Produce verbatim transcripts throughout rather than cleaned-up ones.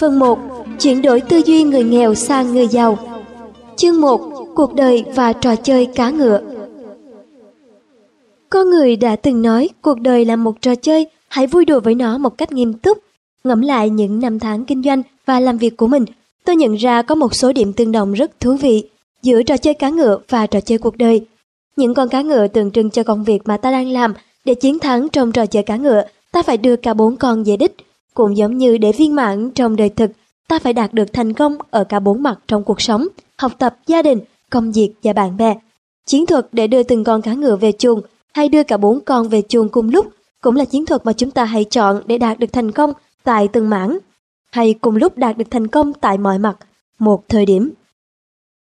Phần một. Chuyển đổi tư duy người nghèo sang người giàu. Chương một. Cuộc đời và trò chơi cá ngựa. Có người đã từng nói cuộc đời là một trò chơi, hãy vui đùa với nó một cách nghiêm túc. Ngẫm lại những năm tháng kinh doanh và làm việc của mình, tôi nhận ra có một số điểm tương đồng rất thú vị giữa trò chơi cá ngựa và trò chơi cuộc đời. Những con cá ngựa tượng trưng cho công việc mà ta đang làm. Để chiến thắng trong trò chơi cá ngựa, ta phải đưa cả bốn con về đích. Cũng giống như để viên mãn trong đời thực, ta phải đạt được thành công ở cả bốn mặt trong cuộc sống, học tập, gia đình, công việc và bạn bè. Chiến thuật để đưa từng con cá ngựa về chuồng hay đưa cả bốn con về chuồng cùng lúc cũng là chiến thuật mà chúng ta hay chọn để đạt được thành công tại từng mảng, hay cùng lúc đạt được thành công tại mọi mặt, một thời điểm.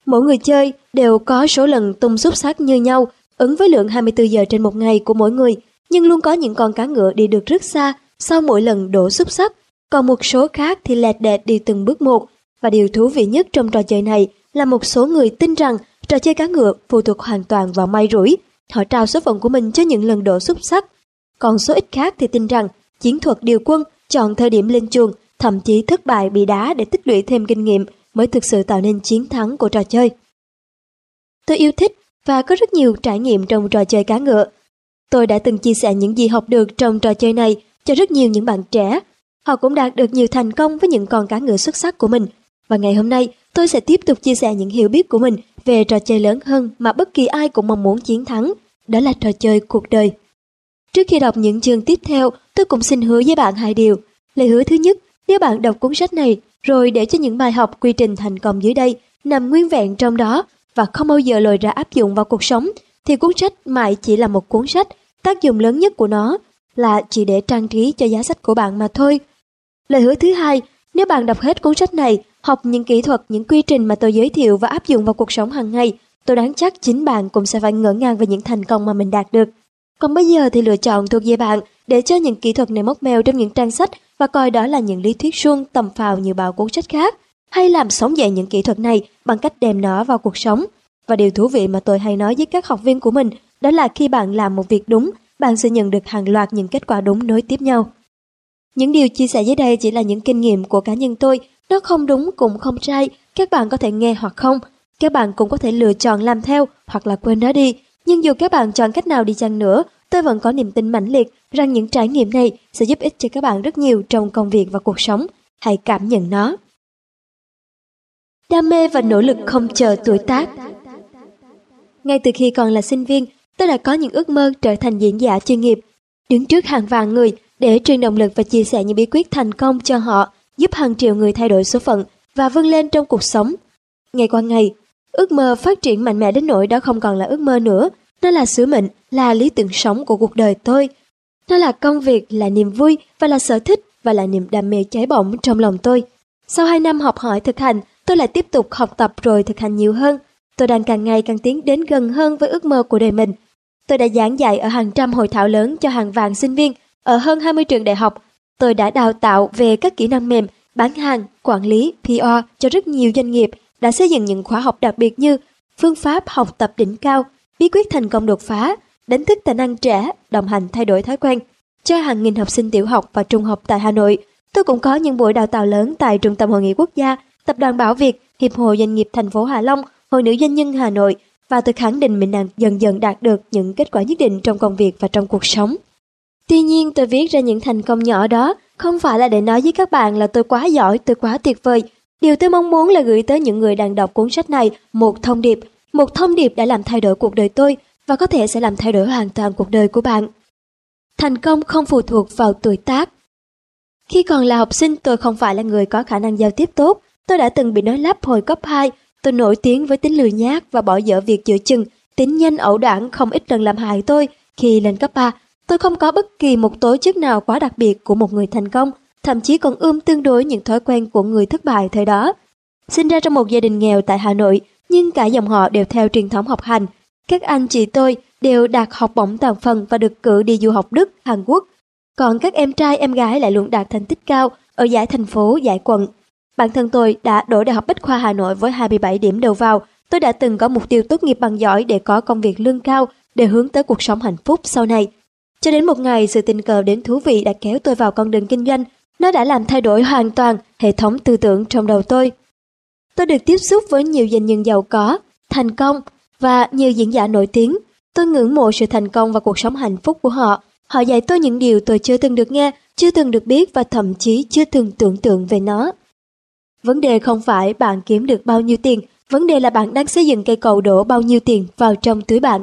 Mỗi người chơi đều có số lần tung xúc xắc như nhau, ứng với lượng hai mươi tư giờ trên một ngày của mỗi người, nhưng luôn có những con cá ngựa đi được rất xa sau mỗi lần đổ xúc xắc, còn một số khác thì lẹt đẹt đi từng bước một. Và điều thú vị nhất trong trò chơi này là một số người tin rằng trò chơi cá ngựa phụ thuộc hoàn toàn vào may rủi, họ trao số phận của mình cho những lần đổ xúc xắc. Còn số ít khác thì tin rằng chiến thuật điều quân, chọn thời điểm lên chuồng, thậm chí thất bại bị đá để tích lũy thêm kinh nghiệm mới thực sự tạo nên chiến thắng của trò chơi. Tôi yêu thích và có rất nhiều trải nghiệm trong trò chơi cá ngựa. Tôi đã từng chia sẻ những gì học được trong trò chơi này cho rất nhiều những bạn trẻ. Họ cũng đạt được nhiều thành công với những con cá ngựa xuất sắc của mình. Và ngày hôm nay, tôi sẽ tiếp tục chia sẻ những hiểu biết của mình về trò chơi lớn hơn mà bất kỳ ai cũng mong muốn chiến thắng, đó là trò chơi cuộc đời. Trước khi đọc những chương tiếp theo, tôi cũng xin hứa với bạn hai điều. Lời hứa thứ nhất, nếu bạn đọc cuốn sách này rồi để cho những bài học quy trình thành công dưới đây nằm nguyên vẹn trong đó và không bao giờ lòi ra áp dụng vào cuộc sống, thì cuốn sách mãi chỉ là một cuốn sách, tác dụng lớn nhất của nó là chỉ để trang trí cho giá sách của bạn mà thôi. Lời hứa thứ hai, nếu bạn đọc hết cuốn sách này, học những kỹ thuật, những quy trình mà tôi giới thiệu và áp dụng vào cuộc sống hàng ngày, tôi đoán chắc chính bạn cũng sẽ phải ngỡ ngàng về những thành công mà mình đạt được. Còn bây giờ thì lựa chọn thuộc về bạn để cho những kỹ thuật này móc mèo trong những trang sách và coi đó là những lý thuyết suông tầm phào như bao cuốn sách khác, hay làm sống dậy những kỹ thuật này bằng cách đem nó vào cuộc sống. Và điều thú vị mà tôi hay nói với các học viên của mình đó là khi bạn làm một việc đúng, bạn sẽ nhận được hàng loạt những kết quả đúng nối tiếp nhau. Những điều chia sẻ dưới đây chỉ là những kinh nghiệm của cá nhân tôi, nó không đúng cũng không sai, các bạn có thể nghe hoặc không, các bạn cũng có thể lựa chọn làm theo hoặc là quên nó đi. Nhưng dù các bạn chọn cách nào đi chăng nữa, tôi vẫn có niềm tin mãnh liệt rằng những trải nghiệm này sẽ giúp ích cho các bạn rất nhiều trong công việc và cuộc sống. Hãy cảm nhận nó. Đam mê và nỗ lực không chờ tuổi tác. Ngay từ khi còn là sinh viên, tôi đã có những ước mơ trở thành diễn giả chuyên nghiệp, đứng trước hàng vạn người để truyền động lực và chia sẻ những bí quyết thành công cho họ, giúp hàng triệu người thay đổi số phận và vươn lên trong cuộc sống. Ngày qua ngày, ước mơ phát triển mạnh mẽ đến nỗi đó không còn là ước mơ nữa, nó là sứ mệnh, là lý tưởng sống của cuộc đời tôi. Nó là công việc, là niềm vui và là sở thích và là niềm đam mê cháy bỏng trong lòng tôi. Sau hai năm học hỏi thực hành, tôi lại tiếp tục học tập rồi thực hành nhiều hơn. Tôi đang càng ngày càng tiến đến gần hơn với ước mơ của đời mình. Tôi đã giảng dạy ở hàng trăm hội thảo lớn cho hàng vạn sinh viên ở hơn hai mươi trường đại học. Tôi đã đào tạo về các kỹ năng mềm, bán hàng, quản lý, pê e cho rất nhiều doanh nghiệp, đã xây dựng những khóa học đặc biệt như phương pháp học tập đỉnh cao, bí quyết thành công đột phá, đánh thức tài năng trẻ, đồng hành thay đổi thói quen cho hàng nghìn học sinh tiểu học và trung học tại Hà Nội. Tôi cũng có những buổi đào tạo lớn tại Trung tâm Hội nghị Quốc gia, Tập đoàn Bảo Việt, Hiệp hội Doanh nghiệp thành phố Hạ Long, Hội Nữ Doanh nhân Hà Nội, và tôi khẳng định mình đang dần dần đạt được những kết quả nhất định trong công việc và trong cuộc sống. Tuy nhiên, tôi viết ra những thành công nhỏ đó không phải là để nói với các bạn là tôi quá giỏi, tôi quá tuyệt vời. Điều tôi mong muốn là gửi tới những người đang đọc cuốn sách này một thông điệp, một thông điệp đã làm thay đổi cuộc đời tôi và có thể sẽ làm thay đổi hoàn toàn cuộc đời của bạn. Thành công không phụ thuộc vào tuổi tác. Khi còn là học sinh, tôi không phải là người có khả năng giao tiếp tốt. Tôi đã từng bị nói lắp hồi cấp hai, tôi nổi tiếng với tính lười nhác và bỏ dở việc giữa chừng, tính nhanh ẩu đản không ít lần làm hại tôi. Khi lên cấp ba, tôi không có bất kỳ một tố chất nào quá đặc biệt của một người thành công, thậm chí còn ươm tương đối những thói quen của người thất bại thời đó. Sinh ra trong một gia đình nghèo tại Hà Nội, nhưng cả dòng họ đều theo truyền thống học hành. Các anh chị tôi đều đạt học bổng toàn phần và được cử đi du học Đức, Hàn Quốc. Còn các em trai em gái lại luôn đạt thành tích cao ở giải thành phố, giải quận. Bản thân tôi đã đổ Đại học Bách Khoa Hà Nội với hai mươi bảy điểm đầu vào. Tôi đã từng có mục tiêu tốt nghiệp bằng giỏi để có công việc lương cao, để hướng tới cuộc sống hạnh phúc sau này. Cho đến một ngày, sự tình cờ đến thú vị đã kéo tôi vào con đường kinh doanh. Nó đã làm thay đổi hoàn toàn hệ thống tư tưởng trong đầu tôi. Tôi được tiếp xúc với nhiều doanh nhân giàu có, thành công và nhiều diễn giả nổi tiếng. Tôi ngưỡng mộ sự thành công và cuộc sống hạnh phúc của họ. Họ dạy tôi những điều tôi chưa từng được nghe, chưa từng được biết và thậm chí chưa từng tưởng tượng về nó. Vấn đề không phải bạn kiếm được bao nhiêu tiền, vấn đề là bạn đang xây dựng cây cầu đổ bao nhiêu tiền vào trong túi bạn.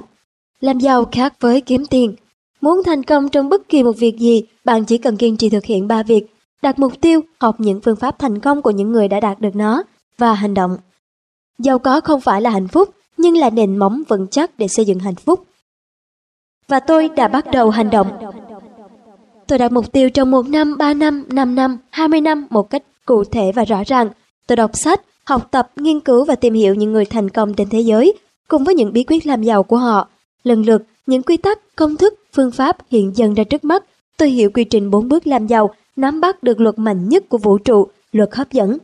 Làm giàu khác với kiếm tiền. Muốn thành công trong bất kỳ một việc gì, bạn chỉ cần kiên trì thực hiện ba việc: đặt mục tiêu, học những phương pháp thành công của những người đã đạt được nó và hành động. Giàu có không phải là hạnh phúc, nhưng là nền móng vững chắc để xây dựng hạnh phúc. Và tôi đã bắt đầu hành động. Tôi đặt mục tiêu trong một năm, ba năm, năm năm, hai mươi năm một cách cụ thể và rõ ràng. Tôi đọc sách, học tập, nghiên cứu và tìm hiểu những người thành công trên thế giới, cùng với những bí quyết làm giàu của họ. Lần lượt, những quy tắc, công thức, phương pháp hiện dần ra trước mắt. Tôi hiểu quy trình bốn bước làm giàu, nắm bắt được luật mạnh nhất của vũ trụ, luật hấp dẫn.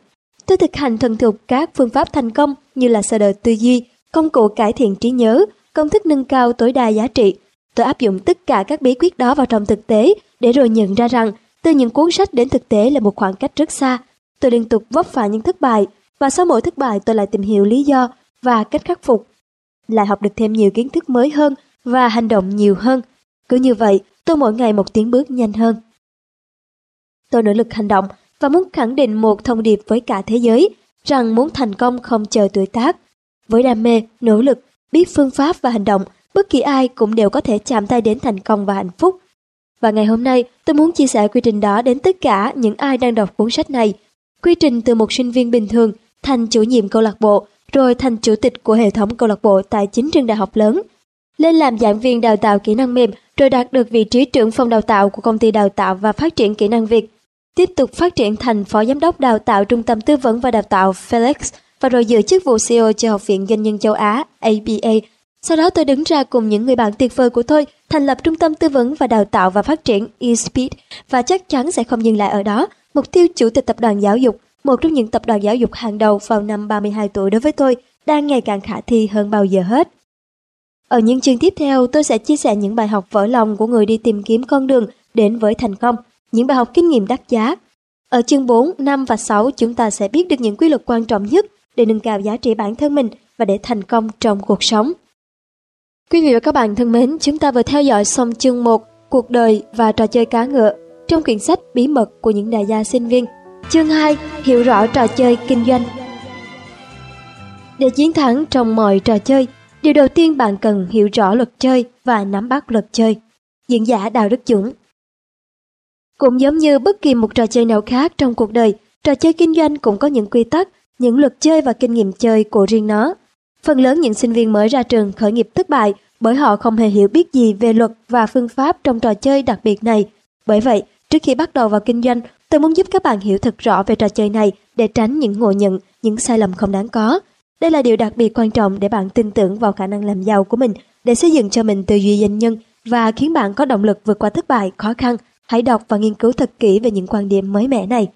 Tôi thực hành thuần thục các phương pháp thành công như là sơ đồ tư duy, công cụ cải thiện trí nhớ, công thức nâng cao tối đa giá trị. Tôi áp dụng tất cả các bí quyết đó vào trong thực tế để rồi nhận ra rằng từ những cuốn sách đến thực tế là một khoảng cách rất xa. Tôi liên tục vấp phải những thất bại và sau mỗi thất bại tôi lại tìm hiểu lý do và cách khắc phục, lại học được thêm nhiều kiến thức mới hơn và hành động nhiều hơn. Cứ như vậy, tôi mỗi ngày một tiến bước nhanh hơn. Tôi nỗ lực hành động và muốn khẳng định một thông điệp với cả thế giới rằng muốn thành công không chờ tuổi tác. Với đam mê, nỗ lực, biết phương pháp và hành động, bất kỳ ai cũng đều có thể chạm tay đến thành công và hạnh phúc. Và ngày hôm nay, tôi muốn chia sẻ quy trình đó đến tất cả những ai đang đọc cuốn sách này. Quy trình từ một sinh viên bình thường, thành chủ nhiệm câu lạc bộ, rồi thành chủ tịch của hệ thống câu lạc bộ tại chín trường đại học lớn, lên làm giảng viên đào tạo kỹ năng mềm, rồi đạt được vị trí trưởng phòng đào tạo của Công ty Đào tạo và Phát triển Kỹ năng Việt, tiếp tục phát triển thành phó giám đốc đào tạo Trung tâm Tư vấn và Đào tạo Felix, và rồi giữ chức vụ xê i ô cho Học viện Doanh nhân châu Á, a bê a. Sau đó tôi đứng ra cùng những người bạn tuyệt vời của tôi, thành lập Trung tâm Tư vấn và Đào tạo và Phát triển eSpeed, và chắc chắn sẽ không dừng lại ở đó. Mục tiêu chủ tịch tập đoàn giáo dục, một trong những tập đoàn giáo dục hàng đầu vào năm ba mươi hai tuổi đối với tôi, đang ngày càng khả thi hơn bao giờ hết. Ở những chương tiếp theo, tôi sẽ chia sẻ những bài học vỡ lòng của người đi tìm kiếm con đường đến với thành công, những bài học kinh nghiệm đắt giá. Ở chương bốn, năm và sáu, chúng ta sẽ biết được những quy luật quan trọng nhất để nâng cao giá trị bản thân mình và để thành công trong cuộc sống. Quý vị và các bạn thân mến, chúng ta vừa theo dõi xong chương một, cuộc đời và trò chơi cá ngựa, trong quyển sách Bí mật của những đại gia sinh viên. Chương hai, hiểu rõ trò chơi kinh doanh. Để chiến thắng trong mọi trò chơi, điều đầu tiên bạn cần hiểu rõ luật chơi và nắm bắt luật chơi. Diễn giả Đào Đức Dũng. Cũng giống như bất kỳ một trò chơi nào khác trong cuộc đời, trò chơi kinh doanh cũng có những quy tắc, những luật chơi và kinh nghiệm chơi của riêng nó. Phần lớn những sinh viên mới ra trường khởi nghiệp thất bại bởi họ không hề hiểu biết gì về luật và phương pháp trong trò chơi đặc biệt này. Bởi vậy, trước khi bắt đầu vào kinh doanh, tôi muốn giúp các bạn hiểu thật rõ về trò chơi này để tránh những ngộ nhận, những sai lầm không đáng có. Đây là điều đặc biệt quan trọng để bạn tin tưởng vào khả năng làm giàu của mình, để xây dựng cho mình tư duy doanh nhân và khiến bạn có động lực vượt qua thất bại, khó khăn. Hãy đọc và nghiên cứu thật kỹ về những quan điểm mới mẻ này.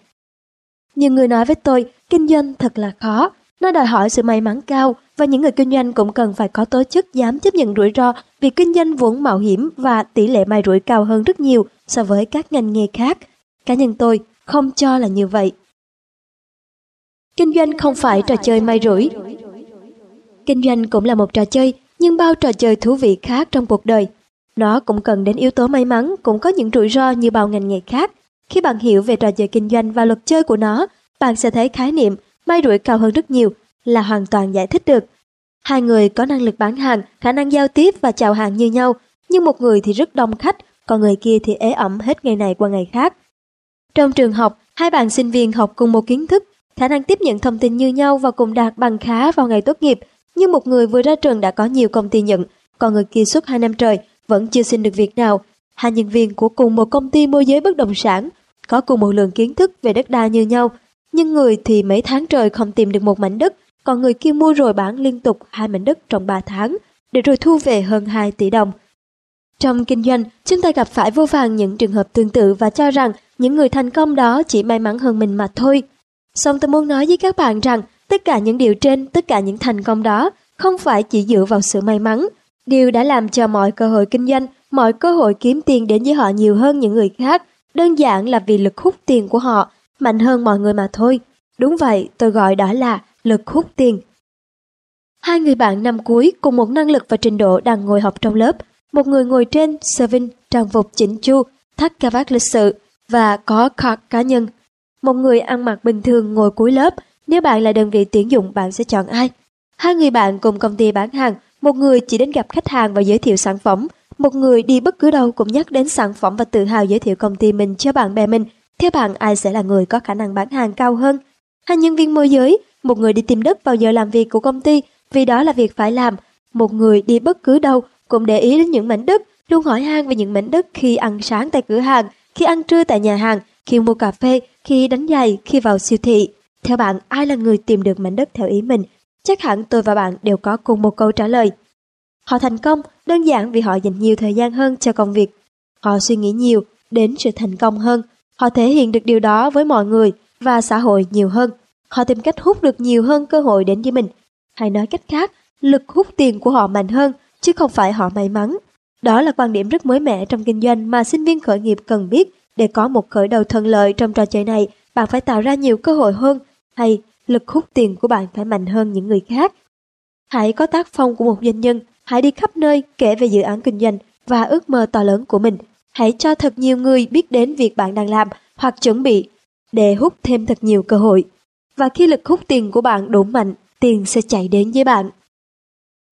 Nhiều người nói với tôi, kinh doanh thật là khó, nó đòi hỏi sự may mắn cao và những người kinh doanh cũng cần phải có tố chất dám chấp nhận rủi ro vì kinh doanh vốn mạo hiểm và tỷ lệ may rủi cao hơn rất nhiều so với các ngành nghề khác. Cá nhân tôi không cho là như vậy. Kinh doanh không phải trò chơi may rủi. Kinh doanh cũng là một trò chơi, nhưng bao trò chơi thú vị khác trong cuộc đời. Nó cũng cần đến yếu tố may mắn, cũng có những rủi ro như bao ngành nghề khác. Khi bạn hiểu về trò chơi kinh doanh và luật chơi của nó, bạn sẽ thấy khái niệm may rủi cao hơn rất nhiều là hoàn toàn giải thích được. Hai người có năng lực bán hàng, khả năng giao tiếp và chào hàng như nhau, nhưng một người thì rất đông khách, còn người kia thì ế ẩm hết ngày này qua ngày khác. Trong trường học, hai bạn sinh viên học cùng một kiến thức, khả năng tiếp nhận thông tin như nhau và cùng đạt bằng khá vào ngày tốt nghiệp, nhưng một người vừa ra trường đã có nhiều công ty nhận, còn người kia suốt hai năm trời vẫn chưa xin được việc nào. Hai nhân viên của cùng một công ty môi giới bất động sản có cùng một lượng kiến thức về đất đai như nhau, nhưng người thì mấy tháng trời không tìm được một mảnh đất, còn người kia mua rồi bán liên tục hai mảnh đất trong ba tháng, để rồi thu về hơn hai tỷ đồng. Trong kinh doanh, chúng ta gặp phải vô vàn những trường hợp tương tự và cho rằng những người thành công đó chỉ may mắn hơn mình mà thôi. Song tôi muốn nói với các bạn rằng tất cả những điều trên, tất cả những thành công đó không phải chỉ dựa vào sự may mắn. Điều đã làm cho mọi cơ hội kinh doanh, mọi cơ hội kiếm tiền đến với họ nhiều hơn những người khác đơn giản là vì lực hút tiền của họ mạnh hơn mọi người mà thôi. Đúng vậy, tôi gọi đó là lực hút tiền. Hai người bạn năm cuối cùng một năng lực và trình độ đang ngồi học trong lớp. Một người ngồi trên sơ vinh, trang phục chỉnh chu, thắt cà vạt lịch sự và có card cá nhân. Một người ăn mặc bình thường ngồi cuối lớp. Nếu bạn là đơn vị tuyển dụng, bạn sẽ chọn ai? Hai người bạn cùng công ty bán hàng, một người chỉ đến gặp khách hàng và giới thiệu sản phẩm, một người đi bất cứ đâu cũng nhắc đến sản phẩm và tự hào giới thiệu công ty mình cho bạn bè mình. Theo bạn, ai sẽ là người có khả năng bán hàng cao hơn? Hai nhân viên môi giới, một người đi tìm đất vào giờ làm việc của công ty vì đó là việc phải làm, một người đi bất cứ đâu cũng để ý đến những mảnh đất, luôn hỏi han về những mảnh đất khi ăn sáng tại cửa hàng, khi ăn trưa tại nhà hàng, khi mua cà phê, khi đánh giày, khi vào siêu thị. Theo bạn, ai là người tìm được mảnh đất theo ý mình? Chắc hẳn tôi và bạn đều có cùng một câu trả lời. Họ thành công đơn giản vì họ dành nhiều thời gian hơn cho công việc. Họ suy nghĩ nhiều đến sự thành công hơn. Họ thể hiện được điều đó với mọi người và xã hội nhiều hơn. Họ tìm cách hút được nhiều hơn cơ hội đến với mình. Hay nói cách khác, lực hút tiền của họ mạnh hơn, chứ không phải họ may mắn. Đó là quan điểm rất mới mẻ trong kinh doanh mà sinh viên khởi nghiệp cần biết. Để có một khởi đầu thuận lợi trong trò chơi này, bạn phải tạo ra nhiều cơ hội hơn, hay lực hút tiền của bạn phải mạnh hơn những người khác. Hãy có tác phong của một doanh nhân, hãy đi khắp nơi kể về dự án kinh doanh và ước mơ to lớn của mình. Hãy cho thật nhiều người biết đến việc bạn đang làm hoặc chuẩn bị để hút thêm thật nhiều cơ hội. Và khi lực hút tiền của bạn đủ mạnh, tiền sẽ chạy đến với bạn.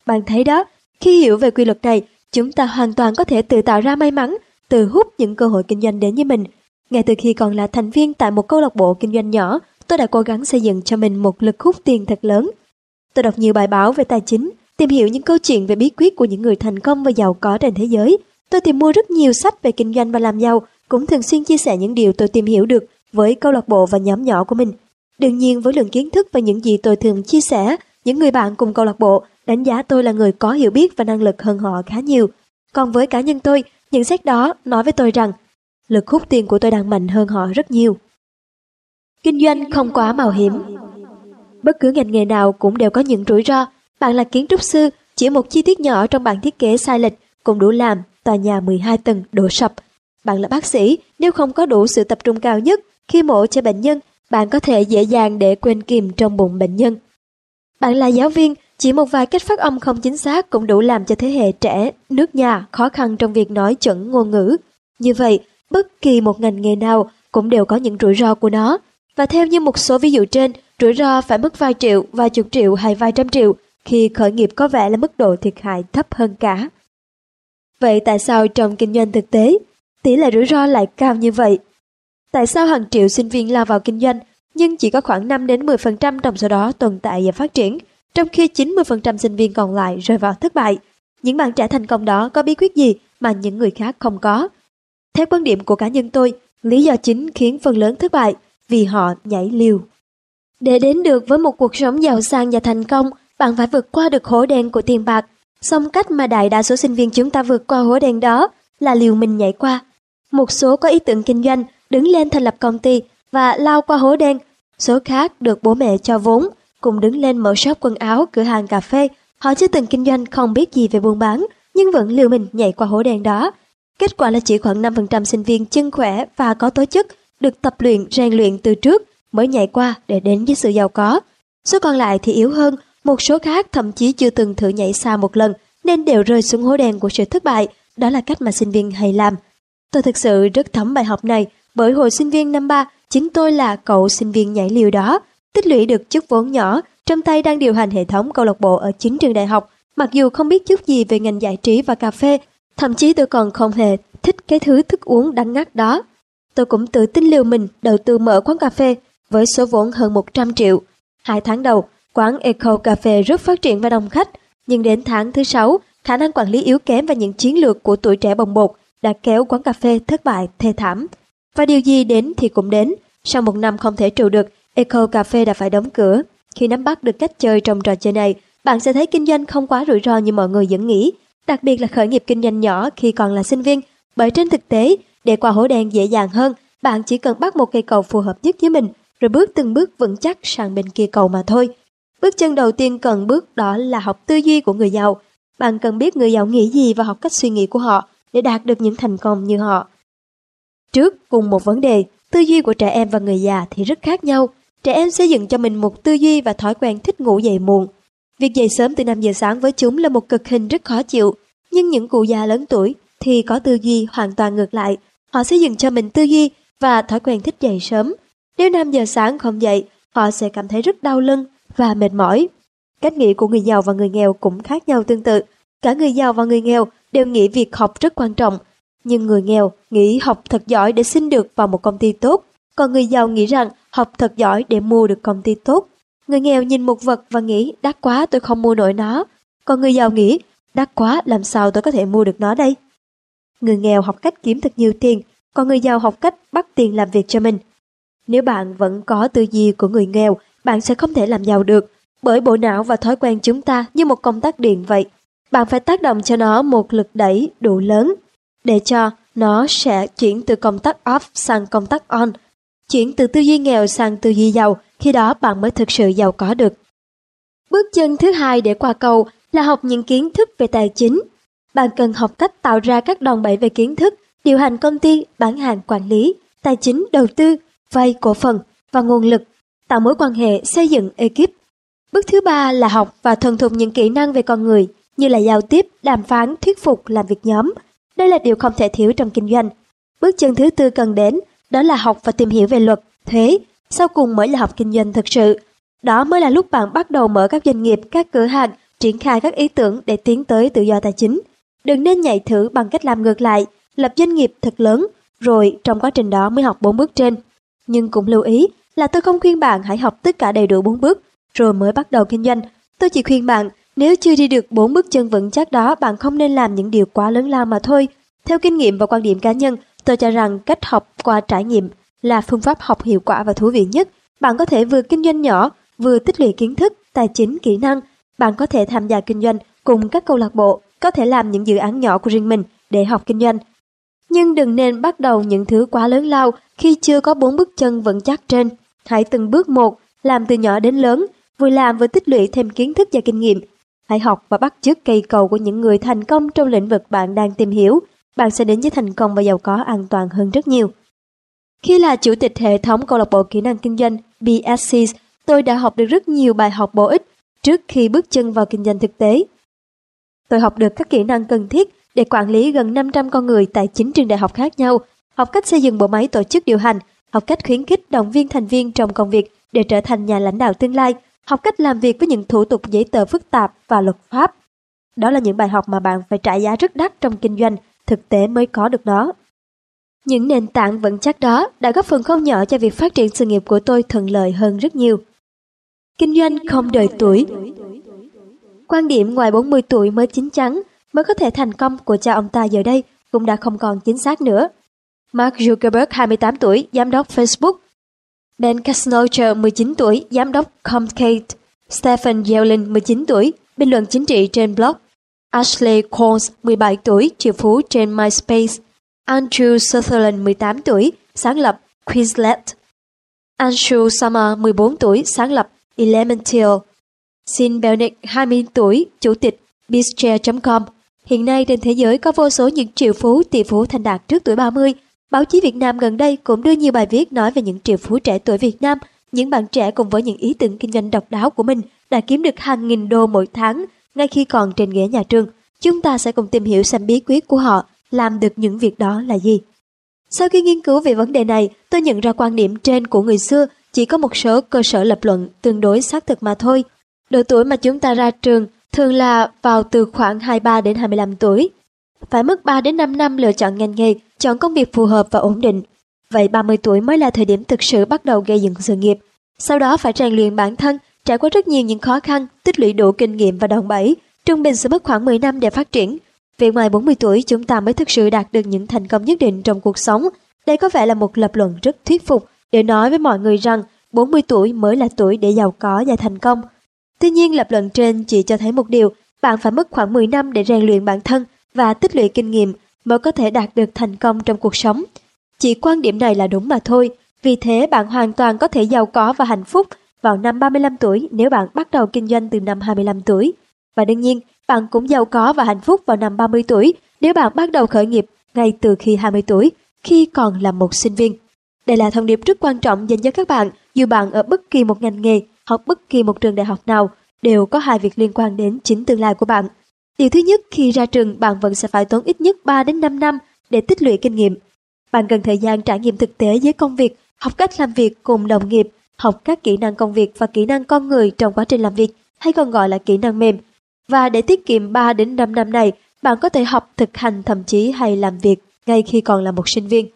Bạn thấy đó, khi hiểu về quy luật này, chúng ta hoàn toàn có thể tự tạo ra may mắn, tự hút những cơ hội kinh doanh đến với mình. Ngay từ khi còn là thành viên tại một câu lạc bộ kinh doanh nhỏ, tôi đã cố gắng xây dựng cho mình một lực hút tiền thật lớn. Tôi đọc nhiều bài báo về tài chính, tìm hiểu những câu chuyện về bí quyết của những người thành công và giàu có trên thế giới. Tôi tìm mua rất nhiều sách về kinh doanh và làm giàu, cũng thường xuyên chia sẻ những điều tôi tìm hiểu được với câu lạc bộ và nhóm nhỏ của mình. Đương nhiên, với lượng kiến thức và những gì tôi thường chia sẻ, những người bạn cùng câu lạc bộ đánh giá tôi là người có hiểu biết và năng lực hơn họ khá nhiều. Còn với cá nhân tôi, nhận xét đó nói với tôi rằng lực hút tiền của tôi đang mạnh hơn họ rất nhiều. Kinh doanh không quá mạo hiểm. Bất cứ ngành nghề nào cũng đều có những rủi ro. Bạn là kiến trúc sư, chỉ một chi tiết nhỏ trong bản thiết kế sai lệch cũng đủ làm tòa nhà mười hai tầng đổ sập. Bạn là bác sĩ, nếu không có đủ sự tập trung cao nhất khi mổ cho bệnh nhân, bạn có thể dễ dàng để quên kìm trong bụng bệnh nhân. Bạn là giáo viên, chỉ một vài cách phát âm không chính xác cũng đủ làm cho thế hệ trẻ nước nhà khó khăn trong việc nói chuẩn ngôn ngữ. Như vậy, bất kỳ một ngành nghề nào cũng đều có những rủi ro của nó. Và theo như một số ví dụ trên, rủi ro phải mất vài triệu, vài chục triệu hay vài trăm triệu khi khởi nghiệp có vẻ là mức độ thiệt hại thấp hơn cả. Vậy tại sao trong kinh doanh thực tế, tỷ lệ rủi ro lại cao như vậy? Tại sao hàng triệu sinh viên lao vào kinh doanh nhưng chỉ có khoảng năm đến mười phần trăm trong số đó tồn tại và phát triển, trong khi chín mươi phần trăm sinh viên còn lại rơi vào thất bại? Những bạn trẻ thành công đó có bí quyết gì mà những người khác không có? Theo quan điểm của cá nhân tôi, lý do chính khiến phần lớn thất bại vì họ nhảy liều. Để đến được với một cuộc sống giàu sang và thành công, bạn phải vượt qua được hố đen của tiền bạc. Song cách mà đại đa số sinh viên chúng ta vượt qua hố đen đó là liều mình nhảy qua. Một số có ý tưởng kinh doanh, đứng lên thành lập công ty và lao qua hố đen. Số khác được bố mẹ cho vốn, cùng đứng lên mở shop quần áo, cửa hàng cà phê. Họ chưa từng kinh doanh, không biết gì về buôn bán, nhưng vẫn liều mình nhảy qua hố đen đó. Kết quả là chỉ khoảng năm phần trăm sinh viên chân khỏe và có tố chất, được tập luyện, rèn luyện từ trước mới nhảy qua để đến với sự giàu có. Số còn lại thì yếu hơn, một số khác thậm chí chưa từng thử nhảy xa một lần nên đều rơi xuống hố đen của sự thất bại. Đó là cách mà sinh viên hay làm. Tôi thực sự rất thấm bài học này, bởi hồi sinh viên năm ba, chính tôi là cậu sinh viên nhảy liều đó, tích lũy được chút vốn nhỏ, trong tay đang điều hành hệ thống câu lạc bộ ở chín trường đại học, mặc dù không biết chút gì về ngành giải trí và cà phê, thậm chí tôi còn không hề thích cái thứ thức uống đắng ngắt đó. Tôi cũng tự tin liều mình đầu tư mở quán cà phê với số vốn hơn một trăm triệu. Hai tháng đầu, quán Eco Cà Phê rất phát triển và đông khách, nhưng đến tháng thứ sáu, khả năng quản lý yếu kém và những chiến lược của tuổi trẻ bồng bột đã kéo quán cà phê thất bại thê thảm. Và điều gì đến thì cũng đến. Sau một năm không thể trụ được, Eco Cà Phê đã phải đóng cửa. Khi nắm bắt được cách chơi trong trò chơi này, bạn sẽ thấy kinh doanh không quá rủi ro như mọi người vẫn nghĩ, đặc biệt là khởi nghiệp kinh doanh nhỏ khi còn là sinh viên, bởi trên thực tế, để qua hố đen dễ dàng hơn, bạn chỉ cần bắt một cây cầu phù hợp nhất với mình, rồi bước từng bước vững chắc sang bên kia cầu mà thôi. Bước chân đầu tiên cần bước đó là học tư duy của người giàu. Bạn cần biết người giàu nghĩ gì và học cách suy nghĩ của họ để đạt được những thành công như họ. Trước cùng một vấn đề, tư duy của trẻ em và người già thì rất khác nhau. Trẻ em xây dựng cho mình một tư duy và thói quen thích ngủ dậy muộn. Việc dậy sớm từ năm giờ sáng với chúng là một cực hình rất khó chịu. Nhưng những cụ già lớn tuổi thì có tư duy hoàn toàn ngược lại. Họ xây dựng cho mình tư duy và thói quen thích dậy sớm. Nếu năm giờ sáng không dậy, họ sẽ cảm thấy rất đau lưng và mệt mỏi. Cách nghĩ của người giàu và người nghèo cũng khác nhau tương tự. Cả người giàu và người nghèo đều nghĩ việc học rất quan trọng. Nhưng người nghèo nghĩ học thật giỏi để xin được vào một công ty tốt. Còn người giàu nghĩ rằng học thật giỏi để mua được công ty tốt. Người nghèo nhìn một vật và nghĩ đắt quá tôi không mua nổi nó. Còn người giàu nghĩ đắt quá làm sao tôi có thể mua được nó đây. Người nghèo học cách kiếm thật nhiều tiền. Còn người giàu học cách bắt tiền làm việc cho mình. Nếu bạn vẫn có tư duy của người nghèo, bạn sẽ không thể làm giàu được. Bởi bộ não và thói quen chúng ta như một công tắc điện vậy. Bạn phải tác động cho nó một lực đẩy đủ lớn để cho nó sẽ chuyển từ công tắc off sang công tắc on. Chuyển từ tư duy nghèo sang tư duy giàu, khi đó bạn mới thực sự giàu có được. Bước chân thứ hai để qua cầu là học những kiến thức về tài chính. Bạn cần học cách tạo ra các đòn bẩy về kiến thức, điều hành công ty, bán hàng, quản lý, tài chính, đầu tư, vay, cổ phần và nguồn lực, tạo mối quan hệ, xây dựng ekip. Bước thứ ba là học và thuần thục những kỹ năng về con người, như là giao tiếp, đàm phán, thuyết phục, làm việc nhóm. Đây là điều không thể thiếu trong kinh doanh. Bước chân thứ tư cần đến, đó là học và tìm hiểu về luật, thuế, sau cùng mới là học kinh doanh thực sự. Đó mới là lúc bạn bắt đầu mở các doanh nghiệp, các cửa hàng, triển khai các ý tưởng để tiến tới tự do tài chính. Đừng nên nhảy thử bằng cách làm ngược lại, lập doanh nghiệp thật lớn, rồi trong quá trình đó mới học bốn bước trên. Nhưng cũng lưu ý là tôi không khuyên bạn hãy học tất cả đầy đủ bốn bước, rồi mới bắt đầu kinh doanh. Tôi chỉ khuyên bạn, nếu chưa đi được bốn bước chân vững chắc đó, bạn không nên làm những điều quá lớn lao mà thôi. Theo kinh nghiệm và quan điểm cá nhân, tôi cho rằng cách học qua trải nghiệm là phương pháp học hiệu quả và thú vị nhất. Bạn có thể vừa kinh doanh nhỏ, vừa tích lũy kiến thức, tài chính, kỹ năng. Bạn có thể tham gia kinh doanh cùng các câu lạc bộ, có thể làm những dự án nhỏ của riêng mình để học kinh doanh. Nhưng đừng nên bắt đầu những thứ quá lớn lao khi chưa có bốn bước chân vững chắc trên. Hãy từng bước một, làm từ nhỏ đến lớn, vừa làm vừa tích lũy thêm kiến thức và kinh nghiệm. Hãy học và bắt chước cây cầu của những người thành công trong lĩnh vực bạn đang tìm hiểu. Bạn sẽ đến với thành công và giàu có an toàn hơn rất nhiều. Khi là chủ tịch hệ thống câu lạc bộ kỹ năng kinh doanh B S C, tôi đã học được rất nhiều bài học bổ ích trước khi bước chân vào kinh doanh thực tế. Tôi học được các kỹ năng cần thiết để quản lý gần năm trăm con người tại chín trường đại học khác nhau, học cách xây dựng bộ máy tổ chức điều hành, học cách khuyến khích động viên thành viên trong công việc để trở thành nhà lãnh đạo tương lai, học cách làm việc với những thủ tục giấy tờ phức tạp và luật pháp. Đó là những bài học mà bạn phải trả giá rất đắt trong kinh doanh thực tế mới có được nó. Những nền tảng vững chắc đó đã góp phần không nhỏ cho việc phát triển sự nghiệp của tôi thuận lợi hơn rất nhiều. Kinh doanh không đợi tuổi. Quan điểm ngoài bốn mươi tuổi mới chín chắn, mới có thể thành công của cha ông ta giờ đây cũng đã không còn chính xác nữa. Mark Zuckerberg hai mươi tám tuổi, giám đốc Facebook. Ben Casnocha mười chín tuổi, giám đốc Comcast. Stephen Yelich mười chín tuổi, bình luận chính trị trên blog. Ashley Korns mười bảy tuổi, triệu phú trên MySpace. Andrew Sutherland mười tám tuổi, sáng lập Quizlet. Andrew Summer mười bốn tuổi, sáng lập Elemental. Sean Belnick hai mươi tuổi, chủ tịch Bistro chấm com. Hiện nay trên thế giới có vô số những triệu phú, tỷ phú thành đạt trước tuổi ba mươi. Báo chí Việt Nam gần đây cũng đưa nhiều bài viết nói về những triệu phú trẻ tuổi Việt Nam. Những bạn trẻ cùng với những ý tưởng kinh doanh độc đáo của mình đã kiếm được hàng nghìn đô mỗi tháng ngay khi còn trên ghế nhà trường. Chúng ta sẽ cùng tìm hiểu xem bí quyết của họ làm được những việc đó là gì. Sau khi nghiên cứu về vấn đề này, tôi nhận ra quan điểm trên của người xưa chỉ có một số cơ sở lập luận tương đối xác thực mà thôi. Độ tuổi mà chúng ta ra trường thường là vào từ khoảng hai mươi ba đến hai mươi lăm tuổi. Phải mất ba đến năm năm lựa chọn ngành nghề, chọn công việc phù hợp và ổn định. Vậy ba mươi tuổi mới là thời điểm thực sự bắt đầu gây dựng sự nghiệp. Sau đó phải rèn luyện bản thân, trải qua rất nhiều những khó khăn, tích lũy đủ kinh nghiệm và đòn bẩy, trung bình sẽ mất khoảng mười năm để phát triển. Vì ngoài bốn mươi tuổi chúng ta mới thực sự đạt được những thành công nhất định trong cuộc sống. Đây có vẻ là một lập luận rất thuyết phục để nói với mọi người rằng bốn mươi tuổi mới là tuổi để giàu có và thành công. Tuy nhiên, lập luận trên chỉ cho thấy một điều, bạn phải mất khoảng mười năm để rèn luyện bản thân và tích lũy kinh nghiệm mới có thể đạt được thành công trong cuộc sống. Chỉ quan điểm này là đúng mà thôi, vì thế bạn hoàn toàn có thể giàu có và hạnh phúc vào năm ba mươi lăm tuổi nếu bạn bắt đầu kinh doanh từ năm hai mươi lăm tuổi. Và đương nhiên, bạn cũng giàu có và hạnh phúc vào năm ba mươi tuổi nếu bạn bắt đầu khởi nghiệp ngay từ khi hai mươi tuổi, khi còn là một sinh viên. Đây là thông điệp rất quan trọng dành cho các bạn, dù bạn ở bất kỳ một ngành nghề, học bất kỳ một trường đại học nào, đều có hai việc liên quan đến chính tương lai của bạn. Điều thứ nhất, khi ra trường, bạn vẫn sẽ phải tốn ít nhất ba đến năm năm để tích lũy kinh nghiệm. Bạn cần thời gian trải nghiệm thực tế với công việc, học cách làm việc cùng đồng nghiệp, học các kỹ năng công việc và kỹ năng con người trong quá trình làm việc, hay còn gọi là kỹ năng mềm. Và để tiết kiệm ba đến năm năm này, bạn có thể học, thực hành, thậm chí hay làm việc ngay khi còn là một sinh viên.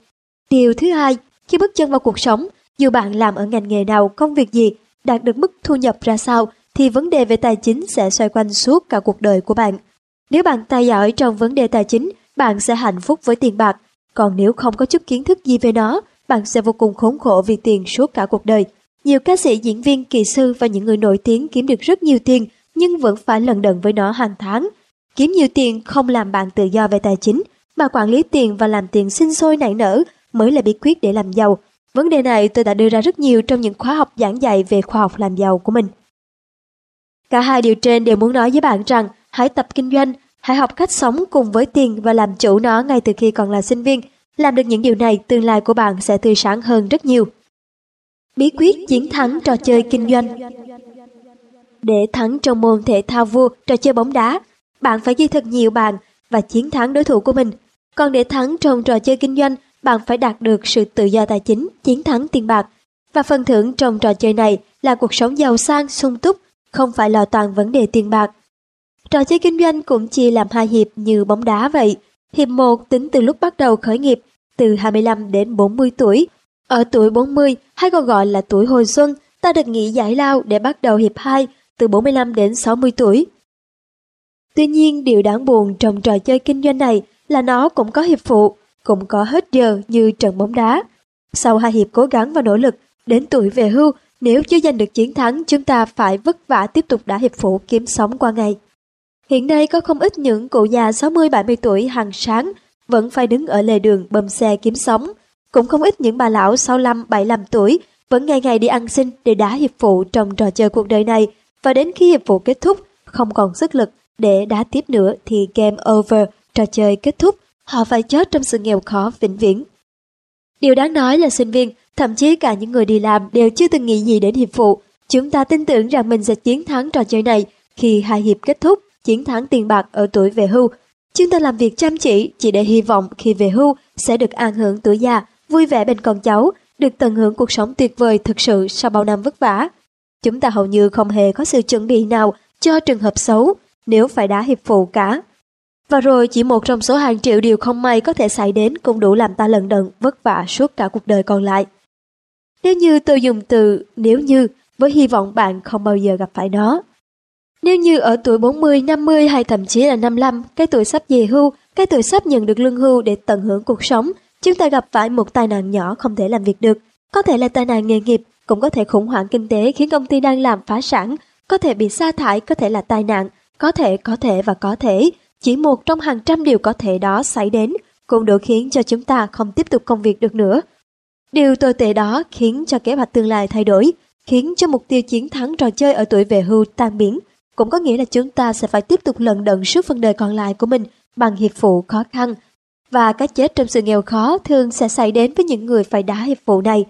Điều thứ hai, khi bước chân vào cuộc sống, dù bạn làm ở ngành nghề nào, công việc gì, đạt được mức thu nhập ra sao, thì vấn đề về tài chính sẽ xoay quanh suốt cả cuộc đời của bạn. Nếu bạn tài giỏi trong vấn đề tài chính, bạn sẽ hạnh phúc với tiền bạc. Còn nếu không có chút kiến thức gì về nó, bạn sẽ vô cùng khốn khổ vì tiền suốt cả cuộc đời. Nhiều ca sĩ, diễn viên, kỹ sư và những người nổi tiếng kiếm được rất nhiều tiền nhưng vẫn phải lận đận với nó hàng tháng. Kiếm nhiều tiền không làm bạn tự do về tài chính, mà quản lý tiền và làm tiền sinh sôi nảy nở mới là bí quyết để làm giàu. Vấn đề này tôi đã đưa ra rất nhiều trong những khóa học giảng dạy về khoa học làm giàu của mình. Cả hai điều trên đều muốn nói với bạn rằng hãy tập kinh doanh, hãy học cách sống cùng với tiền và làm chủ nó ngay từ khi còn là sinh viên. Làm được những điều này, tương lai của bạn sẽ tươi sáng hơn rất nhiều. Bí quyết chiến thắng trò chơi kinh doanh. Để thắng trong môn thể thao vua, trò chơi bóng đá, bạn phải ghi thật nhiều bàn và chiến thắng đối thủ của mình. Còn để thắng trong trò chơi kinh doanh, bạn phải đạt được sự tự do tài chính, chiến thắng tiền bạc. Và phần thưởng trong trò chơi này là cuộc sống giàu sang, sung túc, không phải lo toàn vấn đề tiền bạc. Trò chơi kinh doanh cũng chia làm hai hiệp như bóng đá vậy. Hiệp một tính từ lúc bắt đầu khởi nghiệp, từ hai mươi lăm đến bốn mươi tuổi. Ở tuổi bốn mươi, hay còn gọi là tuổi hồi xuân, ta được nghỉ giải lao để bắt đầu hiệp hai, từ bốn mươi lăm đến sáu mươi tuổi. Tuy nhiên, điều đáng buồn trong trò chơi kinh doanh này là nó cũng có hiệp phụ, cũng có hết giờ như trận bóng đá. Sau hai hiệp cố gắng và nỗ lực, đến tuổi về hưu, nếu chưa giành được chiến thắng, chúng ta phải vất vả tiếp tục đá hiệp phụ kiếm sống qua ngày. Hiện nay có không ít những cụ già sáu mươi bảy mươi tuổi hàng sáng vẫn phải đứng ở lề đường bơm xe kiếm sống. Cũng không ít những bà lão sáu mươi lăm bảy mươi lăm tuổi vẫn ngày ngày đi ăn xin để đá hiệp phụ trong trò chơi cuộc đời này, và đến khi hiệp phụ kết thúc, không còn sức lực để đá tiếp nữa thì game over, trò chơi kết thúc, họ phải chết trong sự nghèo khó vĩnh viễn. Điều đáng nói là sinh viên, thậm chí cả những người đi làm đều chưa từng nghĩ gì đến hiệp phụ. Chúng ta tin tưởng rằng mình sẽ chiến thắng trò chơi này khi hai hiệp kết thúc, chiến thắng tiền bạc ở tuổi về hưu. Chúng ta làm việc chăm chỉ chỉ để hy vọng khi về hưu sẽ được an hưởng tuổi già, vui vẻ bên con cháu, được tận hưởng cuộc sống tuyệt vời thực sự sau bao năm vất vả. Chúng ta hầu như không hề có sự chuẩn bị nào cho trường hợp xấu nếu phải đá hiệp phụ cả. Và rồi chỉ một trong số hàng triệu điều không may có thể xảy đến cũng đủ làm ta lận đận vất vả suốt cả cuộc đời còn lại. Nếu như tôi dùng từ nếu như với hy vọng bạn không bao giờ gặp phải nó. Nếu như ở tuổi bốn mươi, năm mươi hay thậm chí là năm mươi lăm, cái tuổi sắp về hưu, cái tuổi sắp nhận được lương hưu để tận hưởng cuộc sống, chúng ta gặp phải một tai nạn nhỏ không thể làm việc được. Có thể là tai nạn nghề nghiệp, cũng có thể khủng hoảng kinh tế khiến công ty đang làm phá sản, có thể bị sa thải, có thể là tai nạn, có thể, có thể và có thể. Chỉ một trong hàng trăm điều có thể đó xảy đến cũng đủ khiến cho chúng ta không tiếp tục công việc được nữa. Điều tồi tệ đó khiến cho kế hoạch tương lai thay đổi, khiến cho mục tiêu chiến thắng trò chơi ở tuổi về hưu tan biến. Cũng có nghĩa là chúng ta sẽ phải tiếp tục lận đận suốt phần đời còn lại của mình bằng hiệp phụ khó khăn. Và cái chết trong sự nghèo khó thường sẽ xảy đến với những người phải đá hiệp phụ này.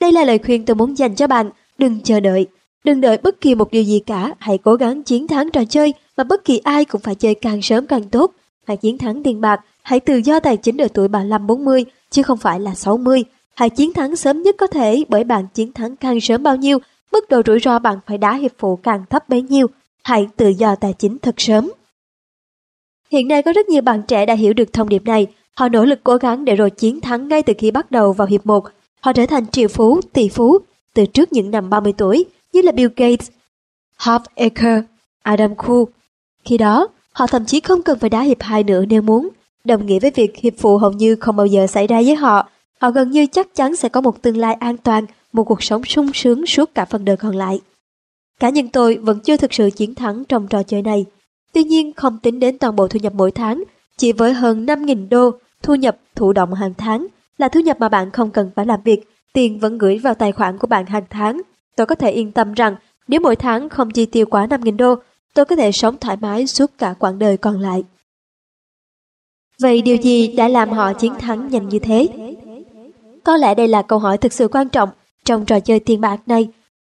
Đây là lời khuyên tôi muốn dành cho bạn. Đừng chờ đợi. Đừng đợi bất kỳ một điều gì cả. Hãy cố gắng chiến thắng trò chơi mà bất kỳ ai cũng phải chơi càng sớm càng tốt. Hãy chiến thắng tiền bạc. Hãy tự do tài chính ở tuổi ba mươi lăm bốn mươi, chứ không phải là sáu mươi. Hãy chiến thắng sớm nhất có thể, bởi bạn chiến thắng càng sớm bao nhiêu, mức độ rủi ro bạn phải đá hiệp phụ càng thấp bấy nhiêu. Hãy tự do tài chính thật sớm. Hiện nay có rất nhiều bạn trẻ đã hiểu được thông điệp này. Họ nỗ lực cố gắng để rồi chiến thắng ngay từ khi bắt đầu vào hiệp một. Họ trở thành triệu phú, tỷ phú từ trước những năm ba mươi tuổi, như là Bill Gates, Harv Eker, Adam Khoo. Khi đó, họ thậm chí không cần phải đá hiệp hai nữa nếu muốn. Đồng nghĩa với việc hiệp phụ hầu như không bao giờ xảy ra với họ. Họ gần như chắc chắn sẽ có một tương lai an toàn, một cuộc sống sung sướng suốt cả phần đời còn lại. Cá nhân tôi vẫn chưa thực sự chiến thắng trong trò chơi này. Tuy nhiên, không tính đến toàn bộ thu nhập mỗi tháng, chỉ với hơn năm nghìn đô thu nhập thụ động hàng tháng là thu nhập mà bạn không cần phải làm việc, tiền vẫn gửi vào tài khoản của bạn hàng tháng. Tôi có thể yên tâm rằng nếu mỗi tháng không chi tiêu quá năm nghìn đô, tôi có thể sống thoải mái suốt cả quãng đời còn lại. Vậy điều gì đã làm họ chiến thắng nhanh như thế? Có lẽ đây là câu hỏi thực sự quan trọng trong trò chơi tiền bạc này.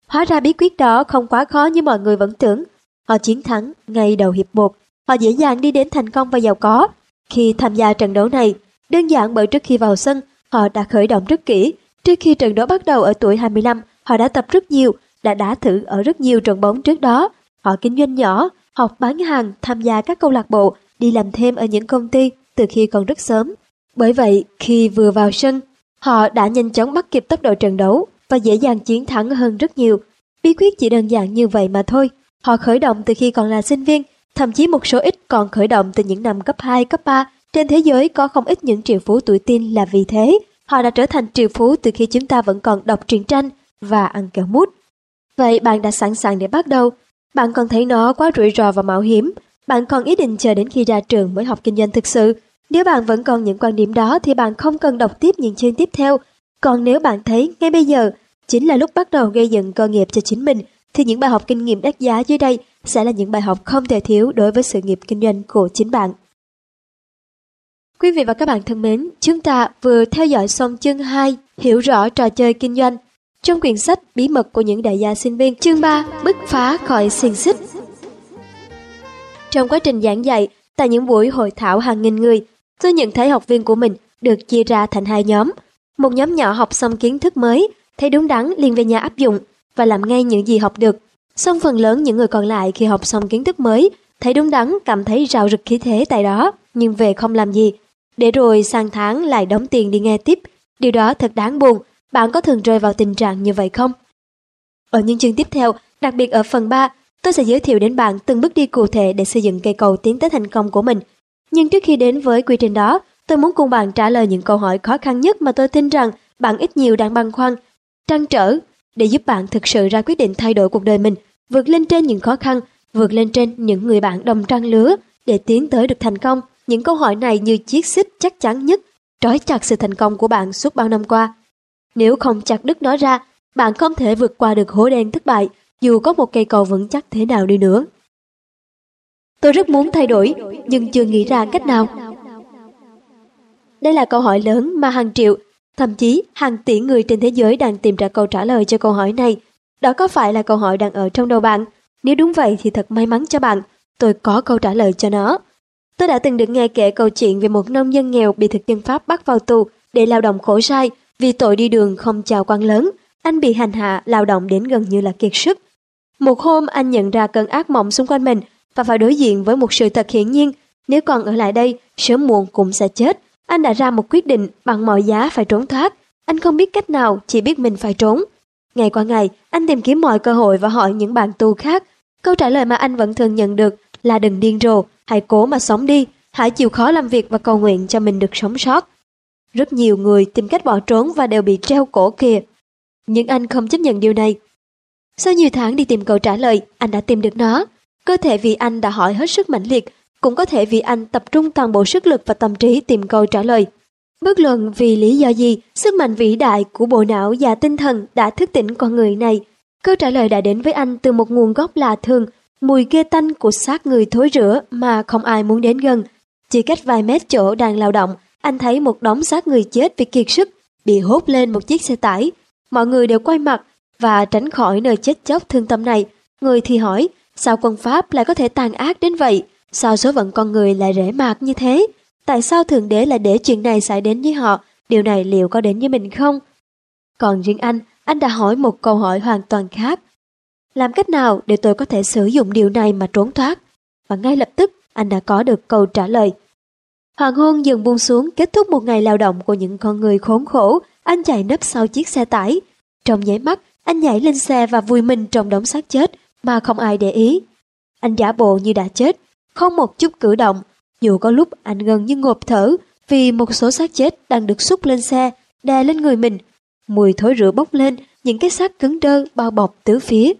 Hóa ra bí quyết đó không quá khó như mọi người vẫn tưởng. Họ chiến thắng ngay đầu hiệp một. Họ dễ dàng đi đến thành công và giàu có. Khi tham gia trận đấu này, đơn giản bởi trước khi vào sân, họ đã khởi động rất kỹ. Trước khi trận đấu bắt đầu ở tuổi hai mươi lăm, họ đã tập rất nhiều, đã đá thử ở rất nhiều trận bóng trước đó. Họ kinh doanh nhỏ, học bán hàng, tham gia các câu lạc bộ, đi làm thêm ở những công ty từ khi còn rất sớm. Bởi vậy, khi vừa vào sân, họ đã nhanh chóng bắt kịp tốc độ trận đấu và dễ dàng chiến thắng hơn rất nhiều. Bí quyết chỉ đơn giản như vậy mà thôi. Họ khởi động từ khi còn là sinh viên, thậm chí một số ít còn khởi động từ những năm cấp hai, cấp ba. Trên thế giới có không ít những triệu phú tuổi teen là vì thế. Họ đã trở thành triệu phú từ khi chúng ta vẫn còn đọc truyện tranh và ăn kẹo mút. Vậy bạn đã sẵn sàng để bắt đầu? Bạn còn thấy nó quá rủi ro và mạo hiểm? Bạn còn ý định chờ đến khi ra trường mới học kinh doanh thực sự? Nếu bạn vẫn còn những quan điểm đó thì bạn không cần đọc tiếp những chương tiếp theo. Còn nếu bạn thấy ngay bây giờ chính là lúc bắt đầu gây dựng cơ nghiệp cho chính mình, thì những bài học kinh nghiệm đắt giá dưới đây sẽ là những bài học không thể thiếu đối với sự nghiệp kinh doanh của chính bạn. Quý vị và các bạn thân mến, chúng ta vừa theo dõi xong chương hai, hiểu rõ trò chơi kinh doanh, trong quyển sách Bí mật của những đại gia sinh viên, chương ba, bứt phá khỏi xiềng xích. Trong quá trình giảng dạy, tại những buổi hội thảo hàng nghìn người, tôi nhận thấy học viên của mình được chia ra thành hai nhóm. Một nhóm nhỏ học xong kiến thức mới, thấy đúng đắn liền về nhà áp dụng và làm ngay những gì học được. Song phần lớn những người còn lại khi học xong kiến thức mới, thấy đúng đắn cảm thấy rạo rực khí thế tại đó, nhưng về không làm gì. Để rồi sang tháng lại đóng tiền đi nghe tiếp. Điều đó thật đáng buồn. Bạn có thường rơi vào tình trạng như vậy không? Ở những chương tiếp theo, đặc biệt ở phần ba, tôi sẽ giới thiệu đến bạn từng bước đi cụ thể để xây dựng cây cầu tiến tới thành công của mình. Nhưng trước khi đến với quy trình đó, tôi muốn cùng bạn trả lời những câu hỏi khó khăn nhất mà tôi tin rằng bạn ít nhiều đang băn khoăn, trăn trở, để giúp bạn thực sự ra quyết định thay đổi cuộc đời mình, vượt lên trên những khó khăn, vượt lên trên những người bạn đồng trang lứa để tiến tới được thành công. Những câu hỏi này như chiếc xích chắc chắn nhất, trói chặt sự thành công của bạn suốt bao năm qua. Nếu không chặt đứt nó ra, bạn không thể vượt qua được hố đen thất bại, dù có một cây cầu vững chắc thế nào đi nữa. Tôi rất muốn thay đổi, nhưng chưa nghĩ ra cách nào. Đây là câu hỏi lớn mà hàng triệu, thậm chí hàng tỷ người trên thế giới đang tìm ra câu trả lời cho câu hỏi này. Đó có phải là câu hỏi đang ở trong đầu bạn? Nếu đúng vậy thì thật may mắn cho bạn, tôi có câu trả lời cho nó. Tôi đã từng được nghe kể câu chuyện về một nông dân nghèo bị thực dân Pháp bắt vào tù để lao động khổ sai vì tội đi đường không chào quan lớn. Anh bị hành hạ, lao động đến gần như là kiệt sức. Một hôm anh nhận ra cơn ác mộng xung quanh mình và phải đối diện với một sự thật hiển nhiên. Nếu còn ở lại đây, sớm muộn cũng sẽ chết. Anh đã ra một quyết định bằng mọi giá phải trốn thoát. Anh không biết cách nào, chỉ biết mình phải trốn. Ngày qua ngày, anh tìm kiếm mọi cơ hội và hỏi những bạn tù khác. Câu trả lời mà anh vẫn thường nhận được là đừng điên rồ, hãy cố mà sống đi, hãy chịu khó làm việc và cầu nguyện cho mình được sống sót. Rất nhiều người tìm cách bỏ trốn và đều bị treo cổ kìa. Nhưng anh không chấp nhận điều này. Sau nhiều tháng đi tìm câu trả lời, anh đã tìm được nó. Cơ thể vì anh đã hỏi hết sức mãnh liệt, cũng có thể vì anh tập trung toàn bộ sức lực và tâm trí tìm câu trả lời. Bất luận vì lý do gì, sức mạnh vĩ đại của bộ não và tinh thần đã thức tỉnh con người này. Câu trả lời đã đến với anh từ một nguồn gốc lạ thường, mùi ghê tanh của xác người thối rữa mà không ai muốn đến gần. Chỉ cách vài mét chỗ đang lao động, anh thấy một đống xác người chết vì kiệt sức, bị hốt lên một chiếc xe tải. Mọi người đều quay mặt và tránh khỏi nơi chết chóc thương tâm này. Người thì hỏi, sao quân Pháp lại có thể tàn ác đến vậy? Sao số phận con người lại rễ mạc như thế? Tại sao Thượng Đế lại để chuyện này xảy đến với họ? Điều này liệu có đến với mình không? Còn riêng anh, anh đã hỏi một câu hỏi hoàn toàn khác. Làm cách nào để tôi có thể sử dụng điều này mà trốn thoát? Và ngay lập tức, anh đã có được câu trả lời. Hoàng hôn dần buông xuống kết thúc một ngày lao động của những con người khốn khổ. Anh chạy nấp sau chiếc xe tải. Trong nháy mắt, anh nhảy lên xe và vùi mình trong đống xác chết mà không ai để ý. Anh giả bộ như đã chết, không một chút cử động. Dù có lúc anh gần như ngộp thở vì một số xác chết đang được xúc lên xe, đè lên người mình. Mùi thối rữa bốc lên, những cái xác cứng đơ bao bọc tứ phía.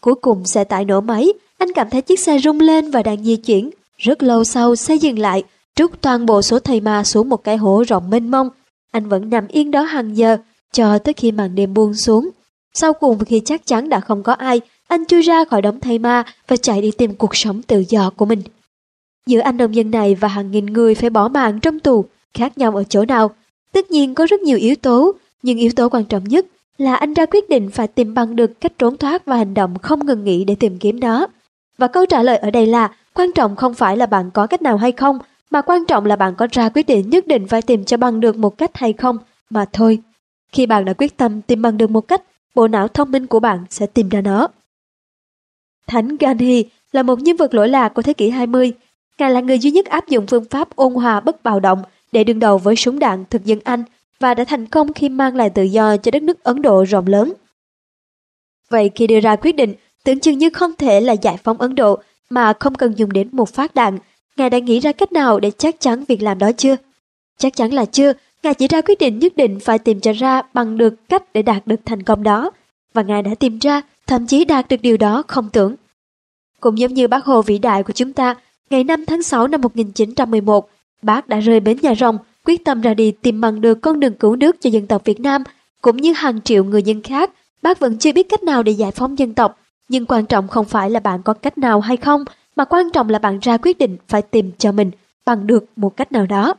Cuối cùng xe tải nổ máy, anh cảm thấy chiếc xe rung lên và đang di chuyển. Rất lâu sau xe dừng lại, trút toàn bộ số thầy ma xuống một cái hố rộng mênh mông. Anh vẫn nằm yên đó hàng giờ, cho tới khi màn đêm buông xuống. Sau cùng khi chắc chắn đã không có ai, anh chui ra khỏi đống thây ma và chạy đi tìm cuộc sống tự do của mình. Giữa anh nông dân này và hàng nghìn người phải bỏ mạng trong tù, khác nhau ở chỗ nào? Tất nhiên có rất nhiều yếu tố, nhưng yếu tố quan trọng nhất là anh ra quyết định phải tìm bằng được cách trốn thoát và hành động không ngừng nghỉ để tìm kiếm nó. Và câu trả lời ở đây là, quan trọng không phải là bạn có cách nào hay không, mà quan trọng là bạn có ra quyết định nhất định phải tìm cho bằng được một cách hay không mà thôi. Khi bạn đã quyết tâm tìm bằng được một cách, bộ não thông minh của bạn sẽ tìm ra nó. Thánh Gandhi là một nhân vật lỗi lạc của thế kỷ hai mươi. Ngài là người duy nhất áp dụng phương pháp ôn hòa bất bạo động để đương đầu với súng đạn thực dân Anh và đã thành công khi mang lại tự do cho đất nước Ấn Độ rộng lớn. Vậy khi đưa ra quyết định, tưởng chừng như không thể là giải phóng Ấn Độ mà không cần dùng đến một phát đạn, Ngài đã nghĩ ra cách nào để chắc chắn việc làm đó chưa? Chắc chắn là chưa, Ngài chỉ ra quyết định nhất định phải tìm cho ra bằng được cách để đạt được thành công đó. Và Ngài đã tìm ra, thậm chí đạt được điều đó không tưởng. Cũng giống như Bác Hồ vĩ đại của chúng ta, ngày năm tháng sáu năm một nghìn chín trăm mười một, Bác đã rời bến nhà rồng, quyết tâm ra đi tìm bằng được con đường cứu nước cho dân tộc Việt Nam, cũng như hàng triệu người dân khác. Bác vẫn chưa biết cách nào để giải phóng dân tộc, nhưng quan trọng không phải là bạn có cách nào hay không, mà quan trọng là bạn ra quyết định phải tìm cho mình bằng được một cách nào đó.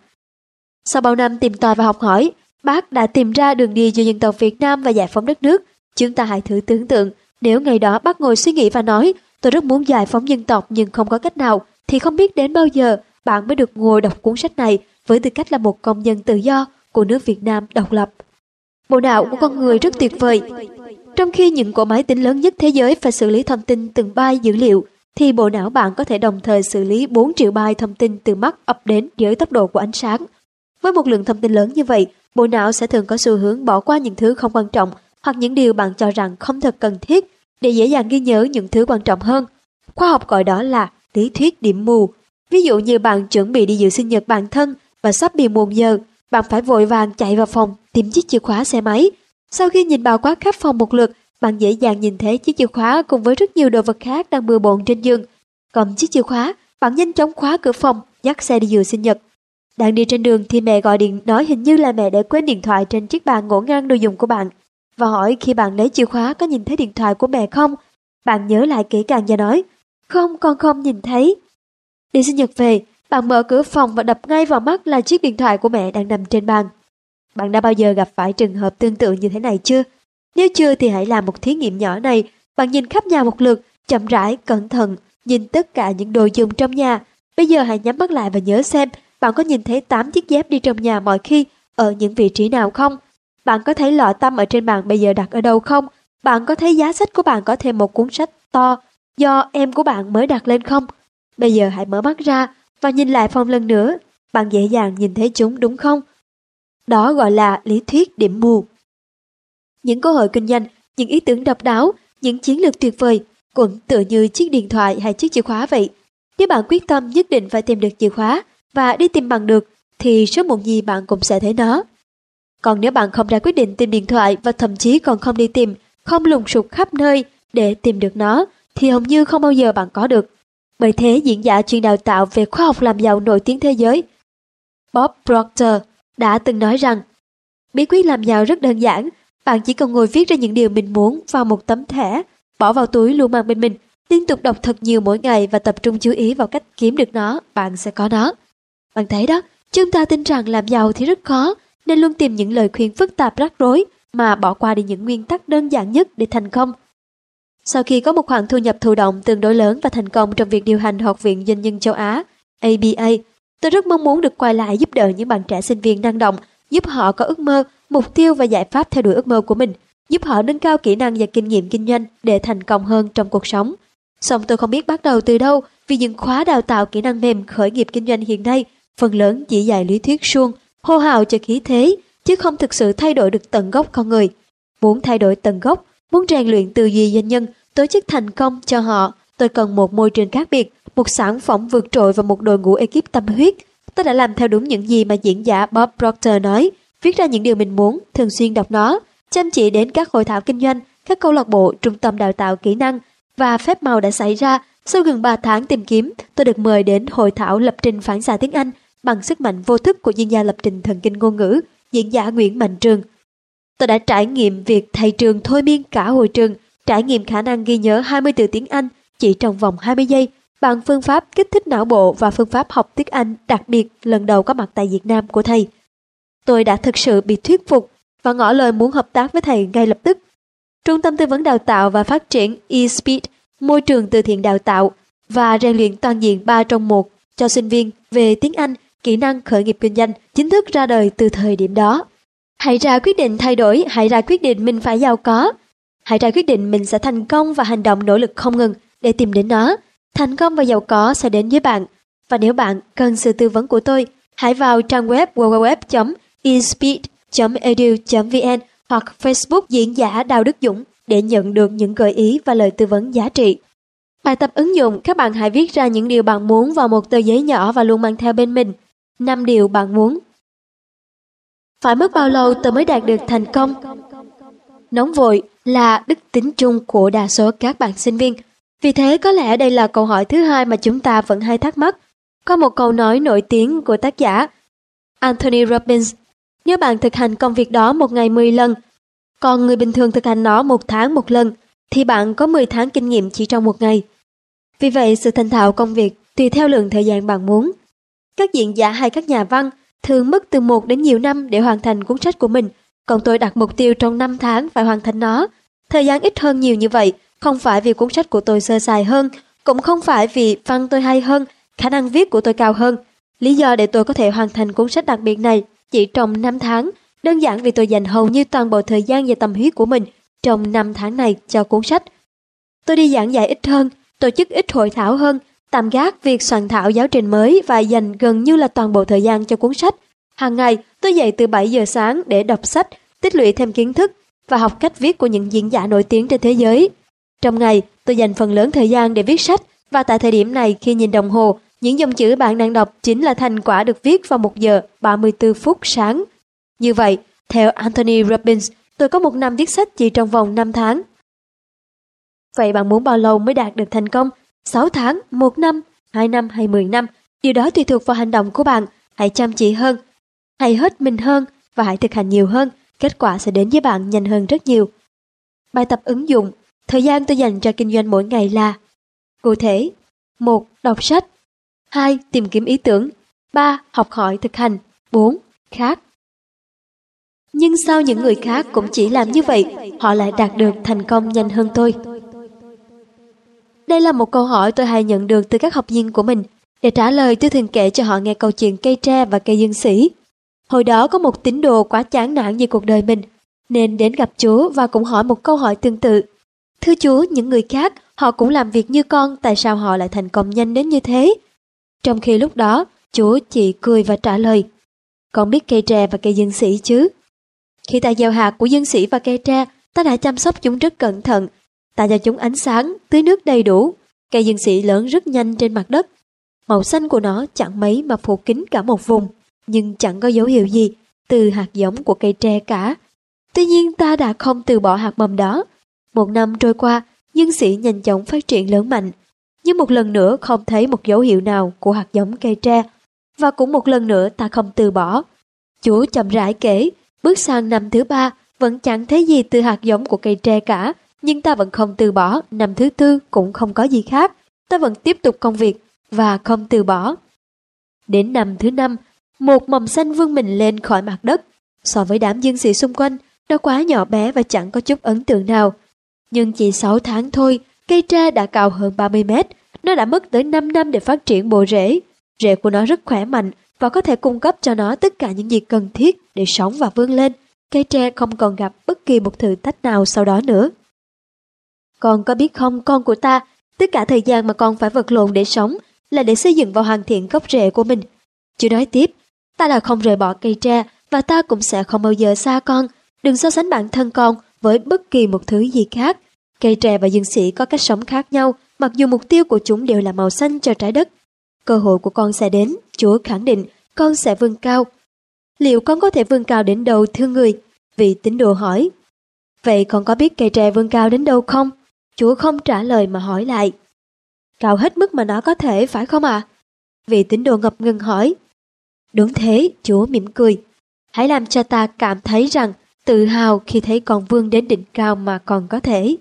Sau bao năm tìm tòi và học hỏi, Bác đã tìm ra đường đi cho dân tộc Việt Nam và giải phóng đất nước. Chúng ta hãy thử tưởng tượng, nếu ngày đó Bác ngồi suy nghĩ và nói, tôi rất muốn giải phóng dân tộc nhưng không có cách nào, thì không biết đến bao giờ bạn mới được ngồi đọc cuốn sách này với tư cách là một công dân tự do của nước Việt Nam độc lập. Bộ não của con người rất tuyệt vời. Trong khi những cỗ máy tính lớn nhất thế giới phải xử lý thông tin từng byte dữ liệu, thì bộ não bạn có thể đồng thời xử lý bốn triệu byte thông tin từ mắt ập đến với tốc độ của ánh sáng. Với một lượng thông tin lớn như vậy, bộ não sẽ thường có xu hướng bỏ qua những thứ không quan trọng hoặc những điều bạn cho rằng không thật cần thiết để dễ dàng ghi nhớ những thứ quan trọng hơn. Khoa học gọi đó là lý thuyết điểm mù. Ví dụ như bạn chuẩn bị đi dự sinh nhật bạn thân và sắp bị muộn giờ, bạn phải vội vàng chạy vào phòng tìm chiếc chìa khóa xe máy. Sau khi nhìn bao quát khắp phòng một lượt, bạn dễ dàng nhìn thấy chiếc chìa khóa cùng với rất nhiều đồ vật khác đang bừa bộn trên giường. Cầm chiếc chìa khóa, bạn nhanh chóng khóa cửa phòng, dắt xe đi dự sinh nhật. Đang đi trên đường thì mẹ gọi điện nói hình như là mẹ để quên điện thoại trên chiếc bàn ngổn ngang đồ dùng của bạn và hỏi khi bạn lấy chìa khóa có nhìn thấy điện thoại của mẹ không. Bạn nhớ lại kỹ càng và nói, không, con không nhìn thấy. Đi sinh nhật về, bạn mở cửa phòng và đập ngay vào mắt là chiếc điện thoại của mẹ đang nằm trên bàn. Bạn đã bao giờ gặp phải trường hợp tương tự như thế này chưa? Nếu chưa thì hãy làm một thí nghiệm nhỏ này. Bạn nhìn khắp nhà một lượt, chậm rãi, cẩn thận, nhìn tất cả những đồ dùng trong nhà. Bây giờ hãy nhắm mắt lại và nhớ xem bạn có nhìn thấy tám chiếc dép đi trong nhà mọi khi ở những vị trí nào không? Bạn có thấy lọ tăm ở trên bàn bây giờ đặt ở đâu không? Bạn có thấy giá sách của bạn có thêm một cuốn sách to do em của bạn mới đặt lên không? Bây giờ hãy mở mắt ra và nhìn lại phòng lần nữa. Bạn dễ dàng nhìn thấy chúng đúng không? Đó gọi là lý thuyết điểm mù. Những cơ hội kinh doanh, những ý tưởng độc đáo, những chiến lược tuyệt vời cũng tựa như chiếc điện thoại hay chiếc chìa khóa vậy. Nếu bạn quyết tâm nhất định phải tìm được chìa khóa và đi tìm bằng được thì sớm muộn gì bạn cũng sẽ thấy nó. Còn nếu bạn không ra quyết định tìm điện thoại và thậm chí còn không đi tìm, không lùng sục khắp nơi để tìm được nó thì hầu như không bao giờ bạn có được. Bởi thế diễn giả chuyên đào tạo về khoa học làm giàu nổi tiếng thế giới Bob Proctor đã từng nói rằng bí quyết làm giàu rất đơn giản, bạn chỉ cần ngồi viết ra những điều mình muốn vào một tấm thẻ, bỏ vào túi luôn mang bên mình, liên tục đọc thật nhiều mỗi ngày và tập trung chú ý vào cách kiếm được nó, bạn sẽ có nó. Bạn thấy đó, chúng ta tin rằng làm giàu thì rất khó, nên luôn tìm những lời khuyên phức tạp rắc rối mà bỏ qua đi những nguyên tắc đơn giản nhất để thành công. Sau khi có một khoản thu nhập thụ động tương đối lớn và thành công trong việc điều hành Học viện Doanh nhân châu Á, A B A, tôi rất mong muốn được quay lại giúp đỡ những bạn trẻ sinh viên năng động, giúp họ có ước mơ, mục tiêu và giải pháp theo đuổi ước mơ của mình, giúp họ nâng cao kỹ năng và kinh nghiệm kinh doanh để thành công hơn trong cuộc sống. Song tôi không biết bắt đầu từ đâu vì những khóa đào tạo kỹ năng mềm khởi nghiệp kinh doanh hiện nay phần lớn chỉ dạy lý thuyết suông, hô hào cho khí thế, chứ không thực sự thay đổi được tận gốc con người. Muốn thay đổi tận gốc, muốn rèn luyện tư duy doanh nhân, tổ chức thành công cho họ, tôi cần một môi trường khác biệt, một sản phẩm vượt trội và một đội ngũ ekip tâm huyết. Tôi đã làm theo đúng những gì mà diễn giả Bob Proctor nói, viết ra những điều mình muốn, thường xuyên đọc nó, chăm chỉ đến các hội thảo kinh doanh, các câu lạc bộ, trung tâm đào tạo kỹ năng. Và phép màu đã xảy ra, sau gần ba tháng tìm kiếm, tôi được mời đến hội thảo lập trình phản xạ tiếng Anh bằng sức mạnh vô thức của chuyên gia lập trình thần kinh ngôn ngữ, diễn giả Nguyễn Mạnh Trường. Tôi đã trải nghiệm việc thầy Trường thôi miên cả hồi trường, trải nghiệm khả năng ghi nhớ hai mươi từ tiếng Anh chỉ trong vòng hai mươi giây bằng phương pháp kích thích não bộ và phương pháp học tiếng Anh đặc biệt lần đầu có mặt tại Việt Nam của thầy. Tôi đã thực sự bị thuyết phục và ngỏ lời muốn hợp tác với thầy ngay lập tức. Trung tâm Tư vấn Đào tạo và Phát triển eSpeed, môi trường từ thiện đào tạo và rèn luyện toàn diện ba trong một cho sinh viên về tiếng Anh, kỹ năng khởi nghiệp kinh doanh chính thức ra đời từ thời điểm đó. Hãy ra quyết định thay đổi, hãy ra quyết định mình phải giàu có. Hãy ra quyết định mình sẽ thành công và hành động nỗ lực không ngừng để tìm đến nó. Thành công và giàu có sẽ đến với bạn. Và nếu bạn cần sự tư vấn của tôi, hãy vào trang web w w w chấm e speed chấm e d u chấm v n hoặc Facebook diễn giả Đào Đức Dũng để nhận được những gợi ý và lời tư vấn giá trị. Bài tập ứng dụng, các bạn hãy viết ra những điều bạn muốn vào một tờ giấy nhỏ và luôn mang theo bên mình. năm điều bạn muốn. Phải mất bao lâu tôi mới đạt được thành công? Nóng vội là đức tính chung của đa số các bạn sinh viên. Vì thế có lẽ đây là câu hỏi thứ hai mà chúng ta vẫn hay thắc mắc. Có một câu nói nổi tiếng của tác giả Anthony Robbins: nếu bạn thực hành công việc đó một ngày mười lần, còn người bình thường thực hành nó một tháng một lần, thì bạn có mười tháng kinh nghiệm chỉ trong một ngày. Vì vậy, sự thành thạo công việc tùy theo lượng thời gian bạn muốn. Các diễn giả hay các nhà văn thường mất từ một đến nhiều năm để hoàn thành cuốn sách của mình, còn tôi đặt mục tiêu trong năm tháng phải hoàn thành nó. Thời gian ít hơn nhiều như vậy, không phải vì cuốn sách của tôi sơ sài hơn, cũng không phải vì văn tôi hay hơn, khả năng viết của tôi cao hơn. Lý do để tôi có thể hoàn thành cuốn sách đặc biệt này chỉ trong năm tháng, đơn giản vì tôi dành hầu như toàn bộ thời gian và tâm huyết của mình trong năm tháng này cho cuốn sách. Tôi đi giảng dạy ít hơn, tổ chức ít hội thảo hơn, tạm gác việc soạn thảo giáo trình mới và dành gần như là toàn bộ thời gian cho cuốn sách. Hàng ngày, tôi dậy từ bảy giờ sáng để đọc sách, tích lũy thêm kiến thức và học cách viết của những diễn giả nổi tiếng trên thế giới. Trong ngày, tôi dành phần lớn thời gian để viết sách và tại thời điểm này khi nhìn đồng hồ, những dòng chữ bạn đang đọc chính là thành quả được viết vào một giờ ba mươi tư phút sáng. Như vậy, theo Anthony Robbins, tôi có một năm viết sách chỉ trong vòng năm tháng. Vậy bạn muốn bao lâu mới đạt được thành công? sáu tháng, một năm, hai năm hay mười năm? Điều đó tùy thuộc vào hành động của bạn. Hãy chăm chỉ hơn, hãy hết mình hơn và hãy thực hành nhiều hơn. Kết quả sẽ đến với bạn nhanh hơn rất nhiều. Bài tập ứng dụng. Thời gian tôi dành cho kinh doanh mỗi ngày là: cụ thể, một Đọc sách, hai Tìm kiếm ý tưởng, ba Học hỏi thực hành, bốn Khác. Nhưng sao những người khác cũng chỉ làm như vậy, họ lại đạt được thành công nhanh hơn tôi? Đây là một câu hỏi tôi hay nhận được từ các học viên của mình. Để trả lời, tôi thường kể cho họ nghe câu chuyện cây tre và cây dương sỉ. Hồi đó có một tín đồ quá chán nản về cuộc đời mình, nên đến gặp Chúa và cũng hỏi một câu hỏi tương tự. Thưa Chúa, những người khác, họ cũng làm việc như con, tại sao họ lại thành công nhanh đến như thế? Trong khi lúc đó, Chúa chỉ cười và trả lời: con biết cây tre và cây dương sỉ chứ? Khi ta gieo hạt của dương sỉ và cây tre, ta đã chăm sóc chúng rất cẩn thận. Ta cho chúng ánh sáng, tưới nước đầy đủ. Cây dương sỉ lớn rất nhanh trên mặt đất. Màu xanh của nó chẳng mấy mà phủ kín cả một vùng, nhưng chẳng có dấu hiệu gì từ hạt giống của cây tre cả. Tuy nhiên ta đã không từ bỏ hạt mầm đó. Một năm trôi qua, dương sỉ nhanh chóng phát triển lớn mạnh. Nhưng một lần nữa không thấy một dấu hiệu nào của hạt giống cây tre. Và cũng một lần nữa ta không từ bỏ. Chúa chậm rãi kể, bước sang năm thứ ba, vẫn chẳng thấy gì từ hạt giống của cây tre cả, nhưng ta vẫn không từ bỏ. Năm thứ tư cũng không có gì khác, ta vẫn tiếp tục công việc và không từ bỏ. Đến năm thứ năm, một mầm xanh vươn mình lên khỏi mặt đất. So với đám dương sỉ xung quanh, nó quá nhỏ bé và chẳng có chút ấn tượng nào. Nhưng chỉ sáu tháng thôi, cây tre đã cao hơn ba mươi mét. Nó đã mất tới năm năm để phát triển bộ rễ. Rễ của nó rất khỏe mạnh và có thể cung cấp cho nó tất cả những gì cần thiết để sống và vươn lên. Cây tre không còn gặp bất kỳ một thử thách nào sau đó nữa. Con có biết không, con của ta, tất cả thời gian mà con phải vật lộn để sống là để xây dựng và hoàn thiện gốc rễ của mình. Chúa nói tiếp, ta là không rời bỏ cây tre và ta cũng sẽ không bao giờ xa con. Đừng so sánh bản thân con với bất kỳ một thứ gì khác. Cây tre và dương sỉ có cách sống khác nhau, mặc dù mục tiêu của chúng đều là màu xanh cho trái đất. Cơ hội của con sẽ đến, Chúa khẳng định, con sẽ vươn cao. Liệu con có thể vươn cao đến đâu thưa người? Vị tín đồ hỏi. Vậy con có biết cây tre vươn cao đến đâu không? Chúa không trả lời mà hỏi lại. Cao hết mức mà nó có thể, phải không ạ? À? Vị tín đồ ngập ngừng hỏi. Đúng thế, Chúa mỉm cười. Hãy làm cho ta cảm thấy rằng tự hào khi thấy con vươn đến đỉnh cao mà còn có thể.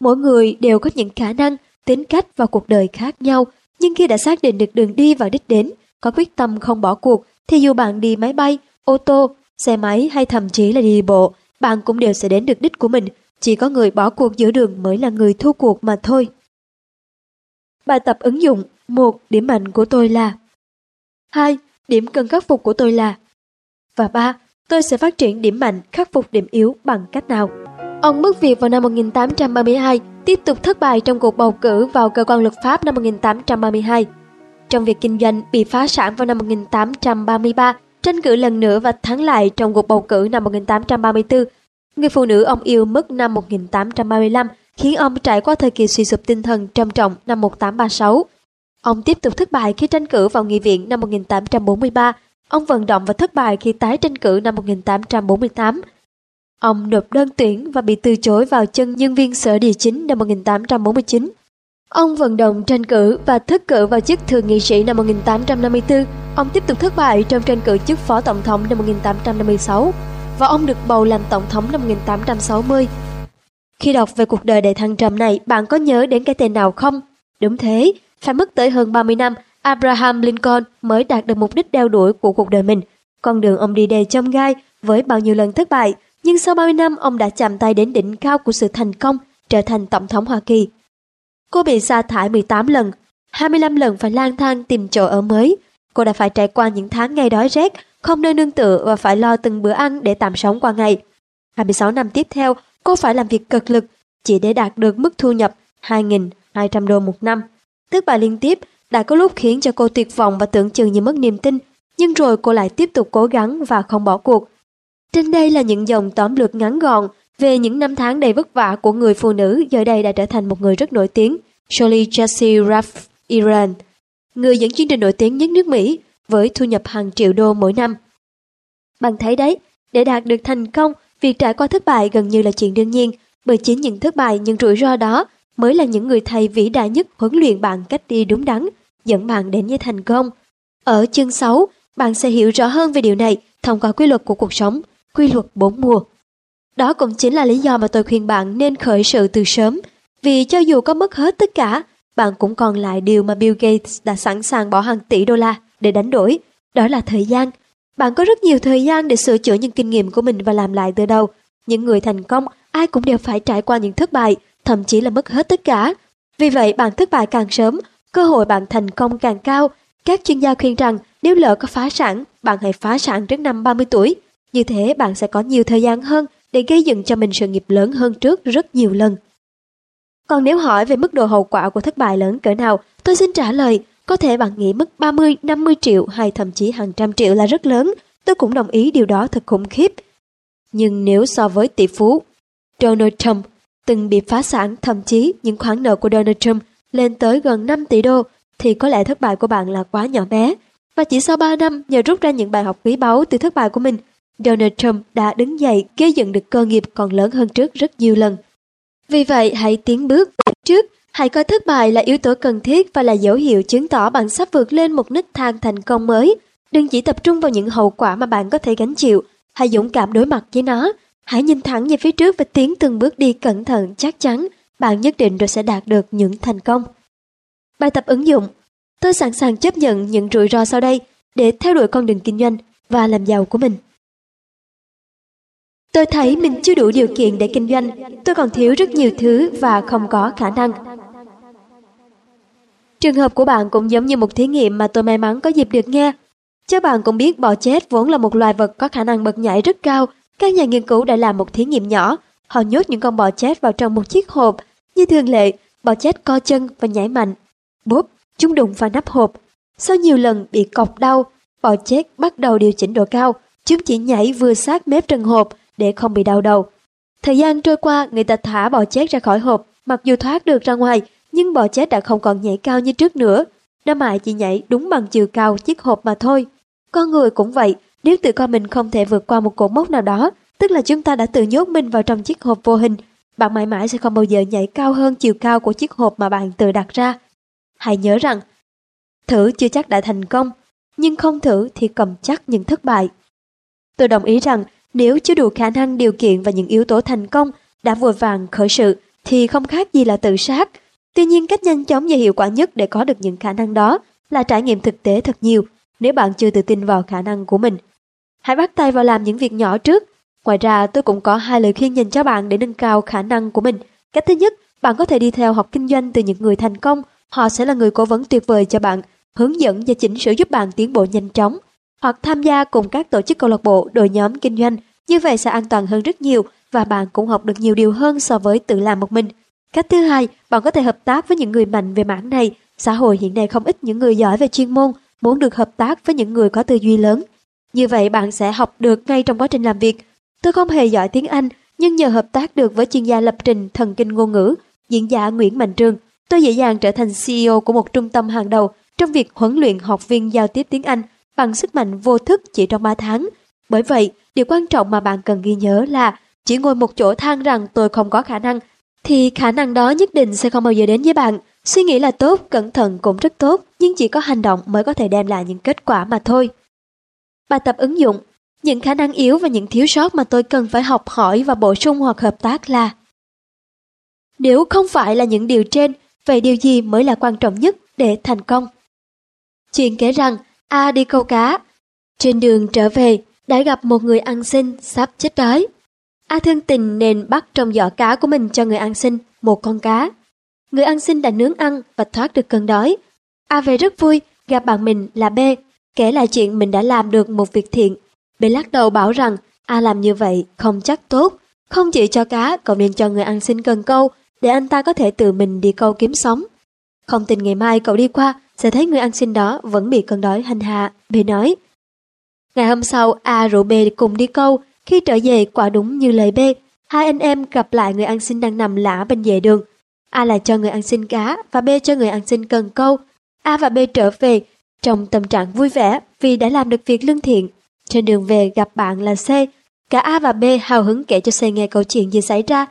Mỗi người đều có những khả năng, tính cách và cuộc đời khác nhau, nhưng khi đã xác định được đường đi và đích đến, có quyết tâm không bỏ cuộc, thì dù bạn đi máy bay, ô tô, xe máy hay thậm chí là đi bộ, bạn cũng đều sẽ đến được đích của mình. Chỉ có người bỏ cuộc giữa đường mới là người thua cuộc mà thôi. Bài tập ứng dụng. Một, điểm mạnh của tôi là. Hai, điểm cần khắc phục của tôi là. Và ba, tôi sẽ phát triển điểm mạnh, khắc phục điểm yếu bằng cách nào? Ông mất việc vào năm một nghìn tám trăm ba mươi hai, tiếp tục thất bại trong cuộc bầu cử vào cơ quan lập pháp năm một nghìn tám trăm ba mươi hai. Trong việc kinh doanh, bị phá sản vào năm một nghìn tám trăm ba mươi ba, tranh cử lần nữa và thắng lại trong cuộc bầu cử năm một nghìn tám trăm ba mươi tư. Người phụ nữ ông yêu mất năm một nghìn tám trăm ba mươi lăm, khiến ông trải qua thời kỳ suy sụp tinh thần trầm trọng năm một nghìn tám trăm ba mươi sáu. Ông tiếp tục thất bại khi tranh cử vào nghị viện năm một nghìn tám trăm bốn mươi ba. Ông vận động và thất bại khi tái tranh cử năm một nghìn tám trăm bốn mươi tám. Ông nộp đơn tuyển và bị từ chối vào chân nhân viên sở địa chính năm một nghìn tám trăm bốn mươi chín. Ông vận động tranh cử và thất cử vào chức thượng nghị sĩ năm một nghìn tám trăm năm mươi tư. Ông tiếp tục thất bại trong tranh cử chức phó tổng thống năm một nghìn tám trăm năm mươi sáu. Và ông được bầu làm tổng thống năm một nghìn tám trăm sáu mươi. Khi đọc về cuộc đời đầy thăng trầm này, bạn có nhớ đến cái tên nào không? Đúng thế, phải mất tới hơn ba mươi năm, Abraham Lincoln mới đạt được mục đích đeo đuổi của cuộc đời mình. Con đường ông đi đầy chông gai với bao nhiêu lần thất bại, nhưng sau ba mươi năm ông đã chạm tay đến đỉnh cao của sự thành công, trở thành tổng thống Hoa Kỳ. Cô bị sa thải mười tám lần, hai mươi lăm lần phải lang thang tìm chỗ ở mới. Cô đã phải trải qua những tháng ngày đói rét, không nơi nương tựa và phải lo từng bữa ăn để tạm sống qua ngày. hai mươi sáu năm tiếp theo, cô phải làm việc cực lực chỉ để đạt được mức thu nhập hai nghìn hai trăm đô một năm. Thất bại liên tiếp đã có lúc khiến cho cô tuyệt vọng và tưởng chừng như mất niềm tin, nhưng rồi cô lại tiếp tục cố gắng và không bỏ cuộc. Trên đây là những dòng tóm lược ngắn gọn về những năm tháng đầy vất vả của người phụ nữ giờ đây đã trở thành một người rất nổi tiếng, Shirley Jessie Ralph Iran, người dẫn chương trình nổi tiếng nhất nước Mỹ với thu nhập hàng triệu đô mỗi năm. Bạn thấy đấy, để đạt được thành công, việc trải qua thất bại gần như là chuyện đương nhiên, bởi chính những thất bại, những rủi ro đó mới là những người thầy vĩ đại nhất huấn luyện bạn cách đi đúng đắn, dẫn bạn đến với thành công. Ở chương sáu, bạn sẽ hiểu rõ hơn về điều này thông qua quy luật của cuộc sống, quy luật bốn mùa. Đó cũng chính là lý do mà tôi khuyên bạn nên khởi sự từ sớm, vì cho dù có mất hết tất cả, bạn cũng còn lại điều mà Bill Gates đã sẵn sàng bỏ hàng tỷ đô la để đánh đổi, đó là thời gian. Bạn có rất nhiều thời gian để sửa chữa những kinh nghiệm của mình và làm lại từ đầu. Những người thành công, ai cũng đều phải trải qua những thất bại, thậm chí là mất hết tất cả. Vì vậy, bạn thất bại càng sớm, cơ hội bạn thành công càng cao. Các chuyên gia khuyên rằng nếu lỡ có phá sản, bạn hãy phá sản trước năm ba mươi tuổi. Như thế, bạn sẽ có nhiều thời gian hơn để gây dựng cho mình sự nghiệp lớn hơn trước rất nhiều lần. Còn nếu hỏi về mức độ hậu quả của thất bại lớn cỡ nào, tôi xin trả lời, có thể bạn nghĩ mất ba mươi, năm mươi triệu hay thậm chí hàng trăm triệu là rất lớn. Tôi cũng đồng ý điều đó thật khủng khiếp. Nhưng nếu so với tỷ phú Donald Trump, từng bị phá sản, thậm chí những khoản nợ của Donald Trump lên tới gần năm tỷ đô, thì có lẽ thất bại của bạn là quá nhỏ bé. Và chỉ sau ba năm, nhờ rút ra những bài học quý báu từ thất bại của mình, Donald Trump đã đứng dậy gây dựng được cơ nghiệp còn lớn hơn trước rất nhiều lần. Vì vậy, hãy tiến bước trước. Hãy coi thất bại là yếu tố cần thiết và là dấu hiệu chứng tỏ bạn sắp vượt lên một nấc thang thành công mới. Đừng chỉ tập trung vào những hậu quả mà bạn có thể gánh chịu. Hãy dũng cảm đối mặt với nó. Hãy nhìn thẳng về phía trước và tiến từng bước đi cẩn thận, chắc chắn. Bạn nhất định rồi sẽ đạt được những thành công. Bài tập ứng dụng. Tôi sẵn sàng chấp nhận những rủi ro sau đây để theo đuổi con đường kinh doanh và làm giàu của mình. Tôi thấy mình chưa đủ điều kiện để kinh doanh. Tôi còn thiếu rất nhiều thứ và không có khả năng. Trường hợp của bạn cũng giống như một thí nghiệm mà tôi may mắn có dịp được nghe. Chắc bạn cũng biết bò chết vốn là một loài vật có khả năng bật nhảy rất cao. Các nhà nghiên cứu đã làm một thí nghiệm nhỏ. Họ nhốt những con bò chết vào trong một chiếc hộp. Như thường lệ, bò chết co chân và nhảy mạnh. Bốp, chúng đụng vào nắp hộp. Sau nhiều lần bị cọc đau, bò chết bắt đầu điều chỉnh độ cao. Chúng chỉ nhảy vừa sát mép trần hộp để không bị đau đầu. Thời gian trôi qua, người ta thả bò chết ra khỏi hộp. Mặc dù thoát được ra ngoài, nhưng bò chết đã không còn nhảy cao như trước nữa. Nó mãi chỉ nhảy đúng bằng chiều cao chiếc hộp mà thôi. Con người cũng vậy, nếu tự coi mình không thể vượt qua một cột mốc nào đó, tức là chúng ta đã tự nhốt mình vào trong chiếc hộp vô hình. Bạn mãi mãi sẽ không bao giờ nhảy cao hơn chiều cao của chiếc hộp mà bạn tự đặt ra. Hãy nhớ rằng, thử chưa chắc đã thành công, nhưng không thử thì cầm chắc những thất bại. Tôi đồng ý rằng, nếu chưa đủ khả năng, điều kiện và những yếu tố thành công, đã vội vàng khởi sự thì không khác gì là tự sát. Tuy nhiên, cách nhanh chóng và hiệu quả nhất để có được những khả năng đó là trải nghiệm thực tế thật nhiều nếu bạn chưa tự tin vào khả năng của mình. Hãy bắt tay vào làm những việc nhỏ trước. Ngoài ra, tôi cũng có hai lời khuyên dành cho bạn để nâng cao khả năng của mình. Cách thứ nhất, bạn có thể đi theo học kinh doanh từ những người thành công. Họ sẽ là người cố vấn tuyệt vời cho bạn, hướng dẫn và chỉnh sửa giúp bạn tiến bộ nhanh chóng. Hoặc tham gia cùng các tổ chức câu lạc bộ, đội nhóm kinh doanh. Như vậy sẽ an toàn hơn rất nhiều và bạn cũng học được nhiều điều hơn so với tự làm một mình. Cách thứ hai, bạn có thể hợp tác với những người mạnh về mảng này. Xã hội hiện nay không ít những người giỏi về chuyên môn, muốn được hợp tác với những người có tư duy lớn. Như vậy bạn sẽ học được ngay trong quá trình làm việc. Tôi không hề giỏi tiếng Anh, nhưng nhờ hợp tác được với chuyên gia lập trình thần kinh ngôn ngữ, diễn giả Nguyễn Mạnh Trường, tôi dễ dàng trở thành xê e ô của một trung tâm hàng đầu trong việc huấn luyện học viên giao tiếp tiếng Anh bằng sức mạnh vô thức chỉ trong ba tháng. Bởi vậy, điều quan trọng mà bạn cần ghi nhớ là chỉ ngồi một chỗ than rằng tôi không có khả năng, thì khả năng đó nhất định sẽ không bao giờ đến với bạn. Suy nghĩ là tốt, cẩn thận cũng rất tốt, nhưng chỉ có hành động mới có thể đem lại những kết quả mà thôi. Bài tập ứng dụng. Những khả năng yếu và những thiếu sót mà tôi cần phải học hỏi và bổ sung hoặc hợp tác là: nếu không phải là những điều trên, vậy điều gì mới là quan trọng nhất để thành công? Chuyện kể rằng A đi câu cá. Trên đường trở về, đã gặp một người ăn xin sắp chết đói. A thương tình nên bắt trong giỏ cá của mình cho người ăn xin một con cá. Người ăn xin đã nướng ăn và thoát được cơn đói. A về rất vui, gặp bạn mình là B, kể lại chuyện mình đã làm được một việc thiện. B lắc đầu bảo rằng A làm như vậy không chắc tốt, không chỉ cho cá, cậu nên cho người ăn xin cần câu để anh ta có thể tự mình đi câu kiếm sống. Không tin ngày mai cậu đi qua sẽ thấy người ăn xin đó vẫn bị cơn đói hành hạ, B nói. Ngày hôm sau, A rủ B cùng đi câu. Khi trở về, quả đúng như lời B, hai anh em gặp lại người ăn xin đang nằm lả bên vệ đường. A lại cho người ăn xin cá và B cho người ăn xin cần câu. A và B trở về trong tâm trạng vui vẻ vì đã làm được việc lương thiện. Trên đường về gặp bạn là C. Cả A và B hào hứng kể cho C nghe câu chuyện gì xảy ra.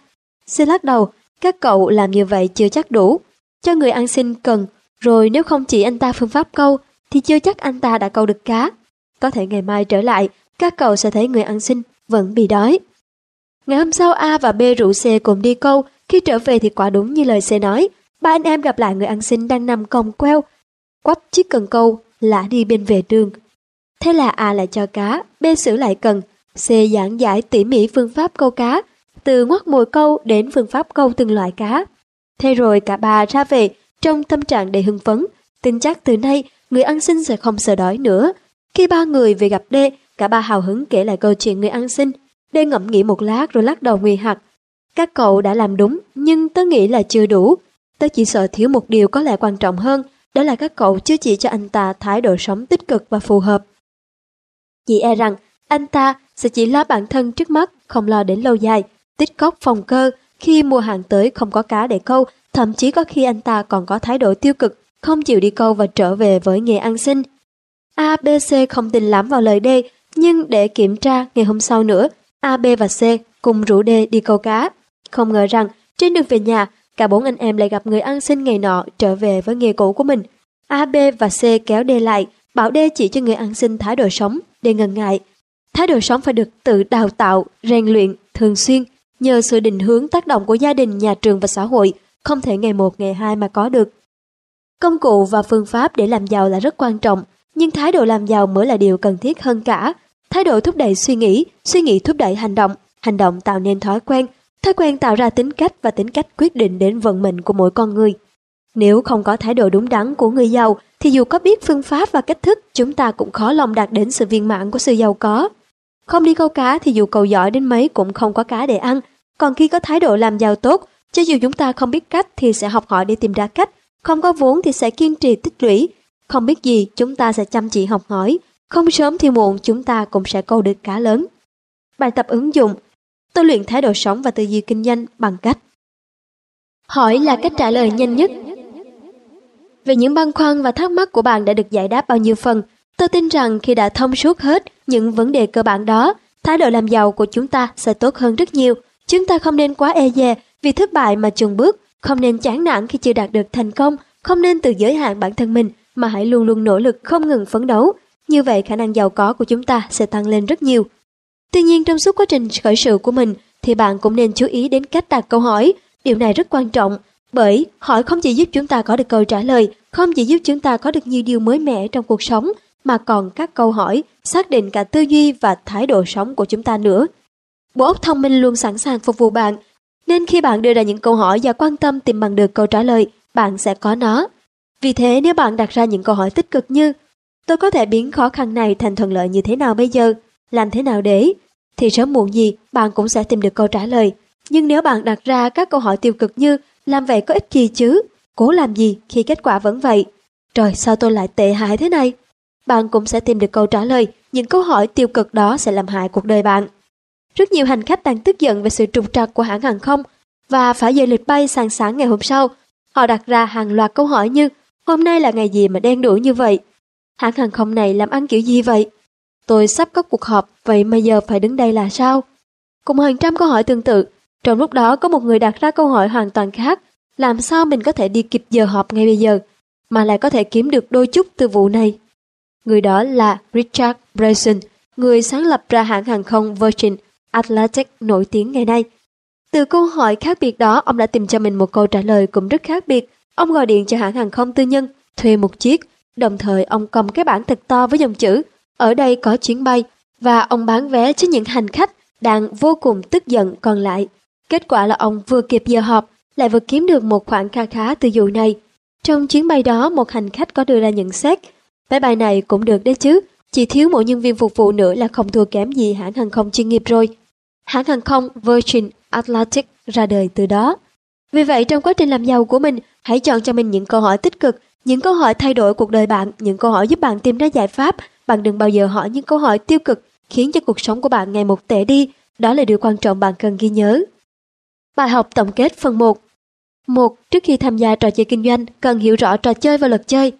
C lắc đầu, các cậu làm như vậy chưa chắc đủ. Cho người ăn xin cần, rồi nếu không chỉ anh ta phương pháp câu, thì chưa chắc anh ta đã câu được cá. Có thể ngày mai trở lại, các cậu sẽ thấy người ăn xin vẫn bị đói. Ngày hôm sau, A và B rủ C cùng đi câu. Khi trở về thì quả đúng như lời C nói, ba anh em gặp lại người ăn xin đang nằm còng queo, quắp chiếc cần câu, lả đi bên vệ đường. Thế là A lại cho cá, B xử lại cần, C giảng giải tỉ mỉ phương pháp câu cá, từ ngoắt mồi câu đến phương pháp câu từng loại cá. Thế rồi cả ba ra về trong tâm trạng đầy hưng phấn, tin chắc từ nay người ăn xin sẽ không sợ đói nữa. Khi ba người về gặp D, cả ba hào hứng kể lại câu chuyện người ăn xin. D ngẫm nghĩ một lát rồi lắc đầu nguy hặc. Các cậu đã làm đúng, nhưng tớ nghĩ là chưa đủ. Tớ chỉ sợ thiếu một điều có lẽ quan trọng hơn, đó là các cậu chưa chỉ cho anh ta thái độ sống tích cực và phù hợp. Chị e rằng anh ta sẽ chỉ lo bản thân trước mắt, không lo đến lâu dài, tích cóp phòng cơ khi mùa hạn tới không có cá để câu, thậm chí có khi anh ta còn có thái độ tiêu cực, không chịu đi câu và trở về với nghề ăn xin. A, B, C không tin lắm vào lời D, nhưng để kiểm tra ngày hôm sau nữa, A, B và C cùng rủ D đi câu cá. Không ngờ rằng trên đường về nhà, cả bốn anh em lại gặp người ăn xin ngày nọ trở về với nghề cũ của mình. A, B và C kéo D lại, bảo D chỉ cho người ăn xin thái độ sống. D ngần ngại. Thái độ sống phải được tự đào tạo, rèn luyện thường xuyên, nhờ sự định hướng tác động của gia đình, nhà trường và xã hội, không thể ngày một ngày hai mà có được. Công cụ và phương pháp để làm giàu là rất quan trọng, nhưng thái độ làm giàu mới là điều cần thiết hơn cả. Thái độ thúc đẩy suy nghĩ, suy nghĩ thúc đẩy hành động, hành động tạo nên thói quen, thói quen tạo ra tính cách và tính cách quyết định đến vận mệnh của mỗi con người. Nếu không có thái độ đúng đắn của người giàu, thì dù có biết phương pháp và cách thức, chúng ta cũng khó lòng đạt đến sự viên mãn của sự giàu có. Không đi câu cá thì dù cầu giỏi đến mấy cũng không có cá để ăn. Còn khi có thái độ làm giàu tốt, cho dù chúng ta không biết cách thì sẽ học hỏi để tìm ra cách, không có vốn thì sẽ kiên trì tích lũy, không biết gì chúng ta sẽ chăm chỉ học hỏi, không sớm thì muộn chúng ta cũng sẽ câu được cá lớn. Bài tập ứng dụng. Tôi luyện thái độ sống và tư duy kinh doanh bằng cách: hỏi là cách trả lời nhanh nhất. Về những băn khoăn và thắc mắc của bạn đã được giải đáp bao nhiêu phần, tôi tin rằng khi đã thông suốt hết những vấn đề cơ bản đó, thái độ làm giàu của chúng ta sẽ tốt hơn rất nhiều. Chúng ta không nên quá e dè vì thất bại mà chùn bước, không nên chán nản khi chưa đạt được thành công, không nên tự giới hạn bản thân mình, mà hãy luôn luôn nỗ lực không ngừng phấn đấu. Như vậy khả năng giàu có của chúng ta sẽ tăng lên rất nhiều. Tuy nhiên, trong suốt quá trình khởi sự của mình thì bạn cũng nên chú ý đến cách đặt câu hỏi. Điều này rất quan trọng. Bởi hỏi không chỉ giúp chúng ta có được câu trả lời, không chỉ giúp chúng ta có được nhiều điều mới mẻ trong cuộc sống, mà còn các câu hỏi xác định cả tư duy và thái độ sống của chúng ta nữa. Bộ óc thông minh luôn sẵn sàng phục vụ bạn, nên khi bạn đưa ra những câu hỏi và quan tâm tìm bằng được câu trả lời, bạn sẽ có nó. Vì thế nếu bạn đặt ra những câu hỏi tích cực như tôi có thể biến khó khăn này thành thuận lợi như thế nào bây giờ, làm thế nào để, thì sớm muộn gì bạn cũng sẽ tìm được câu trả lời. Nhưng nếu bạn đặt ra các câu hỏi tiêu cực như làm vậy có ích gì chứ, cố làm gì khi kết quả vẫn vậy, trời sao tôi lại tệ hại thế này, bạn cũng sẽ tìm được câu trả lời. Những câu hỏi tiêu cực đó sẽ làm hại cuộc đời bạn. Rất nhiều hành khách đang tức giận về sự trục trặc của hãng hàng không và phải dời lịch bay sang sáng ngày hôm sau. Họ đặt ra hàng loạt câu hỏi như hôm nay là ngày gì mà đen đủi như vậy? Hãng hàng không này làm ăn kiểu gì vậy? Tôi sắp có cuộc họp, vậy mà giờ phải đứng đây là sao? Cùng hàng trăm câu hỏi tương tự, trong lúc đó có một người đặt ra câu hỏi hoàn toàn khác. Làm sao mình có thể đi kịp giờ họp ngay bây giờ, mà lại có thể kiếm được đôi chút từ vụ này? Người đó là Richard Branson, người sáng lập ra hãng hàng không Virgin Atlantic nổi tiếng ngày nay. Từ câu hỏi khác biệt đó, ông đã tìm cho mình một câu trả lời cũng rất khác biệt. Ông gọi điện cho hãng hàng không tư nhân, thuê một chiếc, đồng thời ông cầm cái bảng thật to với dòng chữ ở đây có chuyến bay, và ông bán vé cho những hành khách đang vô cùng tức giận còn lại. Kết quả là ông vừa kịp giờ họp, lại vừa kiếm được một khoản kha khá từ vụ này. Trong chuyến bay đó, một hành khách có đưa ra nhận xét vé bay này cũng được đấy chứ, chỉ thiếu mỗi nhân viên phục vụ nữa là không thua kém gì hãng hàng không chuyên nghiệp rồi. Hãng hàng không Virgin Atlantic ra đời từ đó. Vì vậy trong quá trình làm giàu của mình, hãy chọn cho mình những câu hỏi tích cực, những câu hỏi thay đổi cuộc đời bạn, những câu hỏi giúp bạn tìm ra giải pháp. Bạn đừng bao giờ hỏi những câu hỏi tiêu cực khiến cho cuộc sống của bạn ngày một tệ đi. Đó là điều quan trọng bạn cần ghi nhớ. Bài học tổng kết phần một. một. Trước khi tham gia trò chơi kinh doanh, cần hiểu rõ trò chơi và luật chơi.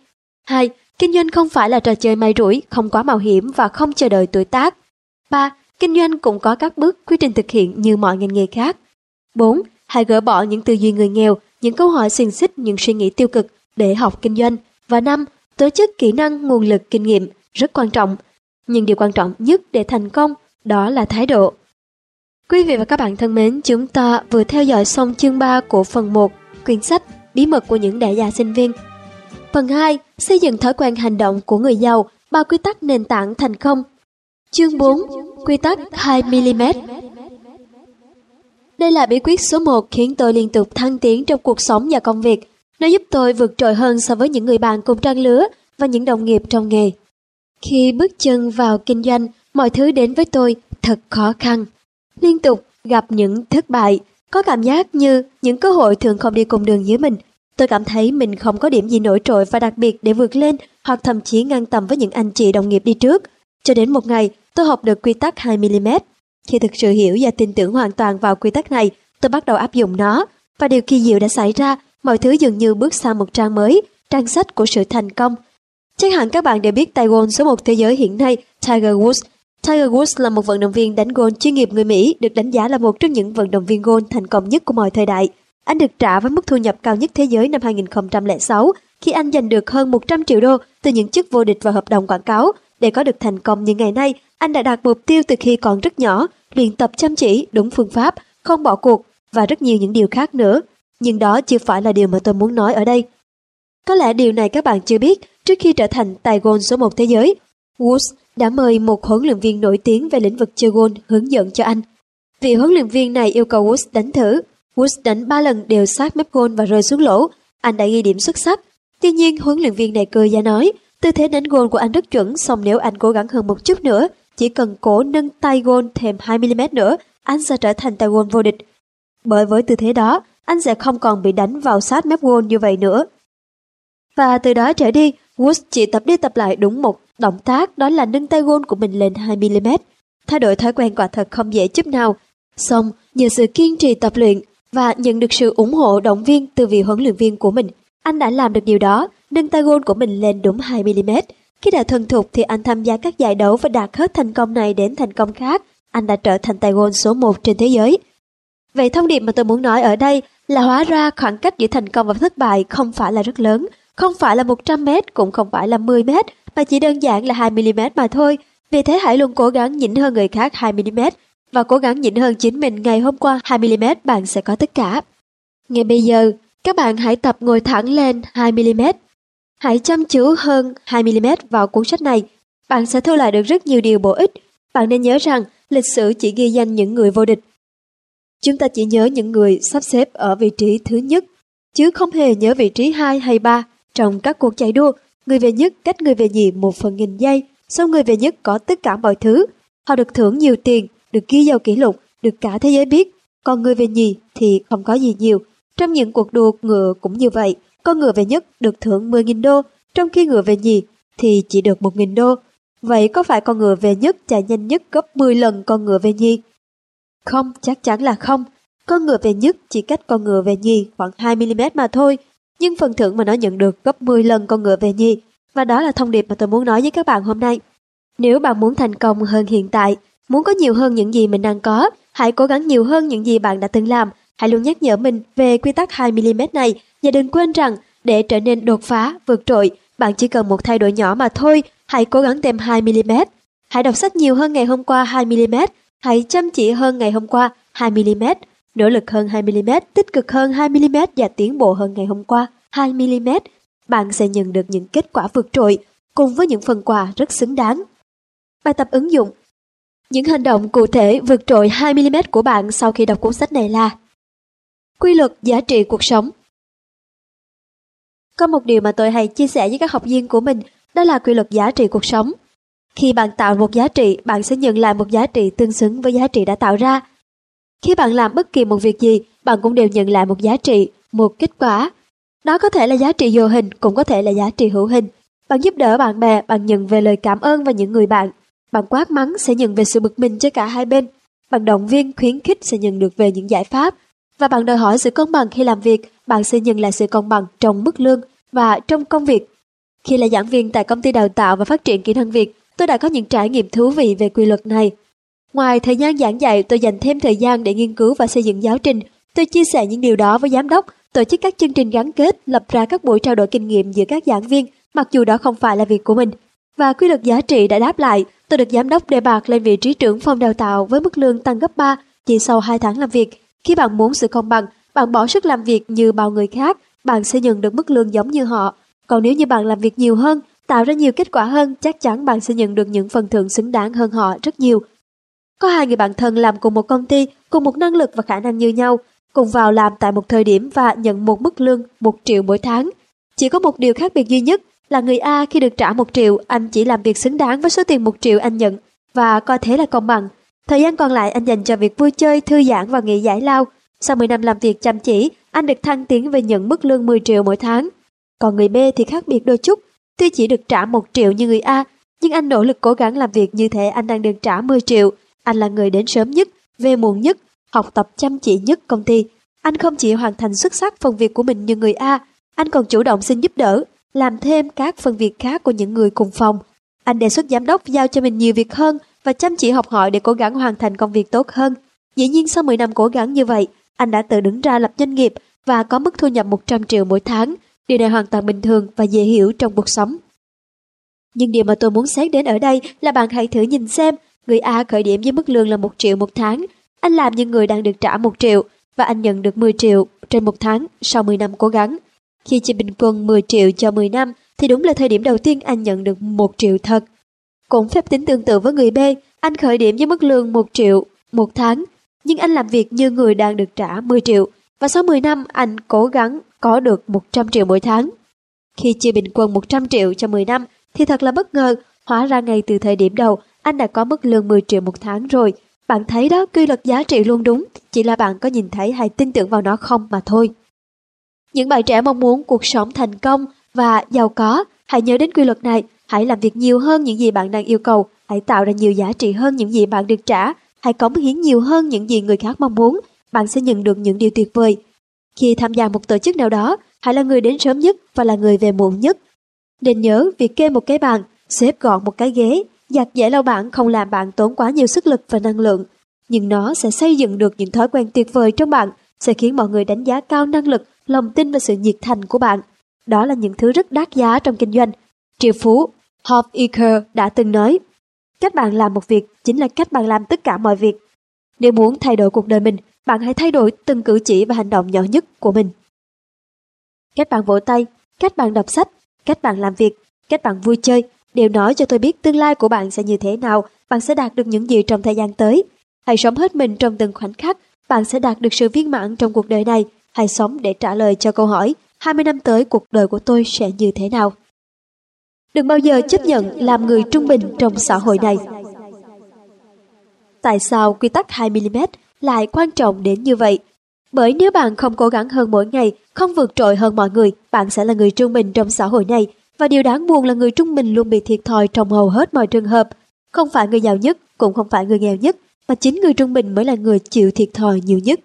hai. Kinh doanh không phải là trò chơi may rủi, không quá mạo hiểm và không chờ đợi tuổi tác. ba. Kinh doanh cũng có các bước, quy trình thực hiện như mọi ngành nghề khác. bốn. Hãy gỡ bỏ những tư duy người nghèo, những câu hỏi xiềng xích, những suy nghĩ tiêu cực để học kinh doanh. Và năm, tổ chức kỹ năng, nguồn lực, kinh nghiệm rất quan trọng. Nhưng điều quan trọng nhất để thành công đó là thái độ. Quý vị và các bạn thân mến, chúng ta vừa theo dõi xong chương ba của phần một, quyển sách Bí mật của những đại gia sinh viên. Phần hai, xây dựng thói quen hành động của người giàu, ba quy tắc nền tảng thành công. Chương bốn, quy tắc hai mi li mét. Đây là bí quyết số một khiến tôi liên tục thăng tiến trong cuộc sống và công việc. Nó giúp tôi vượt trội hơn so với những người bạn cùng trang lứa và những đồng nghiệp trong nghề. Khi bước chân vào kinh doanh, mọi thứ đến với tôi thật khó khăn. Liên tục gặp những thất bại, có cảm giác như những cơ hội thường không đi cùng đường với mình. Tôi cảm thấy mình không có điểm gì nổi trội và đặc biệt để vượt lên hoặc thậm chí ngang tầm với những anh chị đồng nghiệp đi trước. Cho đến một ngày, tôi học được quy tắc hai mi li mét. Khi thực sự hiểu và tin tưởng hoàn toàn vào quy tắc này, tôi bắt đầu áp dụng nó. Và điều kỳ diệu đã xảy ra, mọi thứ dường như bước sang một trang mới, trang sách của sự thành công. Chắc hẳn các bạn đều biết tay golf số một thế giới hiện nay, Tiger Woods. Tiger Woods là một vận động viên đánh golf chuyên nghiệp người Mỹ, được đánh giá là một trong những vận động viên golf thành công nhất của mọi thời đại. Anh được trả với mức thu nhập cao nhất thế giới năm hai nghìn không trăm lẻ sáu, khi anh giành được hơn một trăm triệu đô từ những chức vô địch và hợp đồng quảng cáo. Để có được thành công như ngày nay, anh đã đạt mục tiêu từ khi còn rất nhỏ, luyện tập chăm chỉ, đúng phương pháp, không bỏ cuộc và rất nhiều những điều khác nữa. Nhưng đó chưa phải là điều mà tôi muốn nói ở đây. Có lẽ điều này các bạn chưa biết, trước khi trở thành tài golf số một thế giới, Woods đã mời một huấn luyện viên nổi tiếng về lĩnh vực chơi golf hướng dẫn cho anh. Vị huấn luyện viên này yêu cầu Woods đánh thử. Woods đánh ba lần đều sát mép golf và rơi xuống lỗ. Anh đã ghi điểm xuất sắc. Tuy nhiên, huấn luyện viên này cười và nói, tư thế đánh golf của anh rất chuẩn, song nếu anh cố gắng hơn một chút nữa, chỉ cần cố nâng tay golf thêm hai mi li mét nữa, anh sẽ trở thành tay golf vô địch. Bởi với tư thế đó, anh sẽ không còn bị đánh vào sát mép golf như vậy nữa. Và từ đó trở đi, Woods chỉ tập đi tập lại đúng một động tác, đó là nâng tay golf của mình lên hai mi li mét. Thay đổi thói quen quả thật không dễ chút nào. Song nhờ sự kiên trì tập luyện và nhận được sự ủng hộ động viên từ vị huấn luyện viên của mình, anh đã làm được điều đó, nâng tay golf của mình lên đúng hai mi li mét. Khi đã thuần thục thì anh tham gia các giải đấu và đạt hết thành công này đến thành công khác. Anh đã trở thành tay golf số một trên thế giới. Vậy thông điệp mà tôi muốn nói ở đây là hóa ra khoảng cách giữa thành công và thất bại không phải là rất lớn, không phải là một trăm mét, cũng không phải là mười mét, mà chỉ đơn giản là hai mi li mét mà thôi. Vì thế hãy luôn cố gắng nhỉnh hơn người khác hai mi li mét và cố gắng nhỉnh hơn chính mình ngày hôm qua hai mi li mét, bạn sẽ có tất cả. Ngay bây giờ, Các bạn hãy tập ngồi thẳng lên hai mi-li-mét. Hãy chăm chú hơn hai mi-li-mét vào cuốn sách này. Bạn sẽ thu lại được rất nhiều điều bổ ích. Bạn nên nhớ rằng lịch sử chỉ ghi danh những người vô địch. Chúng ta chỉ nhớ những người sắp xếp ở vị trí thứ nhất, chứ không hề nhớ vị trí hai hay ba. Trong các cuộc chạy đua, người về nhất cách người về nhì một phần nghìn giây. Sau người về nhất có tất cả mọi thứ. Họ được thưởng nhiều tiền, được ghi vào kỷ lục, được cả thế giới biết. Còn người về nhì thì không có gì nhiều. Trong những cuộc đua ngựa cũng như vậy, con ngựa về nhất được thưởng mười nghìn đô, trong khi ngựa về nhì thì chỉ được một nghìn đô. Vậy có phải con ngựa về nhất chạy nhanh nhất gấp mười lần con ngựa về nhì? Không, chắc chắn là không. Con ngựa về nhất chỉ cách con ngựa về nhì khoảng hai mi-li-mét mà thôi, nhưng phần thưởng mà nó nhận được gấp mười lần con ngựa về nhì. Và đó là thông điệp mà tôi muốn nói với các bạn hôm nay. Nếu bạn muốn thành công hơn hiện tại, muốn có nhiều hơn những gì mình đang có, hãy cố gắng nhiều hơn những gì bạn đã từng làm. Hãy luôn nhắc nhở mình về quy tắc hai mi-li-mét này và đừng quên rằng để trở nên đột phá, vượt trội, bạn chỉ cần một thay đổi nhỏ mà thôi. Hãy cố gắng thêm hai mi-li-mét. Hãy đọc sách nhiều hơn ngày hôm qua hai mi-li-mét. Hãy chăm chỉ hơn ngày hôm qua hai mi-li-mét. Nỗ lực hơn hai mi-li-mét, tích cực hơn hai mi-li-mét và tiến bộ hơn ngày hôm qua hai mi-li-mét. Bạn sẽ nhận được những kết quả vượt trội cùng với những phần quà rất xứng đáng. Bài tập ứng dụng. Những hành động cụ thể vượt trội hai mi-li-mét của bạn sau khi đọc cuốn sách này là: quy luật giá trị cuộc sống. Có một điều mà tôi hay chia sẻ với các học viên của mình, đó là quy luật giá trị cuộc sống. Khi bạn tạo một giá trị, bạn sẽ nhận lại một giá trị tương xứng với giá trị đã tạo ra. Khi bạn làm bất kỳ một việc gì, bạn cũng đều nhận lại một giá trị, một kết quả. Đó có thể là giá trị vô hình, cũng có thể là giá trị hữu hình. Bạn giúp đỡ bạn bè, bạn nhận về lời cảm ơn và những người bạn. Bạn quát mắng sẽ nhận về sự bực mình cho cả hai bên. Bạn động viên, khuyến khích sẽ nhận được về những giải pháp. Và bạn đòi hỏi sự công bằng khi làm việc, bạn sẽ nhận lại sự công bằng trong mức lương và trong công việc. Khi là giảng viên tại Công ty Đào tạo và Phát triển Kỹ năng Việt, tôi đã có những trải nghiệm thú vị về quy luật này. Ngoài thời gian giảng dạy, tôi dành thêm thời gian để nghiên cứu và xây dựng giáo trình. Tôi chia sẻ những điều đó với giám đốc, tổ chức các chương trình gắn kết, lập ra các buổi trao đổi kinh nghiệm giữa các giảng viên, mặc dù đó không phải là việc của mình. Và quy luật giá trị đã đáp lại, tôi được giám đốc đề bạt lên vị trí trưởng phòng đào tạo với mức lương tăng gấp ba chỉ sau hai tháng làm việc. Khi bạn muốn sự công bằng, bạn bỏ sức làm việc như bao người khác, bạn sẽ nhận được mức lương giống như họ. Còn nếu như bạn làm việc nhiều hơn, tạo ra nhiều kết quả hơn, chắc chắn bạn sẽ nhận được những phần thưởng xứng đáng hơn họ rất nhiều. Có hai người bạn thân làm cùng một công ty, cùng một năng lực và khả năng như nhau, cùng vào làm tại một thời điểm và nhận một mức lương một triệu mỗi tháng. Chỉ có một điều khác biệt duy nhất là người A khi được trả một triệu, anh chỉ làm việc xứng đáng với số tiền một triệu anh nhận và coi thế là công bằng. Thời gian còn lại anh dành cho việc vui chơi, thư giãn và nghỉ giải lao. Sau mười năm làm việc chăm chỉ, anh được thăng tiến về nhận mức lương mười triệu mỗi tháng. Còn người B thì khác biệt đôi chút. Tuy chỉ được trả một triệu như người A, nhưng anh nỗ lực cố gắng làm việc như thế anh đang được trả mười triệu. Anh là người đến sớm nhất, về muộn nhất, học tập chăm chỉ nhất công ty. Anh không chỉ hoàn thành xuất sắc phần việc của mình như người A, anh còn chủ động xin giúp đỡ, làm thêm các phần việc khác của những người cùng phòng. Anh đề xuất giám đốc giao cho mình nhiều việc hơn và chăm chỉ học hỏi để cố gắng hoàn thành công việc tốt hơn. Dĩ nhiên sau mười năm cố gắng như vậy, anh đã tự đứng ra lập doanh nghiệp và có mức thu nhập một trăm triệu mỗi tháng. Điều này hoàn toàn bình thường và dễ hiểu trong cuộc sống. Nhưng điều mà tôi muốn xét đến ở đây là bạn hãy thử nhìn xem, người A khởi điểm với mức lương là một triệu một tháng. Anh làm như người đang được trả một triệu và anh nhận được mười triệu trên một tháng sau mười năm cố gắng. Khi chỉ bình quân mười triệu cho mười năm thì đúng là thời điểm đầu tiên anh nhận được một triệu thật. Cũng phép tính tương tự với người B, anh khởi điểm với mức lương một triệu một tháng, nhưng anh làm việc như người đang được trả mười triệu và sau mười năm anh cố gắng có được một trăm triệu mỗi tháng. Khi chia bình quân một trăm triệu cho mười năm thì thật là bất ngờ, hóa ra ngay từ thời điểm đầu anh đã có mức lương mười triệu một tháng rồi. Bạn thấy đó, quy luật giá trị luôn đúng, chỉ là bạn có nhìn thấy hay tin tưởng vào nó không mà thôi. Những bạn trẻ mong muốn cuộc sống thành công và giàu có, hãy nhớ đến quy luật này. Hãy làm việc nhiều hơn những gì bạn đang yêu cầu, hãy tạo ra nhiều giá trị hơn những gì bạn được trả, hãy cống hiến nhiều hơn những gì người khác mong muốn, bạn sẽ nhận được những điều tuyệt vời. Khi tham gia một tổ chức nào đó, hãy là người đến sớm nhất và là người về muộn nhất. Nên nhớ, việc kê một cái bàn, xếp gọn một cái ghế, giặt giẻ lau bảng không làm bạn tốn quá nhiều sức lực và năng lượng, nhưng nó sẽ xây dựng được những thói quen tuyệt vời trong bạn, sẽ khiến mọi người đánh giá cao năng lực, lòng tin và sự nhiệt thành của bạn. Đó là những thứ rất đắt giá trong kinh doanh. Triệu phú Harv Eker đã từng nói, cách bạn làm một việc chính là cách bạn làm tất cả mọi việc. Nếu muốn thay đổi cuộc đời mình, bạn hãy thay đổi từng cử chỉ và hành động nhỏ nhất của mình. Cách bạn vỗ tay, cách bạn đọc sách, cách bạn làm việc, cách bạn vui chơi đều nói cho tôi biết tương lai của bạn sẽ như thế nào, bạn sẽ đạt được những gì trong thời gian tới. Hãy sống hết mình trong từng khoảnh khắc, bạn sẽ đạt được sự viên mãn trong cuộc đời này. Hãy sống để trả lời cho câu hỏi hai mươi năm tới cuộc đời của tôi sẽ như thế nào. Đừng bao giờ chấp nhận làm người trung bình trong xã hội này. Tại sao quy tắc hai mi li mét lại quan trọng đến như vậy? Bởi nếu bạn không cố gắng hơn mỗi ngày, không vượt trội hơn mọi người, bạn sẽ là người trung bình trong xã hội này. Và điều đáng buồn là người trung bình luôn bị thiệt thòi trong hầu hết mọi trường hợp. Không phải người giàu nhất, cũng không phải người nghèo nhất, mà chính người trung bình mới là người chịu thiệt thòi nhiều nhất.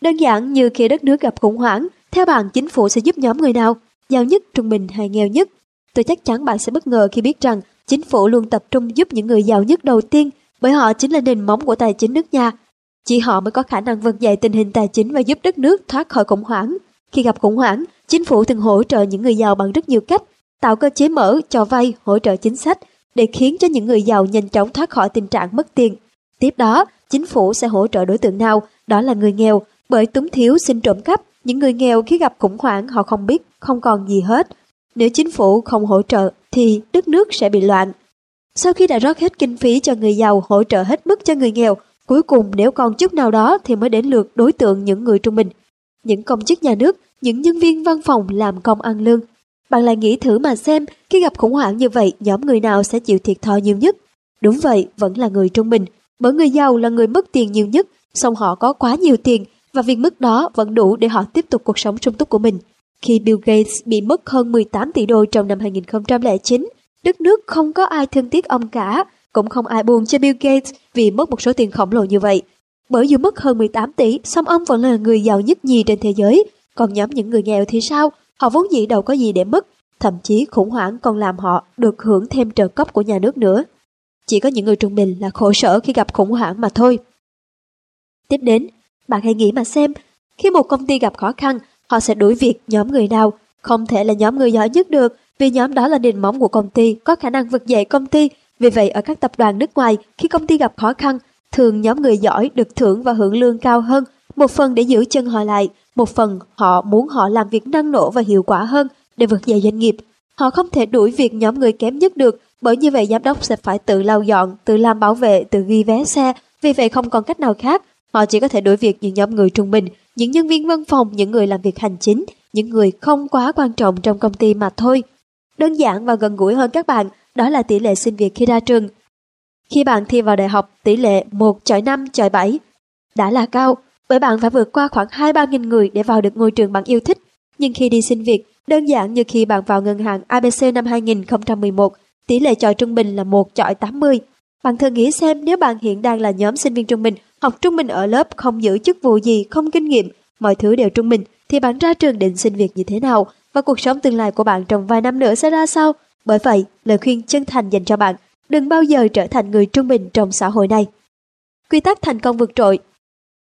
Đơn giản như khi đất nước gặp khủng hoảng, theo bạn chính phủ sẽ giúp nhóm người nào? Giàu nhất, trung bình hay nghèo nhất? Tôi chắc chắn bạn sẽ bất ngờ khi biết rằng chính phủ luôn tập trung giúp những người giàu nhất đầu tiên, bởi họ chính là nền móng của tài chính nước nhà. Chỉ họ mới có khả năng vực dậy tình hình tài chính và giúp đất nước thoát khỏi khủng hoảng. Khi gặp khủng hoảng, chính phủ thường hỗ trợ những người giàu bằng rất nhiều cách, tạo cơ chế mở, cho vay, hỗ trợ chính sách để khiến cho những người giàu nhanh chóng thoát khỏi tình trạng mất tiền. Tiếp đó, chính phủ sẽ hỗ trợ đối tượng nào? Đó là người nghèo, bởi túng thiếu xin trộm cắp, những người nghèo khi gặp khủng hoảng họ không biết, không còn gì hết. Nếu chính phủ không hỗ trợ thì đất nước sẽ bị loạn. Sau khi đã rót hết kinh phí cho người giàu, hỗ trợ hết mức cho người nghèo, cuối cùng nếu còn chút nào đó thì mới đến lượt đối tượng những người trung bình. Những công chức nhà nước, những nhân viên văn phòng làm công ăn lương. Bạn lại nghĩ thử mà xem, khi gặp khủng hoảng như vậy, nhóm người nào sẽ chịu thiệt thòi nhiều nhất? Đúng vậy, vẫn là người trung bình. Bởi người giàu là người mất tiền nhiều nhất, song họ có quá nhiều tiền và việc mất đó vẫn đủ để họ tiếp tục cuộc sống sung túc của mình. Khi Bill Gates bị mất hơn mười tám tỷ đô trong năm hai nghìn không trăm lẻ chín, đất nước không có ai thương tiếc ông cả, cũng không ai buồn cho Bill Gates vì mất một số tiền khổng lồ như vậy. Bởi dù mất hơn mười tám tỷ, song ông vẫn là người giàu nhất nhì trên thế giới. Còn nhóm những người nghèo thì sao? Họ vốn dĩ đâu có gì để mất, thậm chí khủng hoảng còn làm họ được hưởng thêm trợ cấp của nhà nước nữa. Chỉ có những người trung bình là khổ sở khi gặp khủng hoảng mà thôi. Tiếp đến, bạn hãy nghĩ mà xem, khi một công ty gặp khó khăn, họ sẽ đuổi việc nhóm người nào? Không thể là nhóm người giỏi nhất được, vì nhóm đó là nền móng của công ty, có khả năng vực dậy công ty. Vì vậy, ở các tập đoàn nước ngoài, khi công ty gặp khó khăn, thường nhóm người giỏi được thưởng và hưởng lương cao hơn, một phần để giữ chân họ lại, một phần họ muốn họ làm việc năng nổ và hiệu quả hơn để vực dậy doanh nghiệp. Họ không thể đuổi việc nhóm người kém nhất được, bởi như vậy giám đốc sẽ phải tự lau dọn, tự làm bảo vệ, tự ghi vé xe, vì vậy không còn cách nào khác. Họ chỉ có thể đuổi việc những nhóm người trung bình, những nhân viên văn phòng, những người làm việc hành chính, những người không quá quan trọng trong công ty mà thôi. Đơn giản và gần gũi hơn các bạn, đó là tỷ lệ xin việc khi ra trường. Khi bạn thi vào đại học, tỷ lệ một chọi năm chọi bảy đã là cao, bởi bạn phải vượt qua khoảng hai ba nghìn người để vào được ngôi trường bạn yêu thích. Nhưng khi đi xin việc, đơn giản như khi bạn vào ngân hàng a bê xê năm hai nghìn không trăm mười một, tỷ lệ chọi trung bình là một chọi tám mươi. Bạn thử nghĩ xem, nếu bạn hiện đang là nhóm sinh viên trung bình, học trung bình ở lớp, không giữ chức vụ gì, không kinh nghiệm, mọi thứ đều trung bình, thì bạn ra trường định xin việc như thế nào? Và cuộc sống tương lai của bạn trong vài năm nữa sẽ ra sao? Bởi vậy, lời khuyên chân thành dành cho bạn, đừng bao giờ trở thành người trung bình trong xã hội này. Quy tắc thành công vượt trội.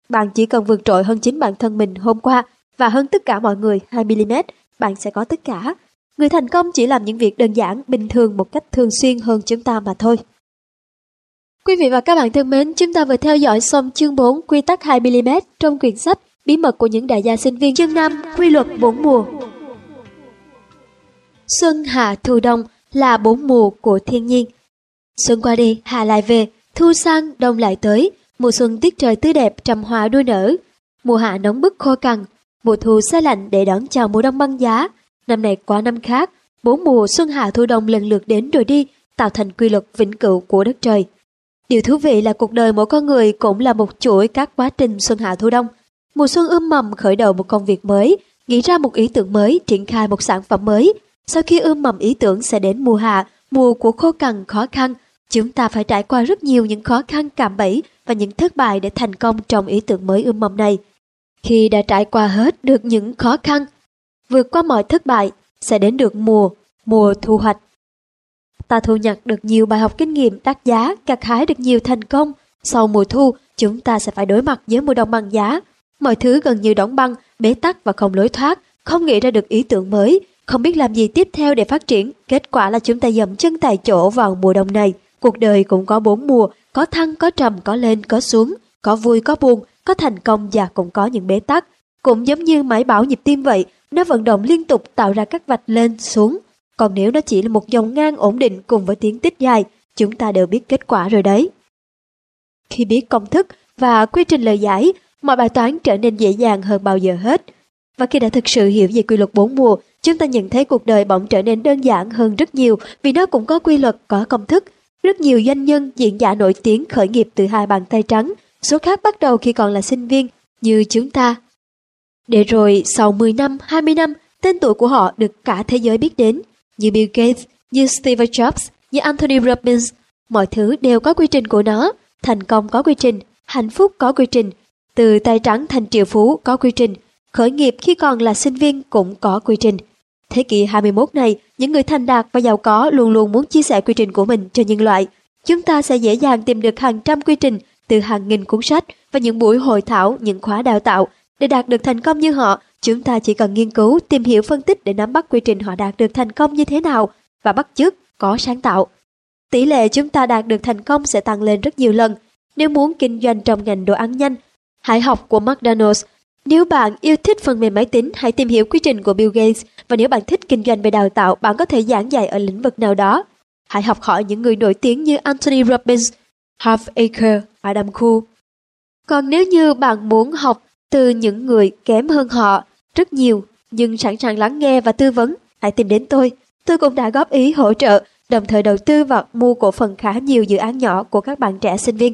Bạn chỉ cần vượt trội hơn chính bản thân mình hôm qua và hơn tất cả mọi người hai mi li mét, bạn sẽ có tất cả. Người thành công chỉ làm những việc đơn giản, bình thường một cách thường xuyên hơn chúng ta mà thôi. Quý vị và các bạn thân mến, chúng ta vừa theo dõi xong chương bốn Quy tắc hai mi li mét trong quyển sách Bí mật của những đại gia sinh viên, chương năm Quy luật bốn mùa. Xuân hạ thu đông là bốn mùa của thiên nhiên. Xuân qua đi, hạ lại về, thu sang, đông lại tới. Mùa xuân tiết trời tươi đẹp, trăm hoa đua nở. Mùa hạ nóng bức khô cằn, mùa thu se lạnh để đón chào mùa đông băng giá. Năm này qua năm khác, bốn mùa xuân hạ thu đông lần lượt đến rồi đi, tạo thành quy luật vĩnh cửu của đất trời. Điều thú vị là cuộc đời mỗi con người cũng là một chuỗi các quá trình xuân hạ thu đông. Mùa xuân ươm mầm khởi đầu một công việc mới, nghĩ ra một ý tưởng mới, triển khai một sản phẩm mới. Sau khi ươm mầm ý tưởng sẽ đến mùa hạ, mùa của khô cằn khó khăn. Chúng ta phải trải qua rất nhiều những khó khăn, cạm bẫy và những thất bại để thành công trong ý tưởng mới ươm mầm này. Khi đã trải qua hết được những khó khăn, vượt qua mọi thất bại, sẽ đến được mùa, mùa thu hoạch. Ta thu nhặt được nhiều bài học kinh nghiệm đắt giá, gặt hái được nhiều thành công. Sau mùa thu, chúng ta sẽ phải đối mặt với mùa đông băng giá. Mọi thứ gần như đóng băng, bế tắc và không lối thoát, không nghĩ ra được ý tưởng mới, không biết làm gì tiếp theo để phát triển. Kết quả là chúng ta dậm chân tại chỗ vào mùa đông này. Cuộc đời cũng có bốn mùa, có thăng, có trầm, có lên, có xuống, có vui, có buồn, có thành công và cũng có những bế tắc. Cũng giống như máy bảo nhịp tim vậy, nó vận động liên tục tạo ra các vạch lên, xuống. Còn nếu nó chỉ là một dòng ngang ổn định cùng với tiếng tít dài, chúng ta đều biết kết quả rồi đấy. Khi biết công thức và quy trình lời giải, mọi bài toán trở nên dễ dàng hơn bao giờ hết. Và khi đã thực sự hiểu về quy luật bốn mùa, chúng ta nhận thấy cuộc đời bỗng trở nên đơn giản hơn rất nhiều vì nó cũng có quy luật, có công thức. Rất nhiều doanh nhân, diễn giả nổi tiếng khởi nghiệp từ hai bàn tay trắng, số khác bắt đầu khi còn là sinh viên, như chúng ta. Để rồi sau mười năm, hai mươi năm, tên tuổi của họ được cả thế giới biết đến, như Bill Gates, như Steve Jobs, như Anthony Robbins. Mọi thứ đều có quy trình của nó, thành công có quy trình, hạnh phúc có quy trình, từ tay trắng thành triệu phú có quy trình, khởi nghiệp khi còn là sinh viên cũng có quy trình. Thế kỷ hai mươi mốt này, những người thành đạt và giàu có luôn luôn muốn chia sẻ quy trình của mình cho nhân loại. Chúng ta sẽ dễ dàng tìm được hàng trăm quy trình từ hàng nghìn cuốn sách và những buổi hội thảo, những khóa đào tạo. Để đạt được thành công như họ, chúng ta chỉ cần nghiên cứu, tìm hiểu, phân tích để nắm bắt quy trình họ đạt được thành công như thế nào và bắt chước, có sáng tạo. Tỷ lệ chúng ta đạt được thành công sẽ tăng lên rất nhiều lần. Nếu muốn kinh doanh trong ngành đồ ăn nhanh, hãy học của McDonald's. Nếu bạn yêu thích phần mềm máy tính, hãy tìm hiểu quy trình của Bill Gates. Và nếu bạn thích kinh doanh về đào tạo, bạn có thể giảng dạy ở lĩnh vực nào đó. Hãy học hỏi những người nổi tiếng như Anthony Robbins, Harv Eker, Adam Khoo. Còn nếu như bạn muốn học từ những người kém hơn họ rất nhiều, nhưng sẵn sàng lắng nghe và tư vấn, hãy tìm đến tôi. Tôi cũng đã góp ý hỗ trợ, đồng thời đầu tư và mua cổ phần khá nhiều dự án nhỏ của các bạn trẻ sinh viên.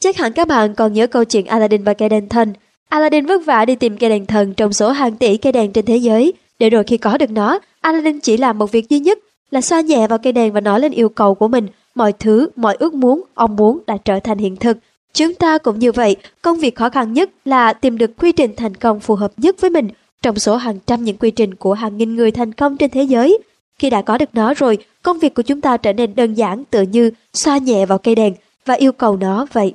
Chắc hẳn các bạn còn nhớ câu chuyện Aladdin và cây đèn thần. Aladdin vất vả đi tìm cây đèn thần trong số hàng tỷ cây đèn trên thế giới. Để rồi khi có được nó, Aladdin chỉ làm một việc duy nhất là xoa nhẹ vào cây đèn và nói lên yêu cầu của mình. Mọi thứ, mọi ước muốn, ông muốn đã trở thành hiện thực. Chúng ta cũng như vậy, công việc khó khăn nhất là tìm được quy trình thành công phù hợp nhất với mình trong số hàng trăm những quy trình của hàng nghìn người thành công trên thế giới. Khi đã có được nó rồi, công việc của chúng ta trở nên đơn giản tựa như xoa nhẹ vào cây đèn và yêu cầu nó vậy.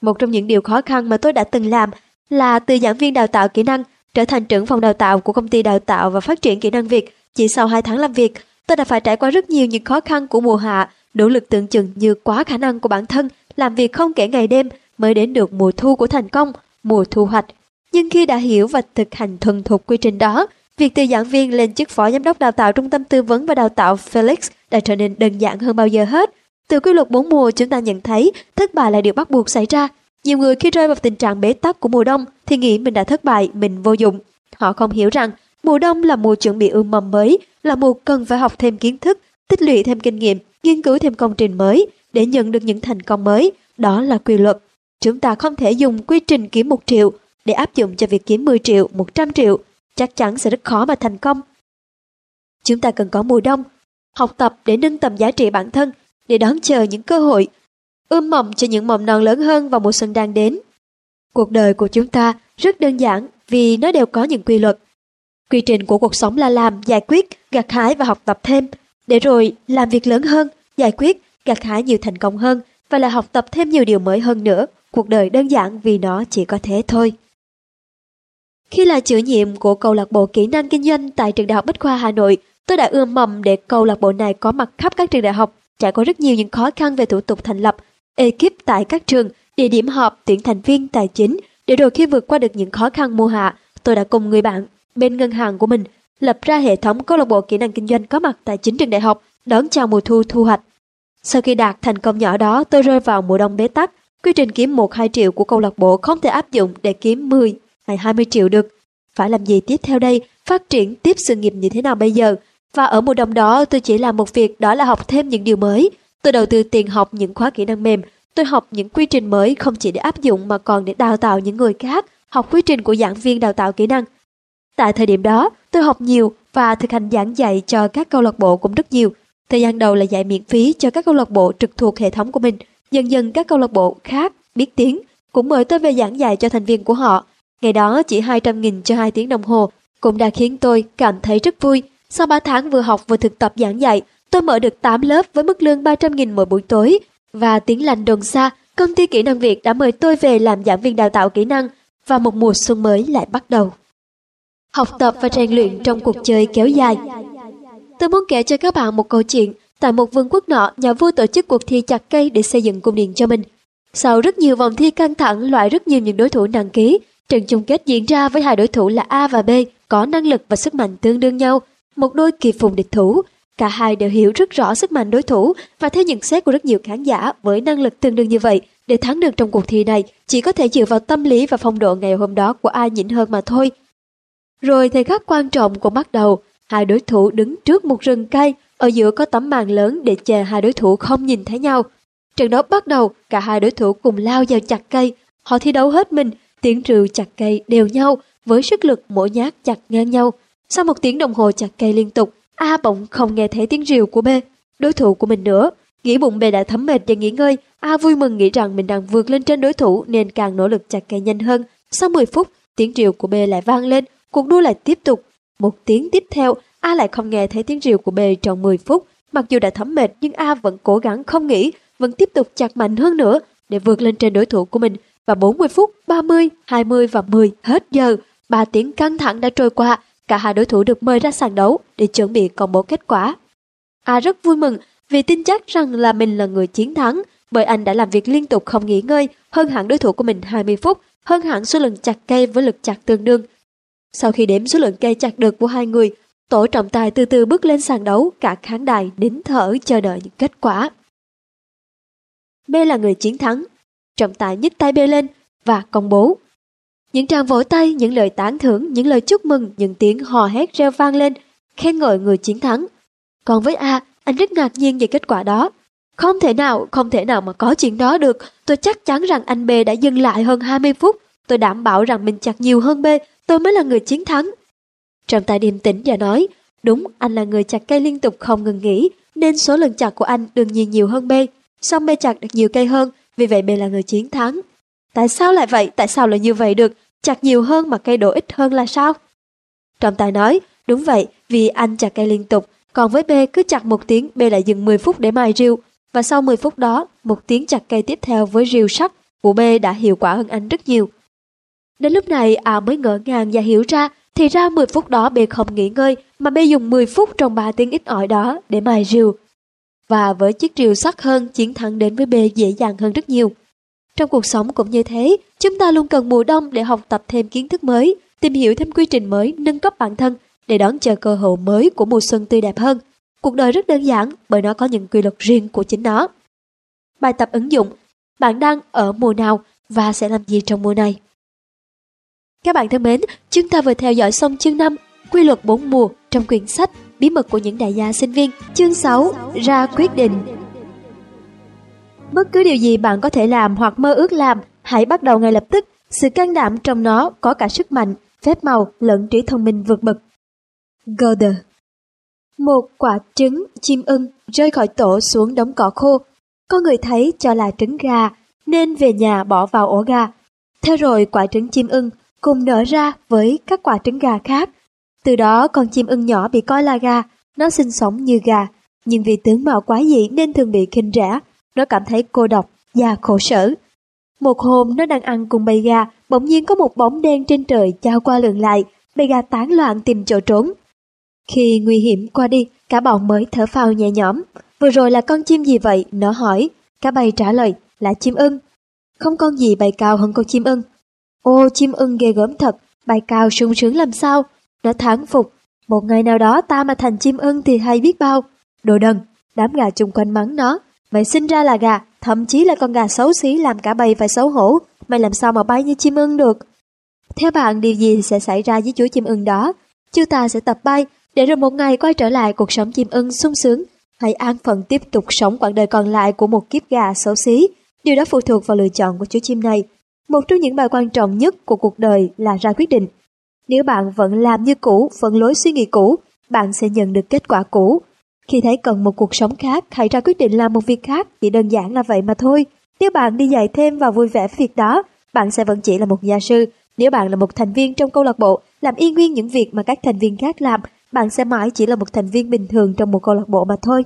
Một trong những điều khó khăn mà tôi đã từng làm là từ giảng viên đào tạo kỹ năng trở thành trưởng phòng đào tạo của Công ty Đào tạo và Phát triển Kỹ năng Việt. Chỉ sau hai tháng làm việc, tôi đã phải trải qua rất nhiều những khó khăn của mùa hạ, nỗ lực tưởng chừng như quá khả năng của bản thân, làm việc không kể ngày đêm mới đến được mùa thu của thành công, mùa thu hoạch. Nhưng khi đã hiểu và thực hành thuần thục quy trình đó, việc từ giảng viên lên chức phó giám đốc đào tạo Trung tâm Tư vấn và Đào tạo Felix đã trở nên đơn giản hơn bao giờ hết. Từ quy luật bốn mùa, chúng ta nhận thấy thất bại là điều bắt buộc xảy ra. Nhiều người khi rơi vào tình trạng bế tắc của mùa đông thì nghĩ mình đã thất bại, mình vô dụng. Họ không hiểu rằng mùa đông là mùa chuẩn bị ươm mầm mới, là mùa cần phải học thêm kiến thức, tích lũy thêm kinh nghiệm, nghiên cứu thêm công trình mới để nhận được những thành công mới. Đó là quy luật. Chúng ta không thể dùng quy trình kiếm một triệu để áp dụng cho việc kiếm mười triệu, một trăm triệu. Chắc chắn sẽ rất khó mà thành công. Chúng ta cần có mùa đông, học tập để nâng tầm giá trị bản thân, để đón chờ những cơ hội, ươm mầm cho những mầm non lớn hơn vào mùa xuân đang đến. Cuộc đời của chúng ta rất đơn giản vì nó đều có những quy luật. Quy trình của cuộc sống là làm, giải quyết, gặt hái và học tập thêm, để rồi làm việc lớn hơn, giải quyết, gặt hái nhiều thành công hơn và là học tập thêm nhiều điều mới hơn nữa. Cuộc đời đơn giản vì nó chỉ có thế thôi. Khi là chủ nhiệm của câu lạc bộ kỹ năng kinh doanh tại trường đại học Bách Khoa Hà Nội, tôi đã ươm mầm để câu lạc bộ này có mặt khắp các trường đại học, trải qua rất nhiều những khó khăn về thủ tục thành lập, ekip tại các trường, địa điểm họp, tuyển thành viên, tài chính. Để rồi khi vượt qua được những khó khăn mùa hạ, tôi đã cùng người bạn bên ngân hàng của mình lập ra hệ thống câu lạc bộ kỹ năng kinh doanh có mặt tại chín trường đại học, đón chào mùa thu thu hoạch. Sau khi đạt thành công nhỏ đó, tôi rơi vào mùa đông bế tắc. Quy trình kiếm một đến hai triệu của câu lạc bộ không thể áp dụng để kiếm mười hay hai mươi triệu được. Phải làm gì tiếp theo đây? Phát triển tiếp sự nghiệp như thế nào bây giờ? Và ở mùa đông đó, tôi chỉ làm một việc, đó là học thêm những điều mới. Tôi đầu tư tiền học những khóa kỹ năng mềm. Tôi học những quy trình mới không chỉ để áp dụng mà còn để đào tạo những người khác, học quy trình của giảng viên đào tạo kỹ năng. Tại thời điểm đó, tôi học nhiều và thực hành giảng dạy cho các câu lạc bộ cũng rất nhiều. Thời gian đầu là dạy miễn phí cho các câu lạc bộ trực thuộc hệ thống của mình. Dần dần các câu lạc bộ khác biết tiếng cũng mời tôi về giảng dạy cho thành viên của họ. Ngày đó chỉ hai trăm nghìn cho hai tiếng đồng hồ cũng đã khiến tôi cảm thấy rất vui. Sau ba tháng vừa học vừa thực tập giảng dạy, tôi mở được tám lớp với mức lương ba trăm nghìn mỗi buổi tối. Và tiếng lành đồn xa, Công ty Kỹ năng Việt đã mời tôi về làm giảng viên đào tạo kỹ năng và một mùa xuân mới lại bắt đầu. Học tập và rèn luyện trong cuộc chơi kéo dài. Tôi muốn kể cho các bạn một câu chuyện. Tại một vương quốc nọ, nhà vua tổ chức cuộc thi chặt cây để xây dựng cung điện cho mình. Sau rất nhiều vòng thi căng thẳng loại rất nhiều những đối thủ nặng ký, Trận chung kết diễn ra với hai đối thủ là A và B có năng lực và sức mạnh tương đương nhau, một đôi kỳ phùng địch thủ. Cả hai đều hiểu rất rõ sức mạnh đối thủ và theo nhận xét của rất nhiều khán giả, với năng lực tương đương như vậy, để thắng được trong cuộc thi này chỉ có thể dựa vào tâm lý và phong độ ngày hôm đó của ai nhỉnh hơn mà thôi. Rồi thời khắc quan trọng cũng bắt đầu, hai đối thủ đứng trước một rừng cây, ở giữa có tấm màn lớn để che hai đối thủ không nhìn thấy nhau. Trận đấu bắt đầu, cả hai đối thủ cùng lao vào chặt cây, họ thi đấu hết mình, tiếng rượu chặt cây đều nhau, với sức lực mỗi nhát chặt ngang nhau. Sau một tiếng đồng hồ chặt cây liên tục, A bỗng không nghe thấy tiếng rìu của B, đối thủ của mình nữa. Nghĩ bụng B đã thấm mệt và nghỉ ngơi, A vui mừng nghĩ rằng mình đang vượt lên trên đối thủ nên càng nỗ lực chặt cây nhanh hơn. Sau mười phút, tiếng rìu của B lại vang lên, cuộc đua lại tiếp tục. Một tiếng tiếp theo, A lại không nghe thấy tiếng rìu của B trong mười phút. Mặc dù đã thấm mệt nhưng A vẫn cố gắng không nghỉ, vẫn tiếp tục chặt mạnh hơn nữa để vượt lên trên đối thủ của mình. Và bốn mươi phút, ba mươi, hai mươi và mười hết giờ. Ba tiếng căng thẳng đã trôi qua. Cả hai đối thủ được mời ra sàn đấu để chuẩn bị công bố kết quả. A rất vui mừng vì tin chắc rằng là mình là người chiến thắng, bởi anh đã làm việc liên tục không nghỉ ngơi, hơn hẳn đối thủ của mình hai mươi phút, hơn hẳn số lần chặt cây với lực chặt tương đương. Sau khi đếm số lượng cây chặt được của hai người, tổ trọng tài từ từ bước lên sàn đấu, cả khán đài nín thở chờ đợi những kết quả. B là người chiến thắng. Trọng tài nhích tay B lên và công bố. Những tràng vỗ tay, những lời tán thưởng, những lời chúc mừng, những tiếng hò hét reo vang lên, khen ngợi người chiến thắng. Còn với A, anh rất ngạc nhiên về kết quả đó. Không thể nào, không thể nào mà có chuyện đó được. Tôi chắc chắn rằng anh B đã dừng lại hơn hai mươi phút. Tôi đảm bảo rằng mình chặt nhiều hơn B. Tôi mới là người chiến thắng. Trọng tài điềm tĩnh và nói, đúng, anh là người chặt cây liên tục không ngừng nghỉ, nên số lần chặt của anh đương nhiên nhiều hơn B. Song B chặt được nhiều cây hơn, vì vậy B là người chiến thắng. Tại sao lại vậy? Tại sao lại như vậy được? Chặt nhiều hơn mà cây đổ ít hơn là sao? Trọng tài nói, đúng vậy, vì anh chặt cây liên tục. Còn với B, cứ chặt một tiếng, B lại dừng mười phút để mài rìu. Và sau mười phút đó, một tiếng chặt cây tiếp theo với rìu sắt của B đã hiệu quả hơn anh rất nhiều. Đến lúc này, A mới ngỡ ngàng và hiểu ra, thì ra mười phút đó B không nghỉ ngơi, mà B dùng mười phút trong ba tiếng ít ỏi đó để mài rìu. Và với chiếc rìu sắc hơn, chiến thắng đến với B dễ dàng hơn rất nhiều. Trong cuộc sống cũng như thế, chúng ta luôn cần mùa đông để học tập thêm kiến thức mới, tìm hiểu thêm quy trình mới, nâng cấp bản thân để đón chờ cơ hội mới của mùa xuân tươi đẹp hơn. Cuộc đời rất đơn giản bởi nó có những quy luật riêng của chính nó. Bài tập ứng dụng: bạn đang ở mùa nào và sẽ làm gì trong mùa này? Các bạn thân mến, chúng ta vừa theo dõi xong chương năm Quy luật bốn mùa trong quyển sách Bí mật của những đại gia sinh viên, chương sáu Ra quyết định. Bất cứ điều gì bạn có thể làm hoặc mơ ước làm, hãy bắt đầu ngay lập tức. Sự can đảm trong nó có cả sức mạnh, phép màu lẫn trí thông minh vượt bậc. Goddard. Một quả trứng chim ưng rơi khỏi tổ xuống đống cỏ khô. Có người thấy cho là trứng gà nên về nhà bỏ vào ổ gà. Thế rồi quả trứng chim ưng cùng nở ra với các quả trứng gà khác. Từ đó con chim ưng nhỏ bị coi là gà, nó sinh sống như gà, nhưng vì tướng mạo quá dị nên thường bị khinh rẻ. Nó cảm thấy cô độc và khổ sở. Một hôm nó đang ăn cùng bầy gà, bỗng nhiên có một bóng đen trên trời chao qua lượn lại, bầy gà tán loạn tìm chỗ trốn. Khi nguy hiểm qua đi, cả bọn mới thở phào nhẹ nhõm. Vừa rồi là con chim gì vậy? Nó hỏi. Cả bầy trả lời là chim ưng. Không con gì bay cao hơn con chim ưng. Ô, chim ưng ghê gớm thật, bay cao sung sướng làm sao? Nó thán phục. Một ngày nào đó ta mà thành chim ưng thì hay biết bao. Đồ đần, đám gà chung quanh mắng nó. Mày sinh ra là gà, thậm chí là con gà xấu xí làm cả bầy phải xấu hổ. Mày làm sao mà bay như chim ưng được? Theo bạn, điều gì sẽ xảy ra với chú chim ưng đó? Chú ta sẽ tập bay, để rồi một ngày quay trở lại cuộc sống chim ưng sung sướng. Hãy an phận tiếp tục sống quãng đời còn lại của một kiếp gà xấu xí. Điều đó phụ thuộc vào lựa chọn của chú chim này. Một trong những bài quan trọng nhất của cuộc đời là ra quyết định. Nếu bạn vẫn làm như cũ, vẫn lối suy nghĩ cũ, bạn sẽ nhận được kết quả cũ. Khi thấy cần một cuộc sống khác, hãy ra quyết định làm một việc khác, chỉ đơn giản là vậy mà thôi. Nếu bạn đi dạy thêm và vui vẻ việc đó, bạn sẽ vẫn chỉ là một gia sư. Nếu bạn là một thành viên trong câu lạc bộ, làm y nguyên những việc mà các thành viên khác làm, bạn sẽ mãi chỉ là một thành viên bình thường trong một câu lạc bộ mà thôi.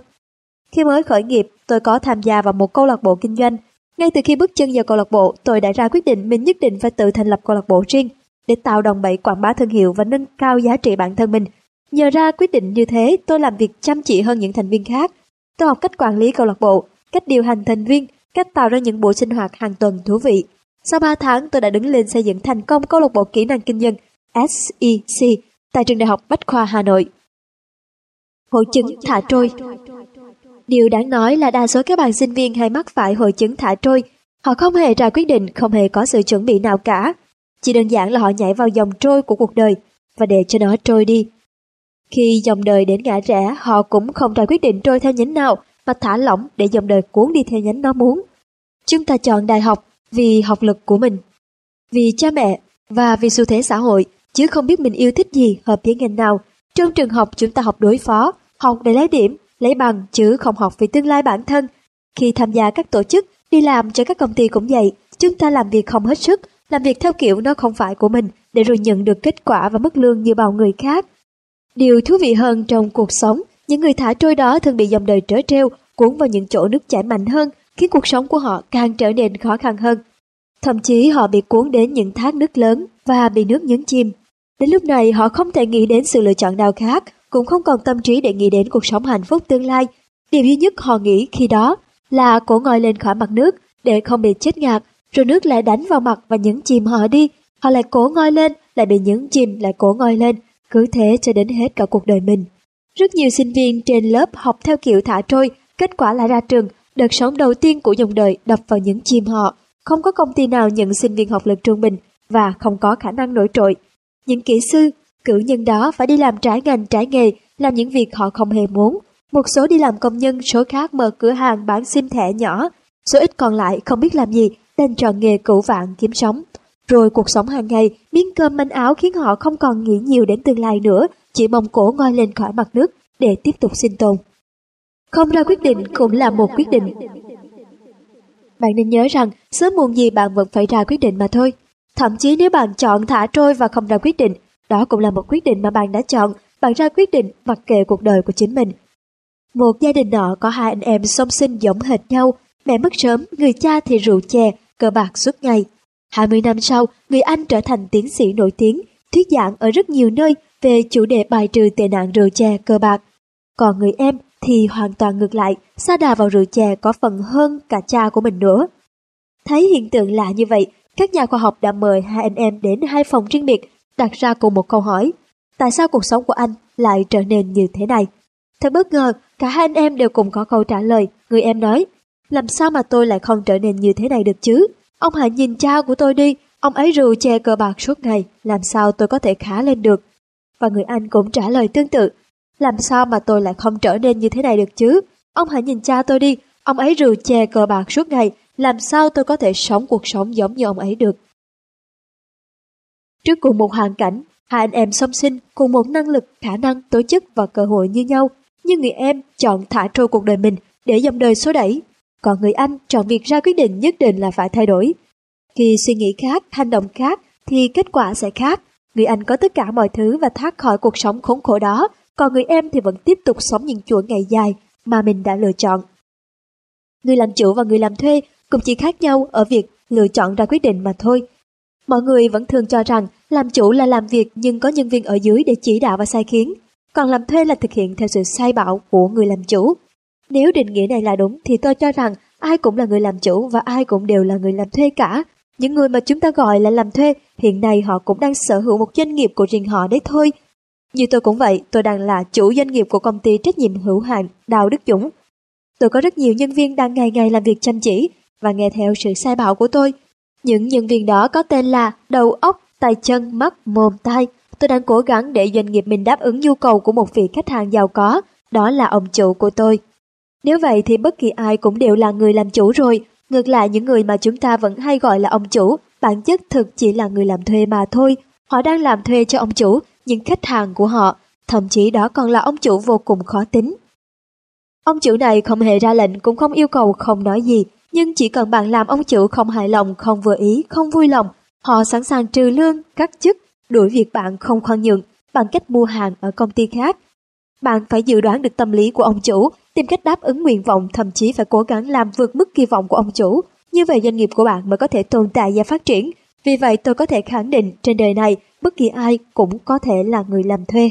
Khi mới khởi nghiệp, tôi có tham gia vào một câu lạc bộ kinh doanh. Ngay từ khi bước chân vào câu lạc bộ, tôi đã ra quyết định mình nhất định phải tự thành lập câu lạc bộ riêng để tạo đòn bẩy quảng bá thương hiệu và nâng cao giá trị bản thân mình. Nhờ ra quyết định như thế, tôi làm việc chăm chỉ hơn những thành viên khác. Tôi học cách quản lý câu lạc bộ, cách điều hành thành viên, cách tạo ra những buổi sinh hoạt hàng tuần thú vị. Sau ba tháng, tôi đã đứng lên xây dựng thành công câu lạc bộ kỹ năng kinh doanh S E C tại trường Đại học Bách Khoa Hà Nội. Hội chứng thả trôi. Điều đáng nói là đa số các bạn sinh viên hay mắc phải hội chứng thả trôi. Họ không hề ra quyết định, không hề có sự chuẩn bị nào cả. Chỉ đơn giản là họ nhảy vào dòng trôi của cuộc đời và để cho nó trôi đi. Khi dòng đời đến ngã rẽ, họ cũng không ra quyết định trôi theo nhánh nào mà thả lỏng để dòng đời cuốn đi theo nhánh nó muốn. Chúng ta chọn đại học vì học lực của mình, vì cha mẹ và vì xu thế xã hội, chứ không biết mình yêu thích gì, hợp với ngành nào. Trong trường học chúng ta học đối phó, học để lấy điểm, lấy bằng chứ không học vì tương lai bản thân. Khi tham gia các tổ chức, đi làm cho các công ty cũng vậy, chúng ta làm việc không hết sức, làm việc theo kiểu nó không phải của mình để rồi nhận được kết quả và mức lương như bao người khác. Điều thú vị hơn trong cuộc sống, những người thả trôi đó thường bị dòng đời trớ trêu, cuốn vào những chỗ nước chảy mạnh hơn, khiến cuộc sống của họ càng trở nên khó khăn hơn. Thậm chí họ bị cuốn đến những thác nước lớn và bị nước nhấn chìm. Đến lúc này họ không thể nghĩ đến sự lựa chọn nào khác, cũng không còn tâm trí để nghĩ đến cuộc sống hạnh phúc tương lai. Điều duy nhất họ nghĩ khi đó là cổ ngoi lên khỏi mặt nước để không bị chết ngạt, rồi nước lại đánh vào mặt và nhấn chìm họ đi. Họ lại cổ ngoi lên, lại bị nhấn chìm, lại cổ ngoi lên, cứ thế cho đến hết cả cuộc đời mình. Rất nhiều sinh viên trên lớp học theo kiểu thả trôi, kết quả là ra trường, đợt sóng đầu tiên của dòng đời đập vào nhấn chìm họ. Không có công ty nào nhận sinh viên học lực trung bình và không có khả năng nổi trội. Những kỹ sư, cử nhân đó phải đi làm trái ngành trái nghề, làm những việc họ không hề muốn. Một số đi làm công nhân, số khác mở cửa hàng bán sim thẻ nhỏ. Số ít còn lại không biết làm gì, đành chọn nghề cửu vạn kiếm sống. Rồi cuộc sống hàng ngày, miếng cơm manh áo khiến họ không còn nghĩ nhiều đến tương lai nữa, chỉ mong cổ ngoi lên khỏi mặt nước để tiếp tục sinh tồn. Không ra quyết định cũng là một quyết định. Bạn nên nhớ rằng, sớm muộn gì bạn vẫn phải ra quyết định mà thôi. Thậm chí nếu bạn chọn thả trôi và không ra quyết định, đó cũng là một quyết định mà bạn đã chọn, bạn ra quyết định mặc kệ cuộc đời của chính mình. Một gia đình nọ có hai anh em song sinh giống hệt nhau, mẹ mất sớm, người cha thì rượu chè, cờ bạc suốt ngày. hai mươi năm sau, người anh trở thành tiến sĩ nổi tiếng, thuyết giảng ở rất nhiều nơi về chủ đề bài trừ tệ nạn rượu chè cờ bạc. Còn người em thì hoàn toàn ngược lại, sa đà vào rượu chè có phần hơn cả cha của mình nữa. Thấy hiện tượng lạ như vậy, các nhà khoa học đã mời hai anh em đến hai phòng riêng biệt, đặt ra cùng một câu hỏi: tại sao cuộc sống của anh lại trở nên như thế này? Thật bất ngờ, cả hai anh em đều cùng có câu trả lời. Người em nói: làm sao mà tôi lại không trở nên như thế này được chứ? Ông hãy nhìn cha của tôi đi, ông ấy rượu chè cờ bạc suốt ngày, làm sao tôi có thể khá lên được? Và người anh cũng trả lời tương tự: làm sao mà tôi lại không trở nên như thế này được chứ? Ông hãy nhìn cha tôi đi, ông ấy rượu chè cờ bạc suốt ngày, làm sao tôi có thể sống cuộc sống giống như ông ấy được? Trước cùng một hoàn cảnh, hai anh em song sinh cùng một năng lực, khả năng, tổ chức và cơ hội như nhau, nhưng người em chọn thả trôi cuộc đời mình để dòng đời xô đẩy, còn người anh chọn việc ra quyết định nhất định là phải thay đổi. Khi suy nghĩ khác, hành động khác thì kết quả sẽ khác. Người anh có tất cả mọi thứ và thoát khỏi cuộc sống khốn khổ đó, còn người em thì vẫn tiếp tục sống những chuỗi ngày dài mà mình đã lựa chọn. Người làm chủ và người làm thuê cũng chỉ khác nhau ở việc lựa chọn ra quyết định mà thôi. Mọi người vẫn thường cho rằng làm chủ là làm việc nhưng có nhân viên ở dưới để chỉ đạo và sai khiến, còn làm thuê là thực hiện theo sự sai bảo của người làm chủ. Nếu định nghĩa này là đúng thì tôi cho rằng ai cũng là người làm chủ và ai cũng đều là người làm thuê cả. Những người mà chúng ta gọi là làm thuê, hiện nay họ cũng đang sở hữu một doanh nghiệp của riêng họ đấy thôi. Như tôi cũng vậy, tôi đang là chủ doanh nghiệp của công ty trách nhiệm hữu hạn Đào Đức Dũng. Tôi có rất nhiều nhân viên đang ngày ngày làm việc chăm chỉ và nghe theo sự sai bảo của tôi. Những nhân viên đó có tên là đầu óc, tay chân, mắt, mồm, tai. Tôi đang cố gắng để doanh nghiệp mình đáp ứng nhu cầu của một vị khách hàng giàu có, đó là ông chủ của tôi. Nếu vậy thì bất kỳ ai cũng đều là người làm chủ rồi. Ngược lại, những người mà chúng ta vẫn hay gọi là ông chủ, bản chất thực chỉ là người làm thuê mà thôi. Họ đang làm thuê cho ông chủ, những khách hàng của họ, thậm chí đó còn là ông chủ vô cùng khó tính. Ông chủ này không hề ra lệnh, cũng không yêu cầu, không nói gì. Nhưng chỉ cần bạn làm ông chủ không hài lòng, không vừa ý, không vui lòng, họ sẵn sàng trừ lương, cắt chức, đuổi việc bạn không khoan nhượng bằng cách mua hàng ở công ty khác. Bạn phải dự đoán được tâm lý của ông chủ, tìm cách đáp ứng nguyện vọng, thậm chí phải cố gắng làm vượt mức kỳ vọng của ông chủ. Như vậy doanh nghiệp của bạn mới có thể tồn tại và phát triển. Vì vậy tôi có thể khẳng định trên đời này bất kỳ ai cũng có thể là người làm thuê.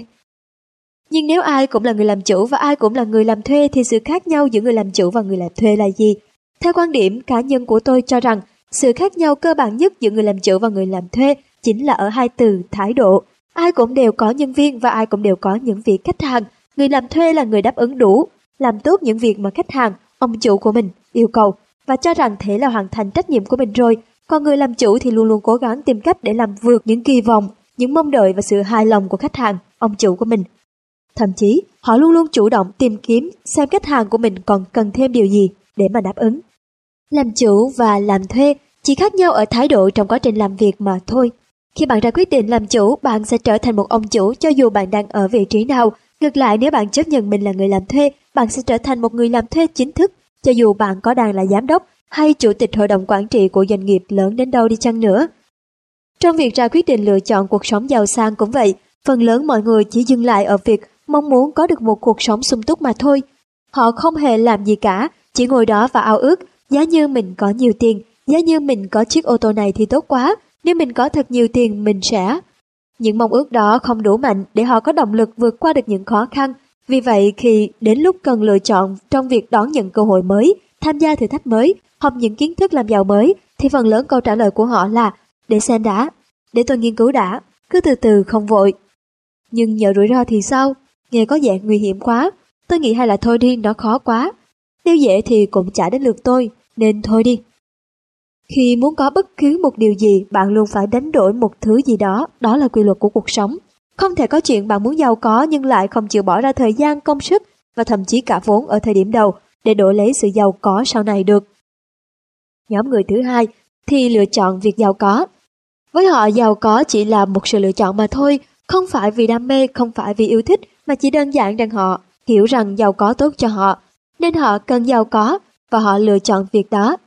Nhưng nếu ai cũng là người làm chủ và ai cũng là người làm thuê thì sự khác nhau giữa người làm chủ và người làm thuê là gì? Theo quan điểm cá nhân của tôi cho rằng Sự khác nhau cơ bản nhất giữa người làm chủ và người làm thuê chính là ở hai từ thái độ. Ai cũng đều có nhân viên và ai cũng đều có những vị khách hàng. Người làm thuê là người đáp ứng đủ, làm tốt những việc mà khách hàng, ông chủ của mình yêu cầu và cho rằng thế là hoàn thành trách nhiệm của mình rồi. Còn người làm chủ thì luôn luôn cố gắng tìm cách để làm vượt những kỳ vọng, những mong đợi và sự hài lòng của khách hàng, ông chủ của mình. Thậm chí, họ luôn luôn chủ động tìm kiếm xem khách hàng của mình còn cần thêm điều gì để mà đáp ứng. Làm chủ và làm thuê chỉ khác nhau ở thái độ trong quá trình làm việc mà thôi. Khi bạn ra quyết định làm chủ, bạn sẽ trở thành một ông chủ cho dù bạn đang ở vị trí nào. Ngược lại, nếu bạn chấp nhận mình là người làm thuê, bạn sẽ trở thành một người làm thuê chính thức cho dù bạn có đang là giám đốc hay chủ tịch hội đồng quản trị của doanh nghiệp lớn đến đâu đi chăng nữa. Trong việc ra quyết định lựa chọn cuộc sống giàu sang cũng vậy, phần lớn mọi người chỉ dừng lại ở việc mong muốn có được một cuộc sống sung túc mà thôi. Họ không hề làm gì cả, chỉ ngồi đó và ao ước, giá như mình có nhiều tiền, giá như mình có chiếc ô tô này thì tốt quá, nếu mình có thật nhiều tiền mình sẽ... Những mong ước đó không đủ mạnh để họ có động lực vượt qua được những khó khăn. Vì vậy, khi đến lúc cần lựa chọn trong việc đón nhận cơ hội mới, tham gia thử thách mới, học những kiến thức làm giàu mới, thì phần lớn câu trả lời của họ là để xem đã, để tôi nghiên cứu đã, cứ từ từ không vội. Nhưng nhờ rủi ro thì sao? Nghe có vẻ nguy hiểm quá, tôi nghĩ hay là thôi đi, nó khó quá. Nếu dễ thì cũng chả đến lượt tôi, nên thôi đi. Khi muốn có bất cứ một điều gì, bạn luôn phải đánh đổi một thứ gì đó, đó là quy luật của cuộc sống. Không thể có chuyện bạn muốn giàu có nhưng lại không chịu bỏ ra thời gian, công sức và thậm chí cả vốn ở thời điểm đầu để đổi lấy sự giàu có sau này được. Nhóm người thứ hai thì lựa chọn việc giàu có. Với họ, giàu có chỉ là một sự lựa chọn mà thôi, không phải vì đam mê, không phải vì yêu thích, mà chỉ đơn giản rằng họ hiểu rằng giàu có tốt cho họ, nên họ cần giàu có và họ lựa chọn việc đó.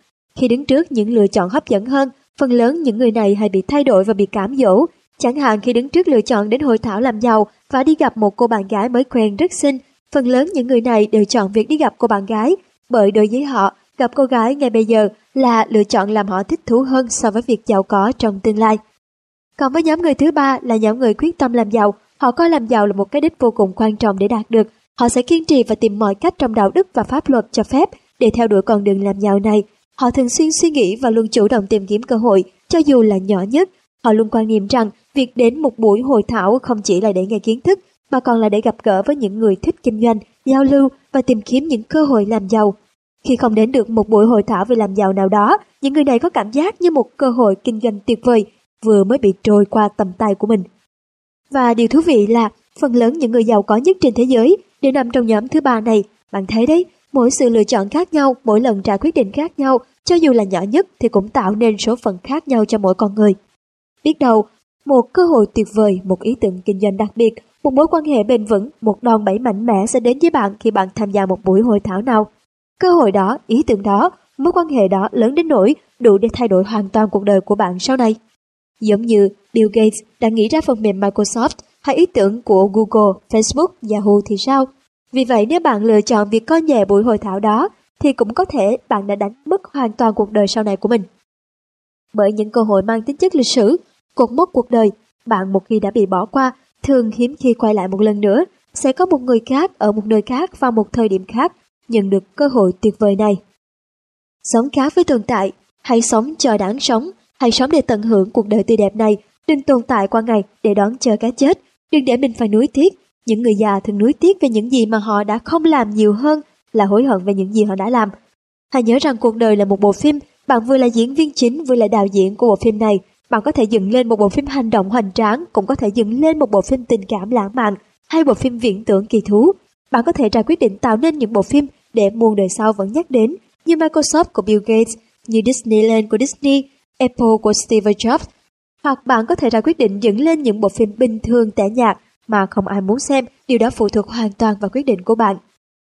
Khi đứng trước những lựa chọn hấp dẫn hơn, phần lớn những người này hay bị thay đổi và bị cám dỗ. Chẳng hạn khi đứng trước lựa chọn đến hội thảo làm giàu và đi gặp một cô bạn gái mới quen rất xinh, phần lớn những người này đều chọn việc đi gặp cô bạn gái, bởi đối với họ, gặp cô gái ngay bây giờ là lựa chọn làm họ thích thú hơn so với việc giàu có trong tương lai. Còn với nhóm người thứ ba là nhóm người quyết tâm làm giàu, họ coi làm giàu là một cái đích vô cùng quan trọng để đạt được. Họ sẽ kiên trì và tìm mọi cách trong đạo đức và pháp luật cho phép để theo đuổi con đường làm giàu này. Họ thường xuyên suy nghĩ và luôn chủ động tìm kiếm cơ hội, cho dù là nhỏ nhất. Họ luôn quan niệm rằng việc đến một buổi hội thảo không chỉ là để nghe kiến thức, mà còn là để gặp gỡ với những người thích kinh doanh, giao lưu và tìm kiếm những cơ hội làm giàu. Khi không đến được một buổi hội thảo về làm giàu nào đó, những người này có cảm giác như một cơ hội kinh doanh tuyệt vời vừa mới bị trôi qua tầm tay của mình. Và điều thú vị là phần lớn những người giàu có nhất trên thế giới đều nằm trong nhóm thứ ba này. Bạn thấy đấy, mỗi sự lựa chọn khác nhau, mỗi lần ra quyết định khác nhau, cho dù là nhỏ nhất thì cũng tạo nên số phận khác nhau cho mỗi con người. Biết đâu, một cơ hội tuyệt vời, một ý tưởng kinh doanh đặc biệt, một mối quan hệ bền vững, một đòn bẩy mạnh mẽ sẽ đến với bạn khi bạn tham gia một buổi hội thảo nào. Cơ hội đó, ý tưởng đó, mối quan hệ đó lớn đến nỗi đủ để thay đổi hoàn toàn cuộc đời của bạn sau này. Giống như Bill Gates đã nghĩ ra phần mềm Microsoft hay ý tưởng của Google, Facebook, Yahoo thì sao? Vì vậy, nếu bạn lựa chọn việc coi nhẹ buổi hội thảo đó, thì cũng có thể bạn đã đánh mất hoàn toàn cuộc đời sau này của mình. Bởi những cơ hội mang tính chất lịch sử, cột mốc cuộc đời, bạn một khi đã bị bỏ qua, thường hiếm khi quay lại một lần nữa, sẽ có một người khác ở một nơi khác vào một thời điểm khác nhận được cơ hội tuyệt vời này. Sống khác với tồn tại, hãy sống cho đáng sống, hãy sống để tận hưởng cuộc đời tươi đẹp này, đừng tồn tại qua ngày để đón chờ cái chết, đừng để mình phải nuối tiếc. Những người già thường nuối tiếc về những gì mà họ đã không làm nhiều hơn là hối hận về những gì họ đã làm. Hãy nhớ rằng cuộc đời là một bộ phim, bạn vừa là diễn viên chính vừa là đạo diễn của bộ phim này. Bạn có thể dựng lên một bộ phim hành động hoành tráng, cũng có thể dựng lên một bộ phim tình cảm lãng mạn hay bộ phim viễn tưởng kỳ thú. Bạn có thể ra quyết định tạo nên những bộ phim để muôn đời sau vẫn nhắc đến, như Microsoft của Bill Gates, như Disneyland của Disney, Apple của Steve Jobs. Hoặc bạn có thể ra quyết định dựng lên những bộ phim bình thường tẻ nhạt mà không ai muốn xem, điều đó phụ thuộc hoàn toàn vào quyết định của bạn.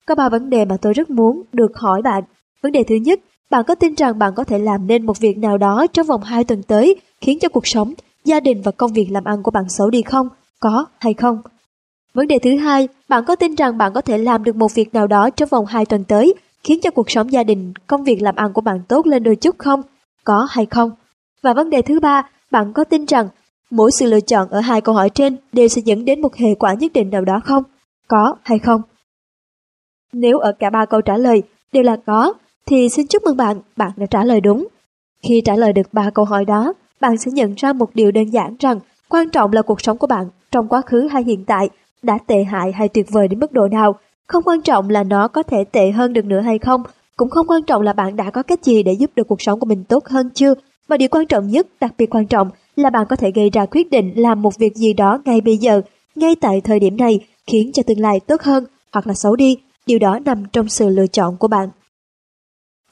Có ba vấn đề mà tôi rất muốn được hỏi bạn. Vấn đề thứ nhất, bạn có tin rằng bạn có thể làm nên một việc nào đó trong vòng hai tuần tới khiến cho cuộc sống, gia đình và công việc làm ăn của bạn xấu đi không? Có hay không? Vấn đề thứ hai, bạn có tin rằng bạn có thể làm được một việc nào đó trong vòng hai tuần tới khiến cho cuộc sống, gia đình, công việc làm ăn của bạn tốt lên đôi chút không? Có hay không? Và vấn đề thứ ba, bạn có tin rằng mỗi sự lựa chọn ở hai câu hỏi trên đều sẽ dẫn đến một hệ quả nhất định nào đó không? Có hay không? Nếu ở cả ba câu trả lời đều là có, thì xin chúc mừng bạn, bạn đã trả lời đúng. Khi trả lời được ba câu hỏi đó, bạn sẽ nhận ra một điều đơn giản rằng quan trọng là cuộc sống của bạn trong quá khứ hay hiện tại đã tệ hại hay tuyệt vời đến mức độ nào. Không quan trọng là nó có thể tệ hơn được nữa hay không, cũng không quan trọng là bạn đã có cách gì để giúp được cuộc sống của mình tốt hơn chưa, mà điều quan trọng nhất, đặc biệt quan trọng là bạn có thể gây ra quyết định làm một việc gì đó ngay bây giờ, ngay tại thời điểm này, khiến cho tương lai tốt hơn hoặc là xấu đi. Điều đó nằm trong sự lựa chọn của bạn.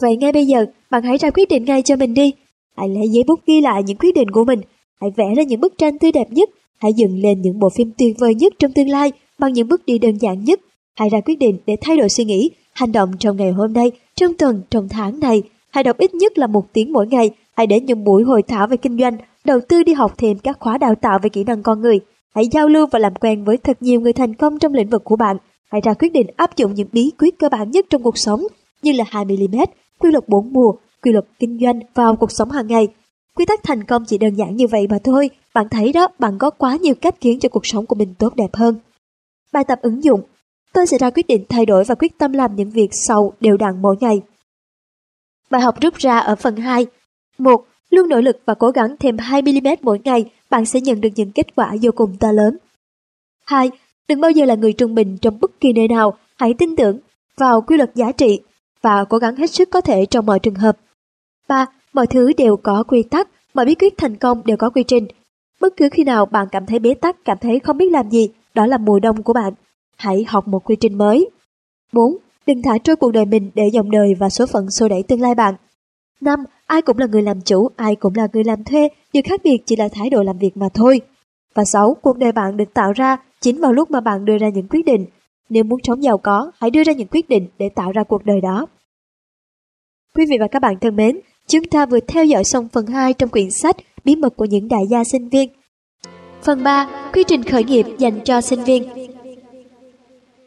Vậy ngay bây giờ, bạn hãy ra quyết định ngay cho mình đi. Hãy lấy giấy bút ghi lại những quyết định của mình. Hãy vẽ ra những bức tranh tươi đẹp nhất. Hãy dựng lên những bộ phim tuyệt vời nhất trong tương lai bằng những bước đi đơn giản nhất. Hãy ra quyết định để thay đổi suy nghĩ, hành động trong ngày hôm nay, trong tuần, trong tháng này. Hãy đọc ít nhất là một tiếng mỗi ngày. Hãy đến những buổi hội thảo về kinh doanh, đầu tư, đi học thêm các khóa đào tạo về kỹ năng con người. Hãy giao lưu và làm quen với thật nhiều người thành công trong lĩnh vực của bạn. Hãy ra quyết định áp dụng những bí quyết cơ bản nhất trong cuộc sống như là hai mi li mét, quy luật bốn mùa, quy luật kinh doanh vào cuộc sống hàng ngày. Quy tắc thành công chỉ đơn giản như vậy mà thôi. Bạn thấy đó, bạn có quá nhiều cách khiến cho cuộc sống của mình tốt đẹp hơn. Bài tập ứng dụng. Tôi sẽ ra quyết định thay đổi và quyết tâm làm những việc sau đều đặn mỗi ngày. Bài học rút ra ở phần hai. một. Luôn nỗ lực và cố gắng thêm hai mi li mét mỗi ngày, bạn sẽ nhận được những kết quả vô cùng to lớn. hai. Đừng bao giờ là người trung bình trong bất kỳ nơi nào, hãy tin tưởng vào quy luật giá trị và cố gắng hết sức có thể trong mọi trường hợp. ba. Mọi thứ đều có quy tắc, mọi bí quyết thành công đều có quy trình. Bất cứ khi nào bạn cảm thấy bế tắc, cảm thấy không biết làm gì, đó là mùa đông của bạn. Hãy học một quy trình mới. bốn. Đừng thả trôi cuộc đời mình để dòng đời và số phận xô đẩy tương lai bạn. năm. Ai cũng là người làm chủ, ai cũng là người làm thuê, điều khác biệt chỉ là thái độ làm việc mà thôi. Và sáu. Cuộc đời bạn được tạo ra chính vào lúc mà bạn đưa ra những quyết định. Nếu muốn sống giàu có, hãy đưa ra những quyết định để tạo ra cuộc đời đó. Quý vị và các bạn thân mến, chúng ta vừa theo dõi xong phần hai trong quyển sách Bí mật của những đại gia sinh viên. Phần ba. Quy trình khởi nghiệp dành cho sinh viên.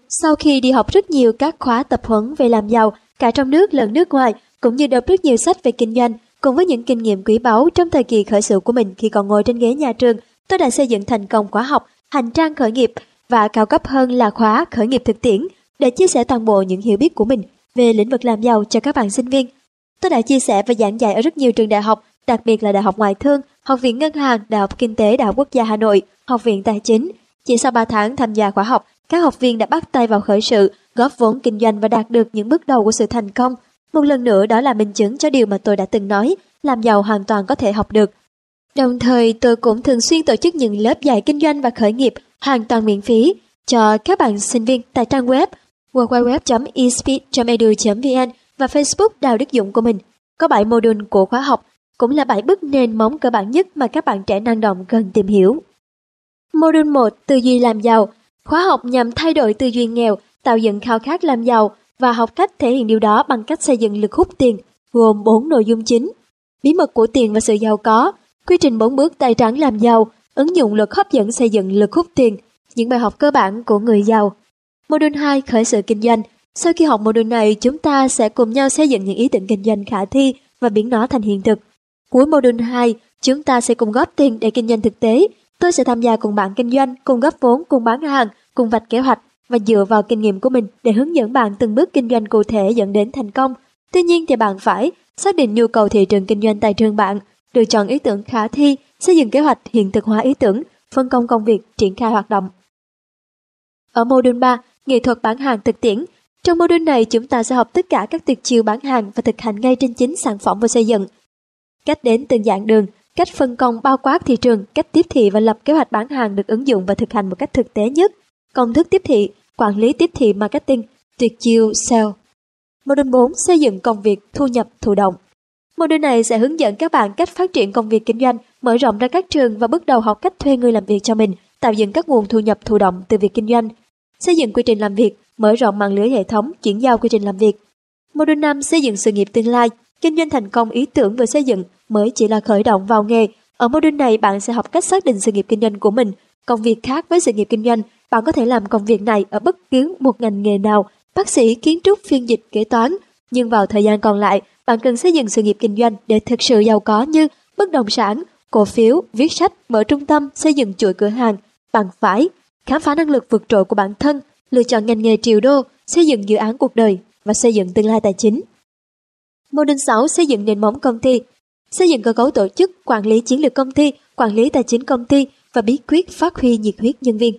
Sau khi đi học rất nhiều các khóa tập huấn về làm giàu, cả trong nước lẫn nước ngoài, cũng như đọc rất nhiều sách về kinh doanh, cùng với những kinh nghiệm quý báu trong thời kỳ khởi sự của mình khi còn ngồi trên ghế nhà trường, tôi đã xây dựng thành công khóa học Hành trang khởi nghiệp và cao cấp hơn là khóa khởi nghiệp thực tiễn để chia sẻ toàn bộ những hiểu biết của mình về lĩnh vực làm giàu cho các bạn sinh viên. Tôi đã chia sẻ và giảng dạy ở rất nhiều trường đại học, đặc biệt là Đại học Ngoại thương, Học viện Ngân hàng, Đại học Kinh tế Đại học Quốc gia Hà Nội, Học viện Tài chính. Chỉ sau ba tháng tham gia khóa học, các học viên đã bắt tay vào khởi sự, góp vốn kinh doanh và đạt được những bước đầu của sự thành công. Một lần nữa đó là minh chứng cho điều mà tôi đã từng nói, làm giàu hoàn toàn có thể học được. Đồng thời tôi cũng thường xuyên tổ chức những lớp dạy kinh doanh và khởi nghiệp hoàn toàn miễn phí cho các bạn sinh viên tại trang web w w w chấm e speed chấm e d u chấm v n và Facebook Đào Đức Dũng của mình. Có bảy mô đun của khóa học, cũng là bảy bước nền móng cơ bản nhất mà các bạn trẻ năng động cần tìm hiểu. Mô đun một, tư duy làm giàu. Khóa học nhằm thay đổi tư duy nghèo, tạo dựng khao khát làm giàu và học cách thể hiện điều đó bằng cách xây dựng lực hút tiền, gồm bốn nội dung chính: bí mật của tiền và sự giàu có, quy trình bốn bước tay trắng làm giàu, ứng dụng luật hấp dẫn xây dựng lực hút tiền, những bài học cơ bản của người giàu. Module hai, khởi sự kinh doanh. Sau khi học module này, chúng ta sẽ cùng nhau xây dựng những ý tưởng kinh doanh khả thi và biến nó thành hiện thực. Cuối module hai, chúng ta sẽ cùng góp tiền để kinh doanh thực tế. Tôi sẽ tham gia cùng bạn kinh doanh, cùng góp vốn, cùng bán hàng, cùng vạch kế hoạch và dựa vào kinh nghiệm của mình để hướng dẫn bạn từng bước kinh doanh cụ thể dẫn đến thành công. Tuy nhiên thì bạn phải xác định nhu cầu thị trường kinh doanh tại trường bạn, lựa chọn ý tưởng khả thi, xây dựng kế hoạch hiện thực hóa ý tưởng, phân công công việc, triển khai hoạt động. Ở module ba, nghệ thuật bán hàng thực tiễn. Trong module này chúng ta sẽ học tất cả các tuyệt chiêu bán hàng và thực hành ngay trên chính sản phẩm vừa xây dựng. Cách đến từng dạng đường, cách phân công bao quát thị trường, cách tiếp thị và lập kế hoạch bán hàng được ứng dụng và thực hành một cách thực tế nhất. Công thức tiếp thị, quản lý tiếp thị marketing, tuyệt chiêu sale. Module bốn, xây dựng công việc thu nhập thụ động. Module này sẽ hướng dẫn các bạn cách phát triển công việc kinh doanh, mở rộng ra các trường và bước đầu học cách thuê người làm việc cho mình, tạo dựng các nguồn thu nhập thụ động từ việc kinh doanh, xây dựng quy trình làm việc, mở rộng mạng lưới hệ thống, chuyển giao quy trình làm việc. Module năm, xây dựng sự nghiệp tương lai, kinh doanh thành công ý tưởng vừa xây dựng mới chỉ là khởi động vào nghề. Ở module này bạn sẽ học cách xác định sự nghiệp kinh doanh của mình. Công việc khác với sự nghiệp kinh doanh, bạn có thể làm công việc này ở bất cứ một ngành nghề nào, bác sĩ, kiến trúc, phiên dịch, kế toán. Nhưng vào thời gian còn lại, bạn cần xây dựng sự nghiệp kinh doanh để thực sự giàu có như bất động sản, cổ phiếu, viết sách, mở trung tâm, xây dựng chuỗi cửa hàng. Bạn phải khám phá năng lực vượt trội của bản thân, lựa chọn ngành nghề triệu đô, xây dựng dự án cuộc đời và xây dựng tương lai tài chính. Module sáu, xây dựng nền móng công ty. xây dựng cơ cấu tổ chức, quản lý chiến lược công ty, quản lý tài chính công ty và bí quyết phát huy nhiệt huyết nhân viên.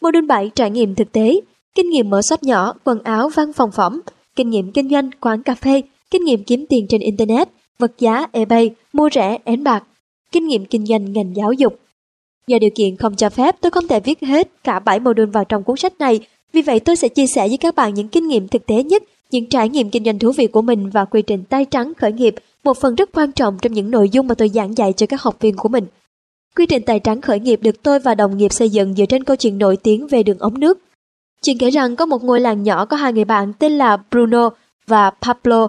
Module bảy trải nghiệm thực tế, kinh nghiệm mở shop nhỏ, quần áo, văn phòng phẩm, kinh nghiệm kinh doanh, quán cà phê, kinh nghiệm kiếm tiền trên Internet, vật giá, eBay, mua rẻ, đánh bạc, kinh nghiệm kinh doanh ngành giáo dục. Do điều kiện không cho phép, tôi không thể viết hết cả bảy module vào trong cuốn sách này, vì vậy tôi sẽ chia sẻ với các bạn những kinh nghiệm thực tế nhất, những trải nghiệm kinh doanh thú vị của mình và quy trình tay trắng khởi nghiệp, một phần rất quan trọng trong những nội dung mà tôi giảng dạy cho các học viên của mình. Quy trình tay trắng khởi nghiệp được tôi và đồng nghiệp xây dựng dựa trên câu chuyện nổi tiếng về đường ống nước. Chuyện kể rằng có một ngôi làng nhỏ có hai người bạn tên là Bruno và Pablo.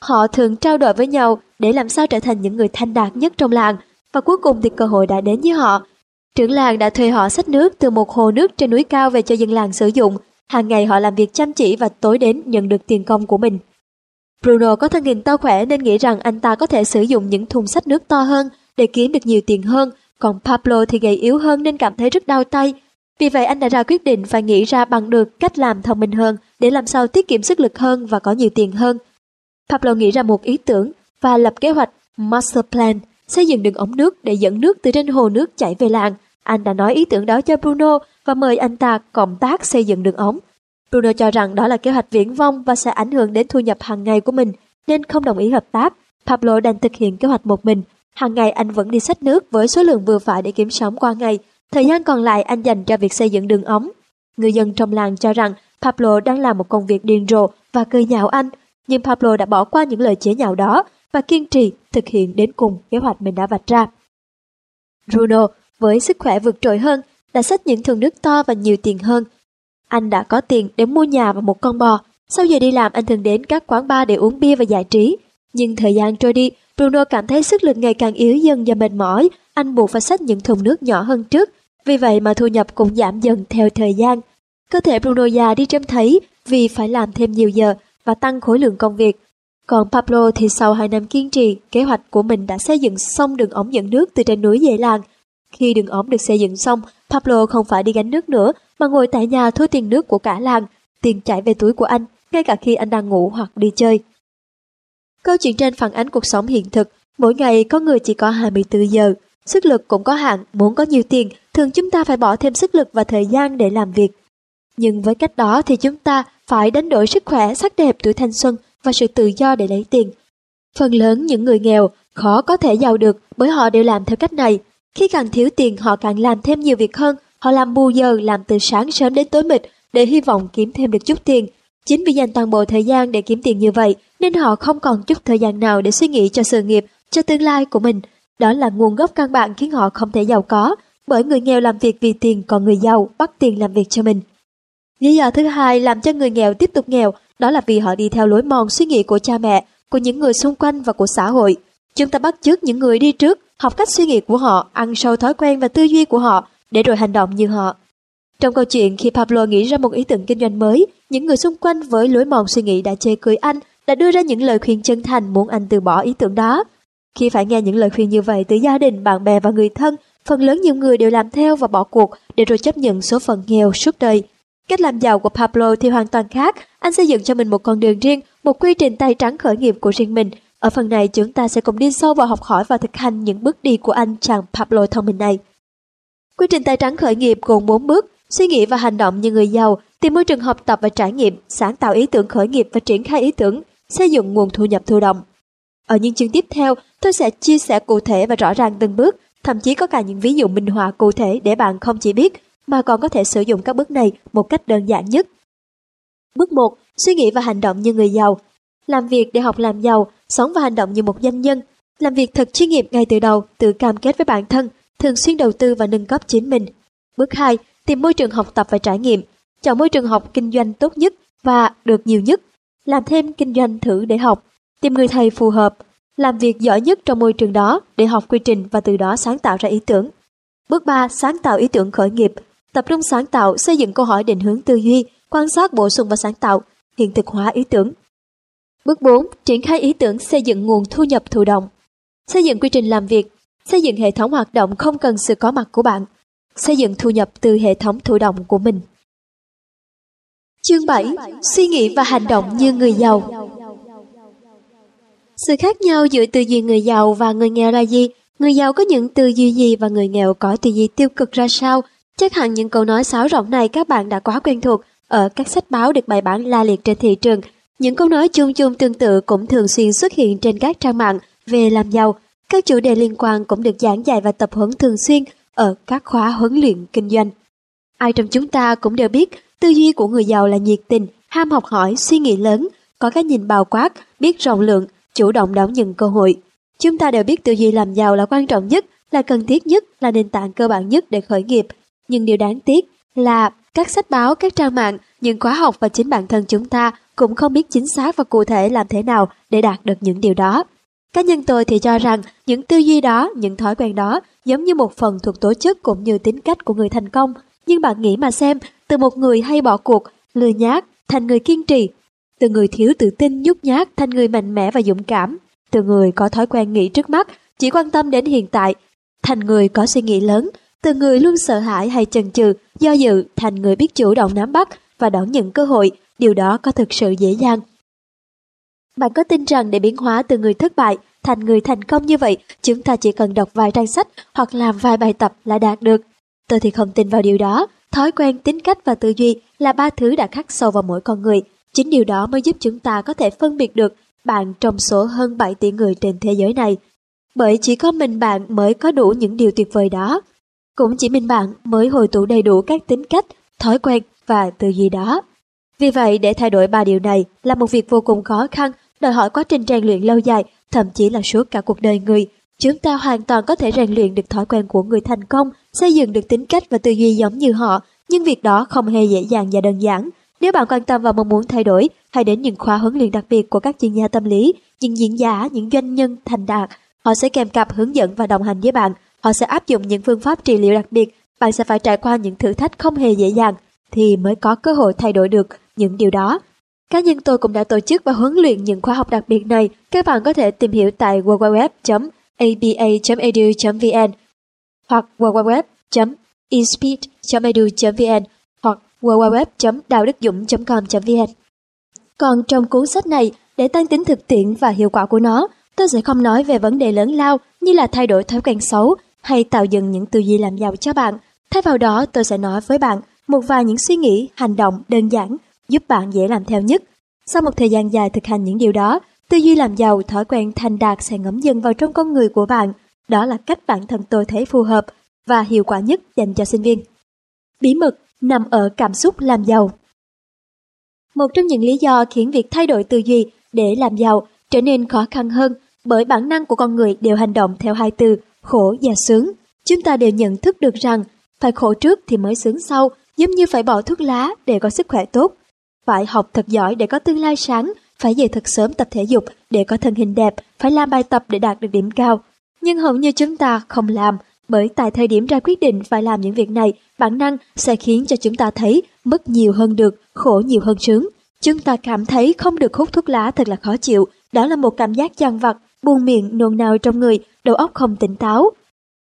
Họ thường trao đổi với nhau để làm sao trở thành những người thành đạt nhất trong làng, và cuối cùng thì cơ hội đã đến với họ. Trưởng làng đã thuê họ xách nước từ một hồ nước trên núi cao về cho dân làng sử dụng. Hàng ngày họ làm việc chăm chỉ và tối đến nhận được tiền công của mình. Bruno có thân hình to khỏe nên nghĩ rằng anh ta có thể sử dụng những thùng xách nước to hơn để kiếm được nhiều tiền hơn, còn Pablo thì gầy yếu hơn nên cảm thấy rất đau tay. Vì vậy anh đã ra quyết định phải nghĩ ra bằng được cách làm thông minh hơn để làm sao tiết kiệm sức lực hơn và có nhiều tiền hơn. Pablo nghĩ ra một ý tưởng và lập kế hoạch Master Plan, xây dựng đường ống nước để dẫn nước từ trên hồ nước chảy về làng. Anh đã nói ý tưởng đó cho Bruno và mời anh ta cộng tác xây dựng đường ống. Bruno cho rằng đó là kế hoạch viển vông và sẽ ảnh hưởng đến thu nhập hàng ngày của mình nên không đồng ý hợp tác. Pablo đành thực hiện kế hoạch một mình. Hàng ngày anh vẫn đi xách nước với số lượng vừa phải để kiếm sống qua ngày. Thời gian còn lại anh dành cho việc xây dựng đường ống. Người dân trong làng cho rằng Pablo đang làm một công việc điên rồ và cười nhạo anh. Nhưng Pablo đã bỏ qua những lời chế nhạo đó và kiên trì thực hiện đến cùng kế hoạch mình đã vạch ra. Bruno với sức khỏe vượt trội hơn đã xách những thùng nước to và nhiều tiền hơn. Anh đã có tiền để mua nhà và một con bò. Sau giờ đi làm anh thường đến các quán bar để uống bia và giải trí. Nhưng thời gian trôi đi, Bruno cảm thấy sức lực ngày càng yếu dần và mệt mỏi. Anh buộc phải xách những thùng nước nhỏ hơn trước. Vì vậy mà thu nhập cũng giảm dần theo thời gian. Cơ thể Bruno già đi trông thấy vì phải làm thêm nhiều giờ và tăng khối lượng công việc. Còn Pablo thì sau hai năm kiên trì, kế hoạch của mình đã xây dựng xong đường ống dẫn nước từ trên núi về làng. Khi đường ống được xây dựng xong, Pablo không phải đi gánh nước nữa mà ngồi tại nhà thu tiền nước của cả làng. Tiền chảy về túi của anh, ngay cả khi anh đang ngủ hoặc đi chơi. Câu chuyện trên phản ánh cuộc sống hiện thực. Mỗi ngày có người chỉ có hai mươi tư giờ. Sức lực cũng có hạn, muốn có nhiều tiền, thường chúng ta phải bỏ thêm sức lực và thời gian để làm việc. Nhưng với cách đó thì chúng ta phải đánh đổi sức khỏe, sắc đẹp, tuổi thanh xuân và sự tự do để lấy tiền. Phần lớn những người nghèo khó có thể giàu được bởi họ đều làm theo cách này. Khi càng thiếu tiền họ càng làm thêm nhiều việc hơn, họ làm bù giờ, làm từ sáng sớm đến tối mịt để hy vọng kiếm thêm được chút tiền. Chính vì dành toàn bộ thời gian để kiếm tiền như vậy nên họ không còn chút thời gian nào để suy nghĩ cho sự nghiệp, cho tương lai của mình. Đó là nguồn gốc căn bản khiến họ không thể giàu có, bởi người nghèo làm việc vì tiền còn người giàu bắt tiền làm việc cho mình. Lý do thứ hai làm cho người nghèo tiếp tục nghèo đó là vì họ đi theo lối mòn suy nghĩ của cha mẹ, của những người xung quanh và của xã hội. Chúng ta bắt chước những người đi trước, học cách suy nghĩ của họ, ăn sâu thói quen và tư duy của họ để rồi hành động như họ. Trong câu chuyện, khi Pablo nghĩ ra một ý tưởng kinh doanh mới, những người xung quanh với lối mòn suy nghĩ đã chê cười anh, đã đưa ra những lời khuyên chân thành muốn anh từ bỏ ý tưởng đó. Khi phải nghe những lời khuyên như vậy từ gia đình, bạn bè và người thân, phần lớn nhiều người đều làm theo và bỏ cuộc để rồi chấp nhận số phận nghèo suốt đời. Cách làm giàu của Pablo thì hoàn toàn khác. Anh xây dựng cho mình một con đường riêng, một quy trình tay trắng khởi nghiệp của riêng mình. Ở phần này chúng ta sẽ cùng đi sâu vào học hỏi và thực hành những bước đi của anh chàng Pablo thông minh này. Quy trình tay trắng khởi nghiệp gồm bốn bước: suy nghĩ và hành động như người giàu, tìm môi trường học tập và trải nghiệm, sáng tạo ý tưởng khởi nghiệp và triển khai ý tưởng, xây dựng nguồn thu nhập thụ động. Ở những chương tiếp theo, tôi sẽ chia sẻ cụ thể và rõ ràng từng bước, thậm chí có cả những ví dụ minh họa cụ thể để bạn không chỉ biết mà còn có thể sử dụng các bước này một cách đơn giản nhất. Bước một. Suy nghĩ và hành động như người giàu. Làm việc để học làm giàu, sống và hành động như một doanh nhân. Làm việc thật chuyên nghiệp ngay từ đầu, tự cam kết với bản thân, thường xuyên đầu tư và nâng cấp chính mình. Bước hai. Tìm môi trường học tập và trải nghiệm. Chọn môi trường học kinh doanh tốt nhất và được nhiều nhất. Làm thêm kinh doanh thử để học. Tìm người thầy phù hợp. Làm việc giỏi nhất trong môi trường đó để học quy trình và từ đó sáng tạo ra ý tưởng. Bước ba. Sáng tạo ý tưởng khởi nghiệp. Tập trung sáng tạo, xây dựng câu hỏi định hướng tư duy, quan sát bổ sung và sáng tạo, hiện thực hóa ý tưởng. Bước bốn. Triển khai ý tưởng xây dựng nguồn thu nhập thụ động. Xây dựng quy trình làm việc, xây dựng hệ thống hoạt động không cần sự có mặt của bạn, xây dựng thu nhập từ hệ thống thụ động của mình. Chương bảy. Suy nghĩ và hành động như người giàu. Sự khác nhau giữa tư duy người giàu và người nghèo là gì? Người giàu có những tư duy gì và người nghèo có tư duy tiêu cực ra sao? Chắc hẳn những câu nói sáo rỗng này các bạn đã quá quen thuộc ở các sách báo được bày bản la liệt trên thị trường. Những câu nói chung chung tương tự cũng thường xuyên xuất hiện trên các trang mạng về làm giàu. Các chủ đề liên quan cũng được giảng dạy và tập huấn thường xuyên ở các khóa huấn luyện kinh doanh. Ai trong chúng ta cũng đều biết tư duy của người giàu là nhiệt tình, ham học hỏi, suy nghĩ lớn, có cái nhìn bao quát, biết rộng lượng, chủ động đón nhận cơ hội. Chúng ta đều biết tư duy làm giàu là quan trọng nhất, là cần thiết nhất, là nền tảng cơ bản nhất để khởi nghiệp. Nhưng điều đáng tiếc là các sách báo, các trang mạng, những khóa học và chính bản thân chúng ta cũng không biết chính xác và cụ thể làm thế nào để đạt được những điều đó. Cá nhân tôi thì cho rằng những tư duy đó, những thói quen đó giống như một phần thuộc tổ chức cũng như tính cách của người thành công. Nhưng bạn nghĩ mà xem, từ một người hay bỏ cuộc, lười nhác, thành người kiên trì, từ người thiếu tự tin, nhút nhát, thành người mạnh mẽ và dũng cảm, từ người có thói quen nghĩ trước mắt, chỉ quan tâm đến hiện tại, thành người có suy nghĩ lớn, từ người luôn sợ hãi hay chần chừ, do dự, thành người biết chủ động nắm bắt và đón nhận cơ hội, điều đó có thực sự dễ dàng. Bạn có tin rằng để biến hóa từ người thất bại thành người thành công như vậy, chúng ta chỉ cần đọc vài trang sách hoặc làm vài bài tập là đạt được? Tôi thì không tin vào điều đó. Thói quen, tính cách và tư duy là ba thứ đã khắc sâu vào mỗi con người. Chính điều đó mới giúp chúng ta có thể phân biệt được bạn trong số hơn bảy tỷ người trên thế giới này. Bởi chỉ có mình bạn mới có đủ những điều tuyệt vời đó. Cũng chỉ mình bạn mới hội tụ đầy đủ các tính cách, thói quen và tư duy đó. Vì vậy, để thay đổi ba điều này là một việc vô cùng khó khăn, đòi hỏi quá trình rèn luyện lâu dài, thậm chí là suốt cả cuộc đời người. Chúng ta hoàn toàn có thể rèn luyện được thói quen của người thành công, xây dựng được tính cách và tư duy giống như họ, nhưng việc đó không hề dễ dàng và đơn giản. Nếu bạn quan tâm và mong muốn thay đổi, hãy đến những khóa huấn luyện đặc biệt của các chuyên gia tâm lý, những diễn giả, những doanh nhân thành đạt. Họ sẽ kèm cặp hướng dẫn và đồng hành với bạn. Họ sẽ áp dụng những phương pháp trị liệu đặc biệt. Bạn sẽ phải trải qua những thử thách không hề dễ dàng thì mới có cơ hội thay đổi được những điều đó. Cá nhân tôi cũng đã tổ chức và huấn luyện những khóa học đặc biệt này. Các bạn có thể tìm hiểu tại w w w chấm a b a chấm e d u chấm v n hoặc w w w chấm e speed chấm e d u chấm v n hoặc w w w chấm đao đức dũng chấm com chấm v n. Còn trong cuốn sách này, để tăng tính thực tiễn và hiệu quả của nó, tôi sẽ không nói về vấn đề lớn lao như là thay đổi thói quen xấu hay tạo dựng những tư duy làm giàu cho bạn. Thay vào đó, tôi sẽ nói với bạn một vài những suy nghĩ, hành động đơn giản giúp bạn dễ làm theo nhất. Sau một thời gian dài thực hành những điều đó, tư duy làm giàu, thói quen thành đạt sẽ ngấm dần vào trong con người của bạn. Đó là cách bản thân tôi thấy phù hợp và hiệu quả nhất dành cho sinh viên. Bí mật nằm ở cảm xúc làm giàu. Một trong những lý do khiến việc thay đổi tư duy để làm giàu trở nên khó khăn hơn bởi bản năng của con người đều hành động theo hai từ khổ và sướng. Chúng ta đều nhận thức được rằng phải khổ trước thì mới sướng sau, giống như phải bỏ thuốc lá để có sức khỏe tốt, phải học thật giỏi để có tương lai sáng, phải dậy thật sớm tập thể dục để có thân hình đẹp, phải làm bài tập để đạt được điểm cao. Nhưng hầu như chúng ta không làm, bởi tại thời điểm ra quyết định phải làm những việc này, bản năng sẽ khiến cho chúng ta thấy mất nhiều hơn được, khổ nhiều hơn sướng. Chúng ta cảm thấy không được hút thuốc lá thật là khó chịu, đó là một cảm giác dằn vặt, buồn miệng, nôn nao trong người, đầu óc không tỉnh táo.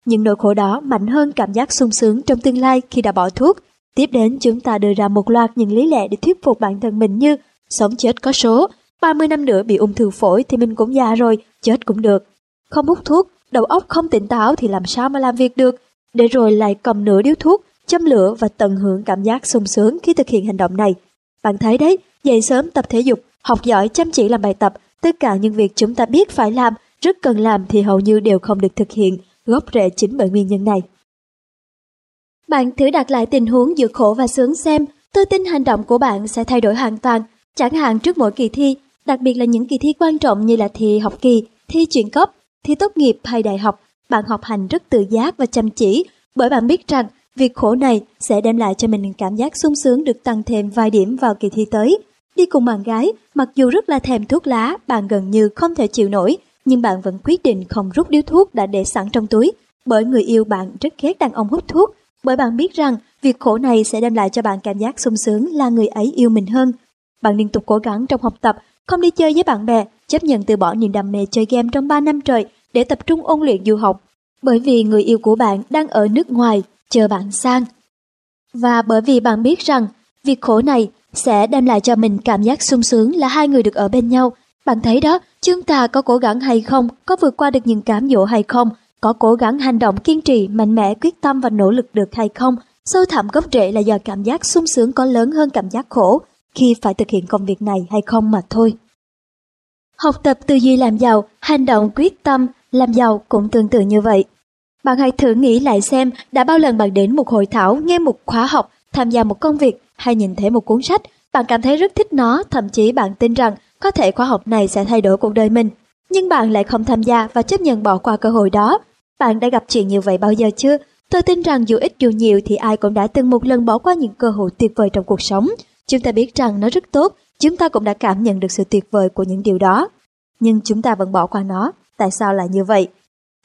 Những nỗi khổ đó mạnh hơn cảm giác sung sướng trong tương lai khi đã bỏ thuốc. Tiếp đến, chúng ta đưa ra một loạt những lý lẽ để thuyết phục bản thân mình như sống chết có số, ba mươi năm nữa bị ung thư phổi thì mình cũng già rồi, chết cũng được. Không hút thuốc, đầu óc không tỉnh táo thì làm sao mà làm việc được. Để rồi lại cầm nửa điếu thuốc, châm lửa và tận hưởng cảm giác sung sướng khi thực hiện hành động này. Bạn thấy đấy, dậy sớm tập thể dục, học giỏi chăm chỉ làm bài tập, tất cả những việc chúng ta biết phải làm, rất cần làm thì hầu như đều không được thực hiện, gốc rễ chính bởi nguyên nhân này. Bạn thử đặt lại tình huống giữa khổ và sướng xem, tôi tin hành động của bạn sẽ thay đổi hoàn toàn. Chẳng hạn trước mỗi kỳ thi, đặc biệt là những kỳ thi quan trọng như là thi học kỳ, thi chuyển cấp, thi tốt nghiệp hay đại học, bạn học hành rất tự giác và chăm chỉ, bởi bạn biết rằng việc khổ này sẽ đem lại cho mình cảm giác sung sướng được tăng thêm vài điểm vào kỳ thi tới. Đi cùng bạn gái, mặc dù rất là thèm thuốc lá, bạn gần như không thể chịu nổi, nhưng bạn vẫn quyết định không rút điếu thuốc đã để sẵn trong túi, bởi người yêu bạn rất ghét đàn ông hút thuốc, bởi bạn biết rằng việc khổ này sẽ đem lại cho bạn cảm giác sung sướng là người ấy yêu mình hơn. Bạn liên tục cố gắng trong học tập, không đi chơi với bạn bè, chấp nhận từ bỏ niềm đam mê chơi game trong ba năm trời để tập trung ôn luyện du học, bởi vì người yêu của bạn đang ở nước ngoài, chờ bạn sang. Và bởi vì bạn biết rằng việc khổ này sẽ đem lại cho mình cảm giác sung sướng là hai người được ở bên nhau, Bạn thấy đó, chúng ta có cố gắng hay không, có vượt qua được những cám dỗ hay không, có cố gắng hành động kiên trì, mạnh mẽ, quyết tâm và nỗ lực được hay không. Sâu thẳm gốc rễ là do cảm giác sung sướng có lớn hơn cảm giác khổ khi phải thực hiện công việc này hay không mà thôi. Học tập tư duy làm giàu, hành động quyết tâm làm giàu cũng tương tự như vậy. Bạn hãy thử nghĩ lại xem đã bao lần bạn đến một hội thảo, nghe một khóa học, tham gia một công việc hay nhìn thấy một cuốn sách, bạn cảm thấy rất thích nó, thậm chí bạn tin rằng có thể khóa học này sẽ thay đổi cuộc đời mình. Nhưng bạn lại không tham gia và chấp nhận bỏ qua cơ hội đó. Bạn đã gặp chuyện như vậy bao giờ chưa? Tôi tin rằng dù ít dù nhiều thì ai cũng đã từng một lần bỏ qua những cơ hội tuyệt vời trong cuộc sống. Chúng ta biết rằng nó rất tốt, chúng ta cũng đã cảm nhận được sự tuyệt vời của những điều đó. Nhưng chúng ta vẫn bỏ qua nó. Tại sao lại như vậy?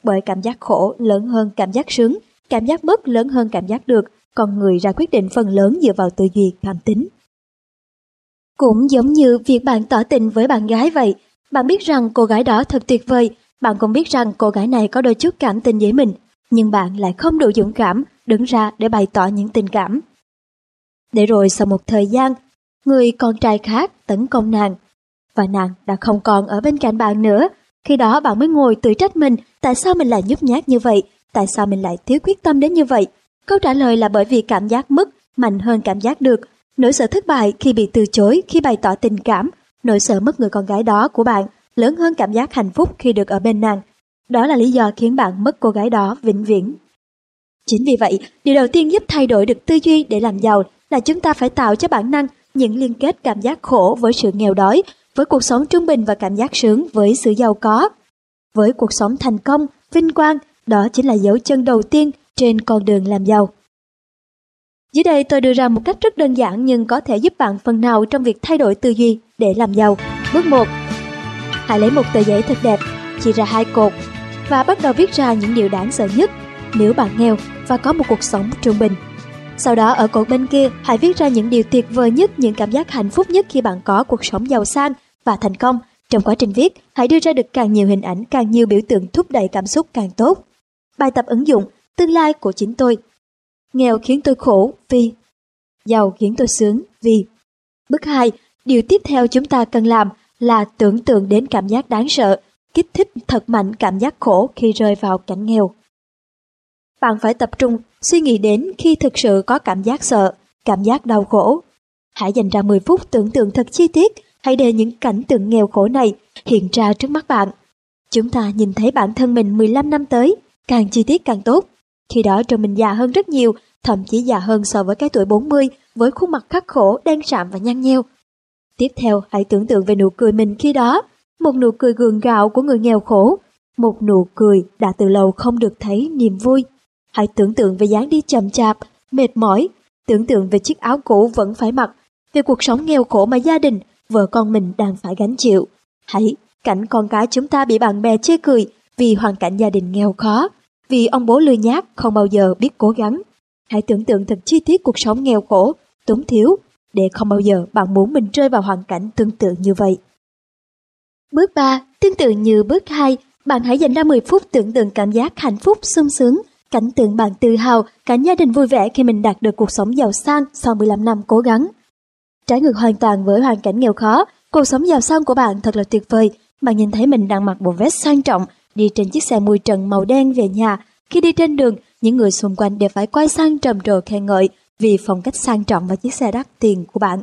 Bởi cảm giác khổ lớn hơn cảm giác sướng, cảm giác mất lớn hơn cảm giác được, con người ra quyết định phần lớn dựa vào tư duy cảm tính. Cũng giống như việc bạn tỏ tình với bạn gái vậy, bạn biết rằng cô gái đó thật tuyệt vời, bạn cũng biết rằng cô gái này có đôi chút cảm tình với mình, nhưng bạn lại không đủ dũng cảm đứng ra để bày tỏ những tình cảm. Để rồi sau một thời gian, người con trai khác tấn công nàng, và nàng đã không còn ở bên cạnh bạn nữa. Khi đó bạn mới ngồi tự trách mình, tại sao mình lại nhút nhát như vậy, tại sao mình lại thiếu quyết tâm đến như vậy. Câu trả lời là bởi vì cảm giác mất mạnh hơn cảm giác được. Nỗi sợ thất bại khi bị từ chối, khi bày tỏ tình cảm, nỗi sợ mất người con gái đó của bạn lớn hơn cảm giác hạnh phúc khi được ở bên nàng. Đó là lý do khiến bạn mất cô gái đó vĩnh viễn. Chính vì vậy, điều đầu tiên giúp thay đổi được tư duy để làm giàu là chúng ta phải tạo cho bản năng những liên kết cảm giác khổ với sự nghèo đói, với cuộc sống trung bình và cảm giác sướng với sự giàu có, với cuộc sống thành công, vinh quang. Đó chính là dấu chân đầu tiên trên con đường làm giàu. Dưới đây tôi đưa ra một cách rất đơn giản nhưng có thể giúp bạn phần nào trong việc thay đổi tư duy để làm giàu. Bước một. Hãy lấy một tờ giấy thật đẹp, chia ra hai cột và bắt đầu viết ra những điều đáng sợ nhất nếu bạn nghèo và có một cuộc sống trung bình. Sau đó ở cột bên kia, hãy viết ra những điều tuyệt vời nhất, những cảm giác hạnh phúc nhất khi bạn có cuộc sống giàu sang và thành công. Trong quá trình viết, hãy đưa ra được càng nhiều hình ảnh, càng nhiều biểu tượng thúc đẩy cảm xúc càng tốt. Bài tập ứng dụng, tương lai của chính tôi. Nghèo khiến tôi khổ vì, giàu khiến tôi sướng vì. Bước hai, điều tiếp theo chúng ta cần làm là tưởng tượng đến cảm giác đáng sợ, kích thích thật mạnh cảm giác khổ khi rơi vào cảnh nghèo. Bạn phải tập trung suy nghĩ đến khi thực sự có cảm giác sợ, cảm giác đau khổ. Hãy dành ra mười phút tưởng tượng thật chi tiết, hãy để những cảnh tượng nghèo khổ này hiện ra trước mắt bạn. Chúng ta nhìn thấy bản thân mình mười lăm năm tới, càng chi tiết càng tốt. Khi đó trông mình già hơn rất nhiều, thậm chí già hơn so với cái tuổi bốn mươi, với khuôn mặt khắc khổ, đen sạm và nhăn nheo. Tiếp theo, hãy tưởng tượng về nụ cười mình khi đó, một nụ cười gượng gạo của người nghèo khổ, một nụ cười đã từ lâu không được thấy niềm vui. Hãy tưởng tượng về dáng đi chậm chạp, mệt mỏi, tưởng tượng về chiếc áo cũ vẫn phải mặc, về cuộc sống nghèo khổ mà gia đình, vợ con mình đang phải gánh chịu. Hãy cảnh con cái chúng ta bị bạn bè chê cười vì hoàn cảnh gia đình nghèo khó, vì ông bố lười nhác không bao giờ biết cố gắng. Hãy tưởng tượng thật chi tiết cuộc sống nghèo khổ, túng thiếu, để không bao giờ bạn muốn mình rơi vào hoàn cảnh tương tự như vậy. Bước ba, tương tự như bước hai, bạn hãy dành ra mười phút tưởng tượng cảm giác hạnh phúc sung sướng, cảnh tượng bạn tự hào, cảnh gia đình vui vẻ khi mình đạt được cuộc sống giàu sang sau mười lăm năm cố gắng. Trái ngược hoàn toàn với hoàn cảnh nghèo khó, cuộc sống giàu sang của bạn thật là tuyệt vời. Bạn nhìn thấy mình đang mặc bộ vest sang trọng, đi trên chiếc xe mui trần màu đen về nhà. Khi đi trên đường, những người xung quanh đều phải quay sang trầm trồ khen ngợi vì phong cách sang trọng và chiếc xe đắt tiền của bạn.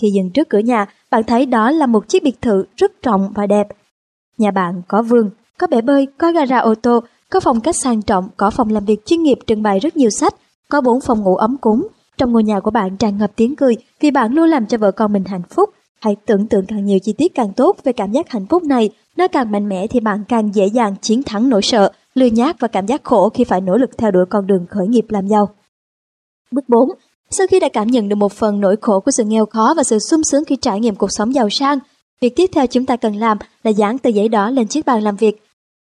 Khi dừng trước cửa nhà, bạn thấy đó là một chiếc biệt thự rất rộng và đẹp. Nhà bạn có vườn, có bể bơi, có gara ô tô, có phòng cách sang trọng, có phòng làm việc chuyên nghiệp trưng bày rất nhiều sách, có bốn phòng ngủ ấm cúng. Trong ngôi nhà của bạn tràn ngập tiếng cười vì bạn luôn làm cho vợ con mình hạnh phúc. Hãy tưởng tượng càng nhiều chi tiết càng tốt về cảm giác hạnh phúc này. Nó càng mạnh mẽ thì bạn càng dễ dàng chiến thắng nỗi sợ, lười nhác và cảm giác khổ khi phải nỗ lực theo đuổi con đường khởi nghiệp làm giàu. Bước bốn. Sau khi đã cảm nhận được một phần nỗi khổ của sự nghèo khó và sự sung sướng khi trải nghiệm cuộc sống giàu sang, việc tiếp theo chúng ta cần làm là dán tờ giấy đó lên chiếc bàn làm việc.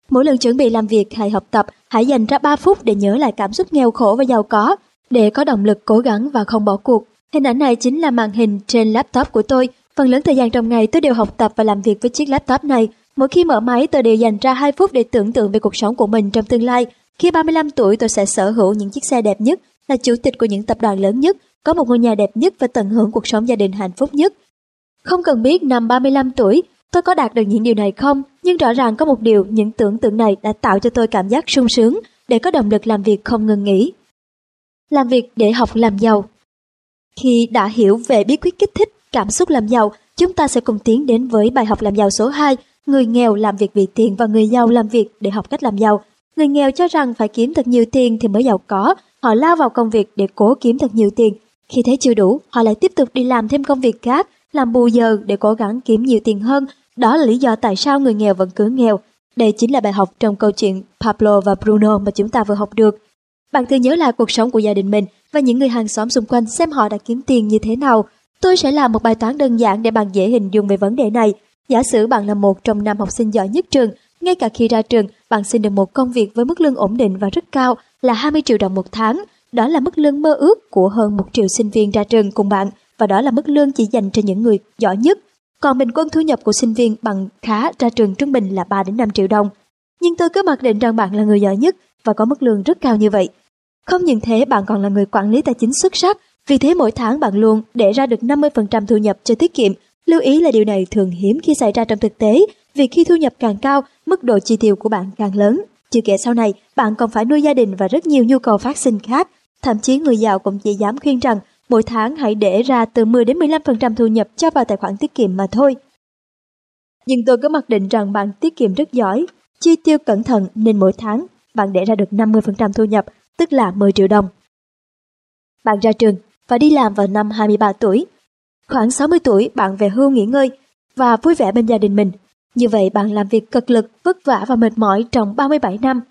Mỗi lần chuẩn bị làm việc hay học tập, hãy dành ra ba phút để nhớ lại cảm xúc nghèo khổ và giàu có, để có động lực cố gắng và không bỏ cuộc. Hình ảnh này chính là màn hình trên laptop của tôi. Phần lớn thời gian trong ngày tôi đều học tập và làm việc với chiếc laptop này. Mỗi khi mở máy, tôi đều dành ra hai phút để tưởng tượng về cuộc sống của mình trong tương lai. Khi ba mươi lăm tuổi, tôi sẽ sở hữu những chiếc xe đẹp nhất, là chủ tịch của những tập đoàn lớn nhất, có một ngôi nhà đẹp nhất và tận hưởng cuộc sống gia đình hạnh phúc nhất. Không cần biết năm ba mươi lăm tuổi, Tôi có đạt được những điều này không? Nhưng rõ ràng có một điều, những tưởng tượng này đã tạo cho tôi cảm giác sung sướng để có động lực làm việc không ngừng nghỉ. Làm việc để học làm giàu. Khi đã hiểu về bí quyết kích thích cảm xúc làm giàu, chúng ta sẽ cùng tiến đến với bài học làm giàu số hai, người nghèo làm việc vì tiền và người giàu làm việc để học cách làm giàu. Người nghèo cho rằng phải kiếm thật nhiều tiền thì mới giàu có, họ lao vào công việc để cố kiếm thật nhiều tiền. Khi thấy chưa đủ, họ lại tiếp tục đi làm thêm công việc khác, làm bù giờ để cố gắng kiếm nhiều tiền hơn. Đó là lý do tại sao người nghèo vẫn cứ nghèo. Đây chính là bài học trong câu chuyện Pablo và Bruno mà chúng ta vừa học được. Bạn thường nhớ lại cuộc sống của gia đình mình và những người hàng xóm xung quanh xem họ đã kiếm tiền như thế nào. Tôi sẽ làm một bài toán đơn giản để bạn dễ hình dung về vấn đề này. Giả sử bạn là một trong năm học sinh giỏi nhất trường, ngay cả khi ra trường, bạn xin được một công việc với mức lương ổn định và rất cao là hai mươi triệu đồng một tháng. Đó là mức lương mơ ước của hơn một triệu sinh viên ra trường cùng bạn và đó là mức lương chỉ dành cho những người giỏi nhất. Còn bình quân thu nhập của sinh viên bằng khá ra trường trung bình là ba đến năm triệu đồng. Nhưng tôi cứ mặc định rằng bạn là người giỏi nhất và có mức lương rất cao như vậy. Không những thế, bạn còn là người quản lý tài chính xuất sắc, vì thế mỗi tháng bạn luôn để ra được năm mươi phần trăm thu nhập cho tiết kiệm. Lưu ý là điều này thường hiếm khi xảy ra trong thực tế, vì khi thu nhập càng cao, mức độ chi tiêu của bạn càng lớn. Chưa kể sau này, bạn còn phải nuôi gia đình và rất nhiều nhu cầu phát sinh khác. Thậm chí người giàu cũng chỉ dám khuyên rằng mỗi tháng hãy để ra từ mười đến mười lăm phần trăm thu nhập cho vào tài khoản tiết kiệm mà thôi. Nhưng tôi cứ mặc định rằng bạn tiết kiệm rất giỏi, chi tiêu cẩn thận nên mỗi tháng bạn để ra được năm mươi phần trăm thu nhập, tức là mười triệu đồng. Bạn ra trường và đi làm vào năm hai mươi ba tuổi. Khoảng sáu mươi tuổi bạn về hưu nghỉ ngơi và vui vẻ bên gia đình mình. Như vậy bạn làm việc cực lực, vất vả và mệt mỏi trong ba mươi bảy năm.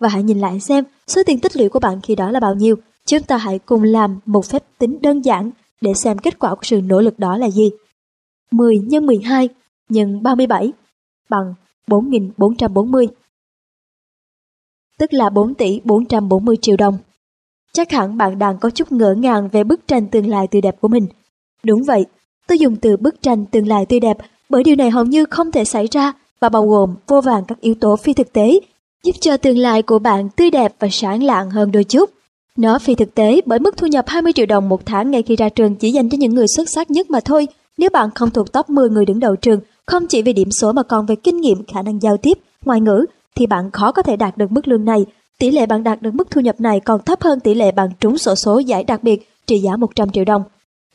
Và hãy nhìn lại xem số tiền tích lũy của bạn khi đó là bao nhiêu. Chúng ta hãy cùng làm một phép tính đơn giản để xem kết quả của sự nỗ lực đó là gì. mười nhân mười hai nhân ba mươi bảy bằng bốn nghìn bốn trăm bốn mươi. Tức là bốn tỷ bốn trăm bốn mươi triệu đồng. Chắc hẳn bạn đang có chút ngỡ ngàng về bức tranh tương lai tươi đẹp của mình. Đúng vậy, tôi dùng từ bức tranh tương lai tươi đẹp bởi điều này hầu như không thể xảy ra và bao gồm vô vàn các yếu tố phi thực tế giúp cho tương lai của bạn tươi đẹp và sáng lạng hơn đôi chút. Nó phi thực tế bởi mức thu nhập hai mươi triệu đồng một tháng ngay khi ra trường chỉ dành cho những người xuất sắc nhất mà thôi. Nếu bạn không thuộc top mười người đứng đầu trường, không chỉ về điểm số mà còn về kinh nghiệm, khả năng giao tiếp, ngoại ngữ, thì bạn khó có thể đạt được mức lương này. Tỷ lệ bạn đạt được mức thu nhập này còn thấp hơn tỷ lệ bạn trúng xổ số giải đặc biệt trị giá một trăm triệu đồng.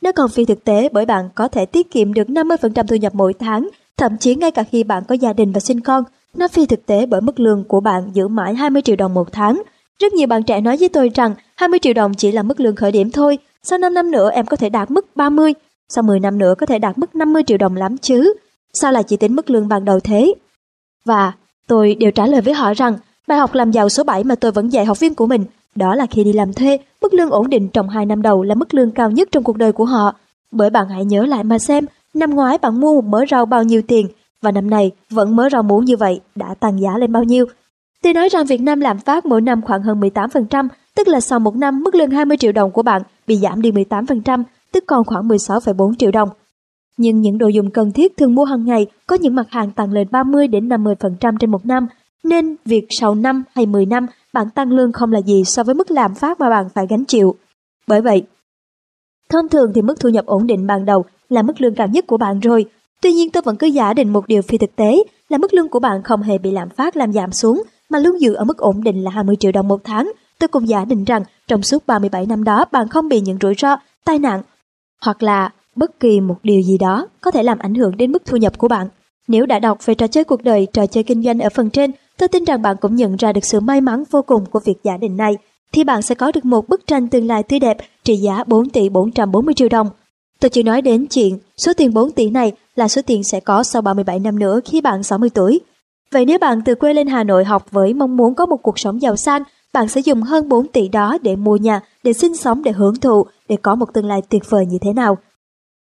Nó còn phi thực tế bởi bạn có thể tiết kiệm được năm mươi phần trăm thu nhập mỗi tháng, thậm chí ngay cả khi bạn có gia đình và sinh con. Nó phi thực tế bởi mức lương của bạn giữ mãi hai mươi triệu đồng một tháng. Rất nhiều bạn trẻ nói với tôi rằng hai mươi triệu đồng chỉ là mức lương khởi điểm thôi, sau năm năm nữa em có thể đạt mức ba mươi, sau mười năm nữa có thể đạt mức năm mươi triệu đồng lắm chứ. Sao lại chỉ tính mức lương ban đầu thế? Và tôi đều trả lời với họ rằng bài học làm giàu số bảy mà tôi vẫn dạy học viên của mình, đó là khi đi làm thuê, mức lương ổn định trong hai năm đầu là mức lương cao nhất trong cuộc đời của họ. Bởi bạn hãy nhớ lại mà xem, năm ngoái bạn mua một mớ rau bao nhiêu tiền, và năm nay vẫn mớ rau muống như vậy đã tăng giá lên bao nhiêu. Tôi nói rằng Việt Nam lạm phát mỗi năm khoảng hơn mười tám phần trăm, tức là sau một năm mức lương hai mươi triệu đồng của bạn bị giảm đi mười tám phần trăm, tức còn khoảng mười sáu phẩy bốn triệu đồng. Nhưng những đồ dùng cần thiết thường mua hàng ngày có những mặt hàng tăng lên ba mươi đến năm mươi phần trăm trên một năm, nên việc sau năm hay mười năm bạn tăng lương không là gì so với mức lạm phát mà bạn phải gánh chịu. Bởi vậy, thông thường thì mức thu nhập ổn định ban đầu là mức lương cao nhất của bạn rồi. Tuy nhiên tôi vẫn cứ giả định một điều phi thực tế là mức lương của bạn không hề bị lạm phát làm giảm xuống, mà luôn giữ ở mức ổn định là hai mươi triệu đồng một tháng. Tôi cũng giả định rằng trong suốt ba mươi bảy năm đó bạn không bị những rủi ro, tai nạn hoặc là bất kỳ một điều gì đó có thể làm ảnh hưởng đến mức thu nhập của bạn. Nếu đã đọc về trò chơi cuộc đời, trò chơi kinh doanh ở phần trên, tôi tin rằng bạn cũng nhận ra được sự may mắn vô cùng của việc giả định này, thì bạn sẽ có được một bức tranh tương lai tươi đẹp trị giá bốn tỷ bốn trăm bốn mươi triệu đồng. Tôi chỉ nói đến chuyện số tiền bốn tỷ này là số tiền sẽ có sau ba mươi bảy năm nữa khi bạn sáu mươi tuổi. Vậy nếu bạn từ quê lên Hà Nội học với mong muốn có một cuộc sống giàu sang, bạn sẽ dùng hơn bốn tỷ đó để mua nhà, để sinh sống, để hưởng thụ, để có một tương lai tuyệt vời như thế nào?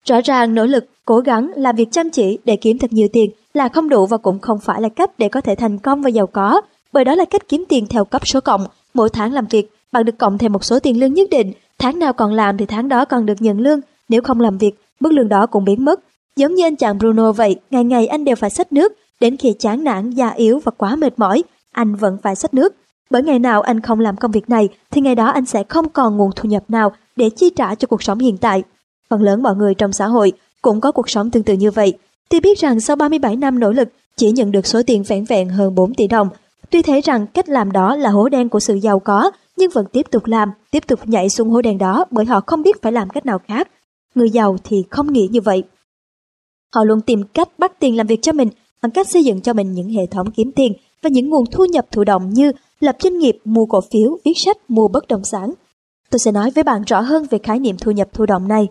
Rõ ràng nỗ lực, cố gắng, làm việc chăm chỉ để kiếm thật nhiều tiền là không đủ và cũng không phải là cách để có thể thành công và giàu có, bởi đó là cách kiếm tiền theo cấp số cộng. Mỗi tháng làm việc, bạn được cộng thêm một số tiền lương nhất định, tháng nào còn làm thì tháng đó còn được nhận lương, nếu không làm việc, mức lương đó cũng biến mất. Giống như anh chàng Bruno vậy, ngày ngày anh đều phải xách nước, đến khi chán nản, da yếu và quá mệt mỏi, anh vẫn phải xách nước. Bởi ngày nào anh không làm công việc này thì ngày đó anh sẽ không còn nguồn thu nhập nào để chi trả cho cuộc sống hiện tại. Phần lớn mọi người trong xã hội cũng có cuộc sống tương tự như vậy. Tuy biết rằng sau ba mươi bảy năm nỗ lực chỉ nhận được số tiền vẹn vẹn hơn bốn tỷ đồng, tuy thấy rằng cách làm đó là hố đen của sự giàu có, nhưng vẫn tiếp tục làm, tiếp tục nhảy xuống hố đen đó bởi họ không biết phải làm cách nào khác. Người giàu thì không nghĩ như vậy. Họ luôn tìm cách bắt tiền làm việc cho mình bằng cách xây dựng cho mình những hệ thống kiếm tiền và những nguồn thu nhập thụ động như lập doanh nghiệp, mua cổ phiếu, viết sách, mua bất động sản. Tôi sẽ nói với bạn rõ hơn về khái niệm thu nhập thụ động này.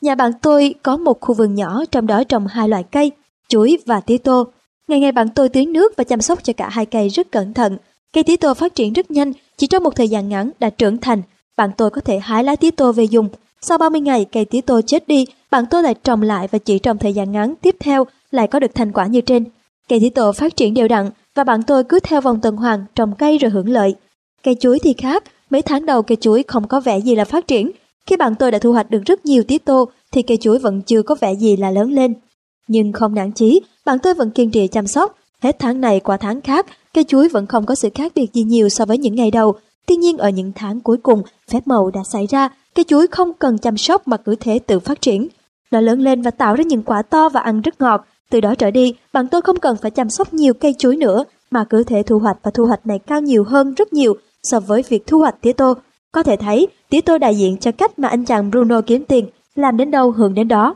Nhà bạn tôi có một khu vườn nhỏ, trong đó trồng hai loại cây, chuối và tía tô. Ngày ngày bạn tôi tưới nước và chăm sóc cho cả hai cây rất cẩn thận. Cây tía tô phát triển rất nhanh, chỉ trong một thời gian ngắn đã trưởng thành. Bạn tôi có thể hái lá tía tô về dùng. Sau ba mươi ngày cây tía tô chết đi, bạn tôi lại trồng lại và chỉ trong thời gian ngắn tiếp theo lại có được thành quả như trên. Cây tía tô phát triển đều đặn và bạn tôi cứ theo vòng tuần hoàn trồng cây rồi hưởng lợi. Cây chuối thì khác, mấy tháng đầu cây chuối không có vẻ gì là phát triển. Khi bạn tôi đã thu hoạch được rất nhiều tía tô thì cây chuối vẫn chưa có vẻ gì là lớn lên. Nhưng không nản chí, bạn tôi vẫn kiên trì chăm sóc. Hết tháng này qua tháng khác, cây chuối vẫn không có sự khác biệt gì nhiều so với những ngày đầu. Tuy nhiên ở những tháng cuối cùng, phép màu đã xảy ra, cây chuối không cần chăm sóc mà cứ thế tự phát triển. Nó lớn lên và tạo ra những quả to và ăn rất ngọt. Từ đó trở đi, bạn tôi không cần phải chăm sóc nhiều cây chuối nữa mà cứ thế thu hoạch, và thu hoạch này cao nhiều hơn rất nhiều so với việc thu hoạch tía tô. Có thể thấy, tía tô đại diện cho cách mà anh chàng Bruno kiếm tiền, làm đến đâu hưởng đến đó.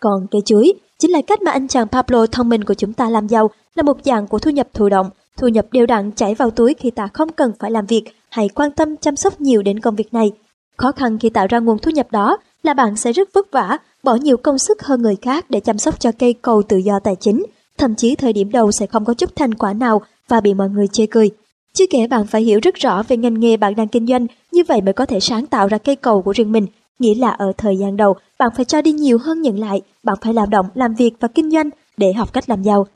Còn cây chuối chính là cách mà anh chàng Pablo thông minh của chúng ta làm giàu, là một dạng của thu nhập thụ động. Thu nhập đều đặn chảy vào túi khi ta không cần phải làm việc hay quan tâm chăm sóc nhiều đến công việc này. Khó khăn khi tạo ra nguồn thu nhập đó là bạn sẽ rất vất vả, bỏ nhiều công sức hơn người khác để chăm sóc cho cây cầu tự do tài chính. Thậm chí thời điểm đầu sẽ không có chút thành quả nào và bị mọi người chê cười. Chưa kể bạn phải hiểu rất rõ về ngành nghề bạn đang kinh doanh, như vậy mới có thể sáng tạo ra cây cầu của riêng mình. Nghĩa là ở thời gian đầu, bạn phải cho đi nhiều hơn nhận lại, bạn phải lao động, làm việc và kinh doanh để học cách làm giàu.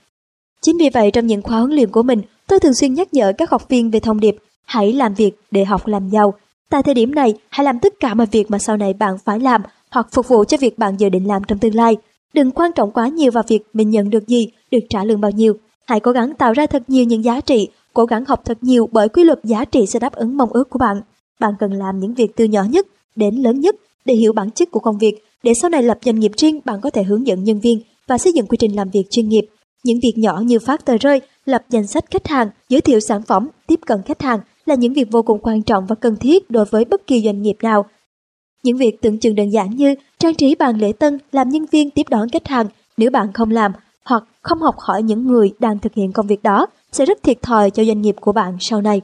Chính vì vậy, trong những khóa huấn luyện của mình, tôi thường xuyên nhắc nhở các học viên về thông điệp hãy làm việc để học làm giàu. Tại thời điểm này, hãy làm tất cả mọi việc mà sau này bạn phải làm hoặc phục vụ cho việc bạn dự định làm trong tương lai. Đừng quan trọng quá nhiều vào việc mình nhận được gì, được trả lương bao nhiêu. Hãy cố gắng tạo ra thật nhiều những giá trị, cố gắng học thật nhiều, bởi quy luật giá trị sẽ đáp ứng mong ước của bạn. Bạn cần làm những việc từ nhỏ nhất đến lớn nhất để hiểu bản chất của công việc, để sau này lập doanh nghiệp riêng, bạn có thể hướng dẫn nhân viên và xây dựng quy trình làm việc chuyên nghiệp. Những việc nhỏ như phát tờ rơi, lập danh sách khách hàng, giới thiệu sản phẩm, tiếp cận khách hàng là những việc vô cùng quan trọng và cần thiết đối với bất kỳ doanh nghiệp nào. Những việc tưởng chừng đơn giản như trang trí bàn lễ tân, làm nhân viên tiếp đón khách hàng, nếu bạn không làm hoặc không học hỏi những người đang thực hiện công việc đó, sẽ rất thiệt thòi cho doanh nghiệp của bạn sau này.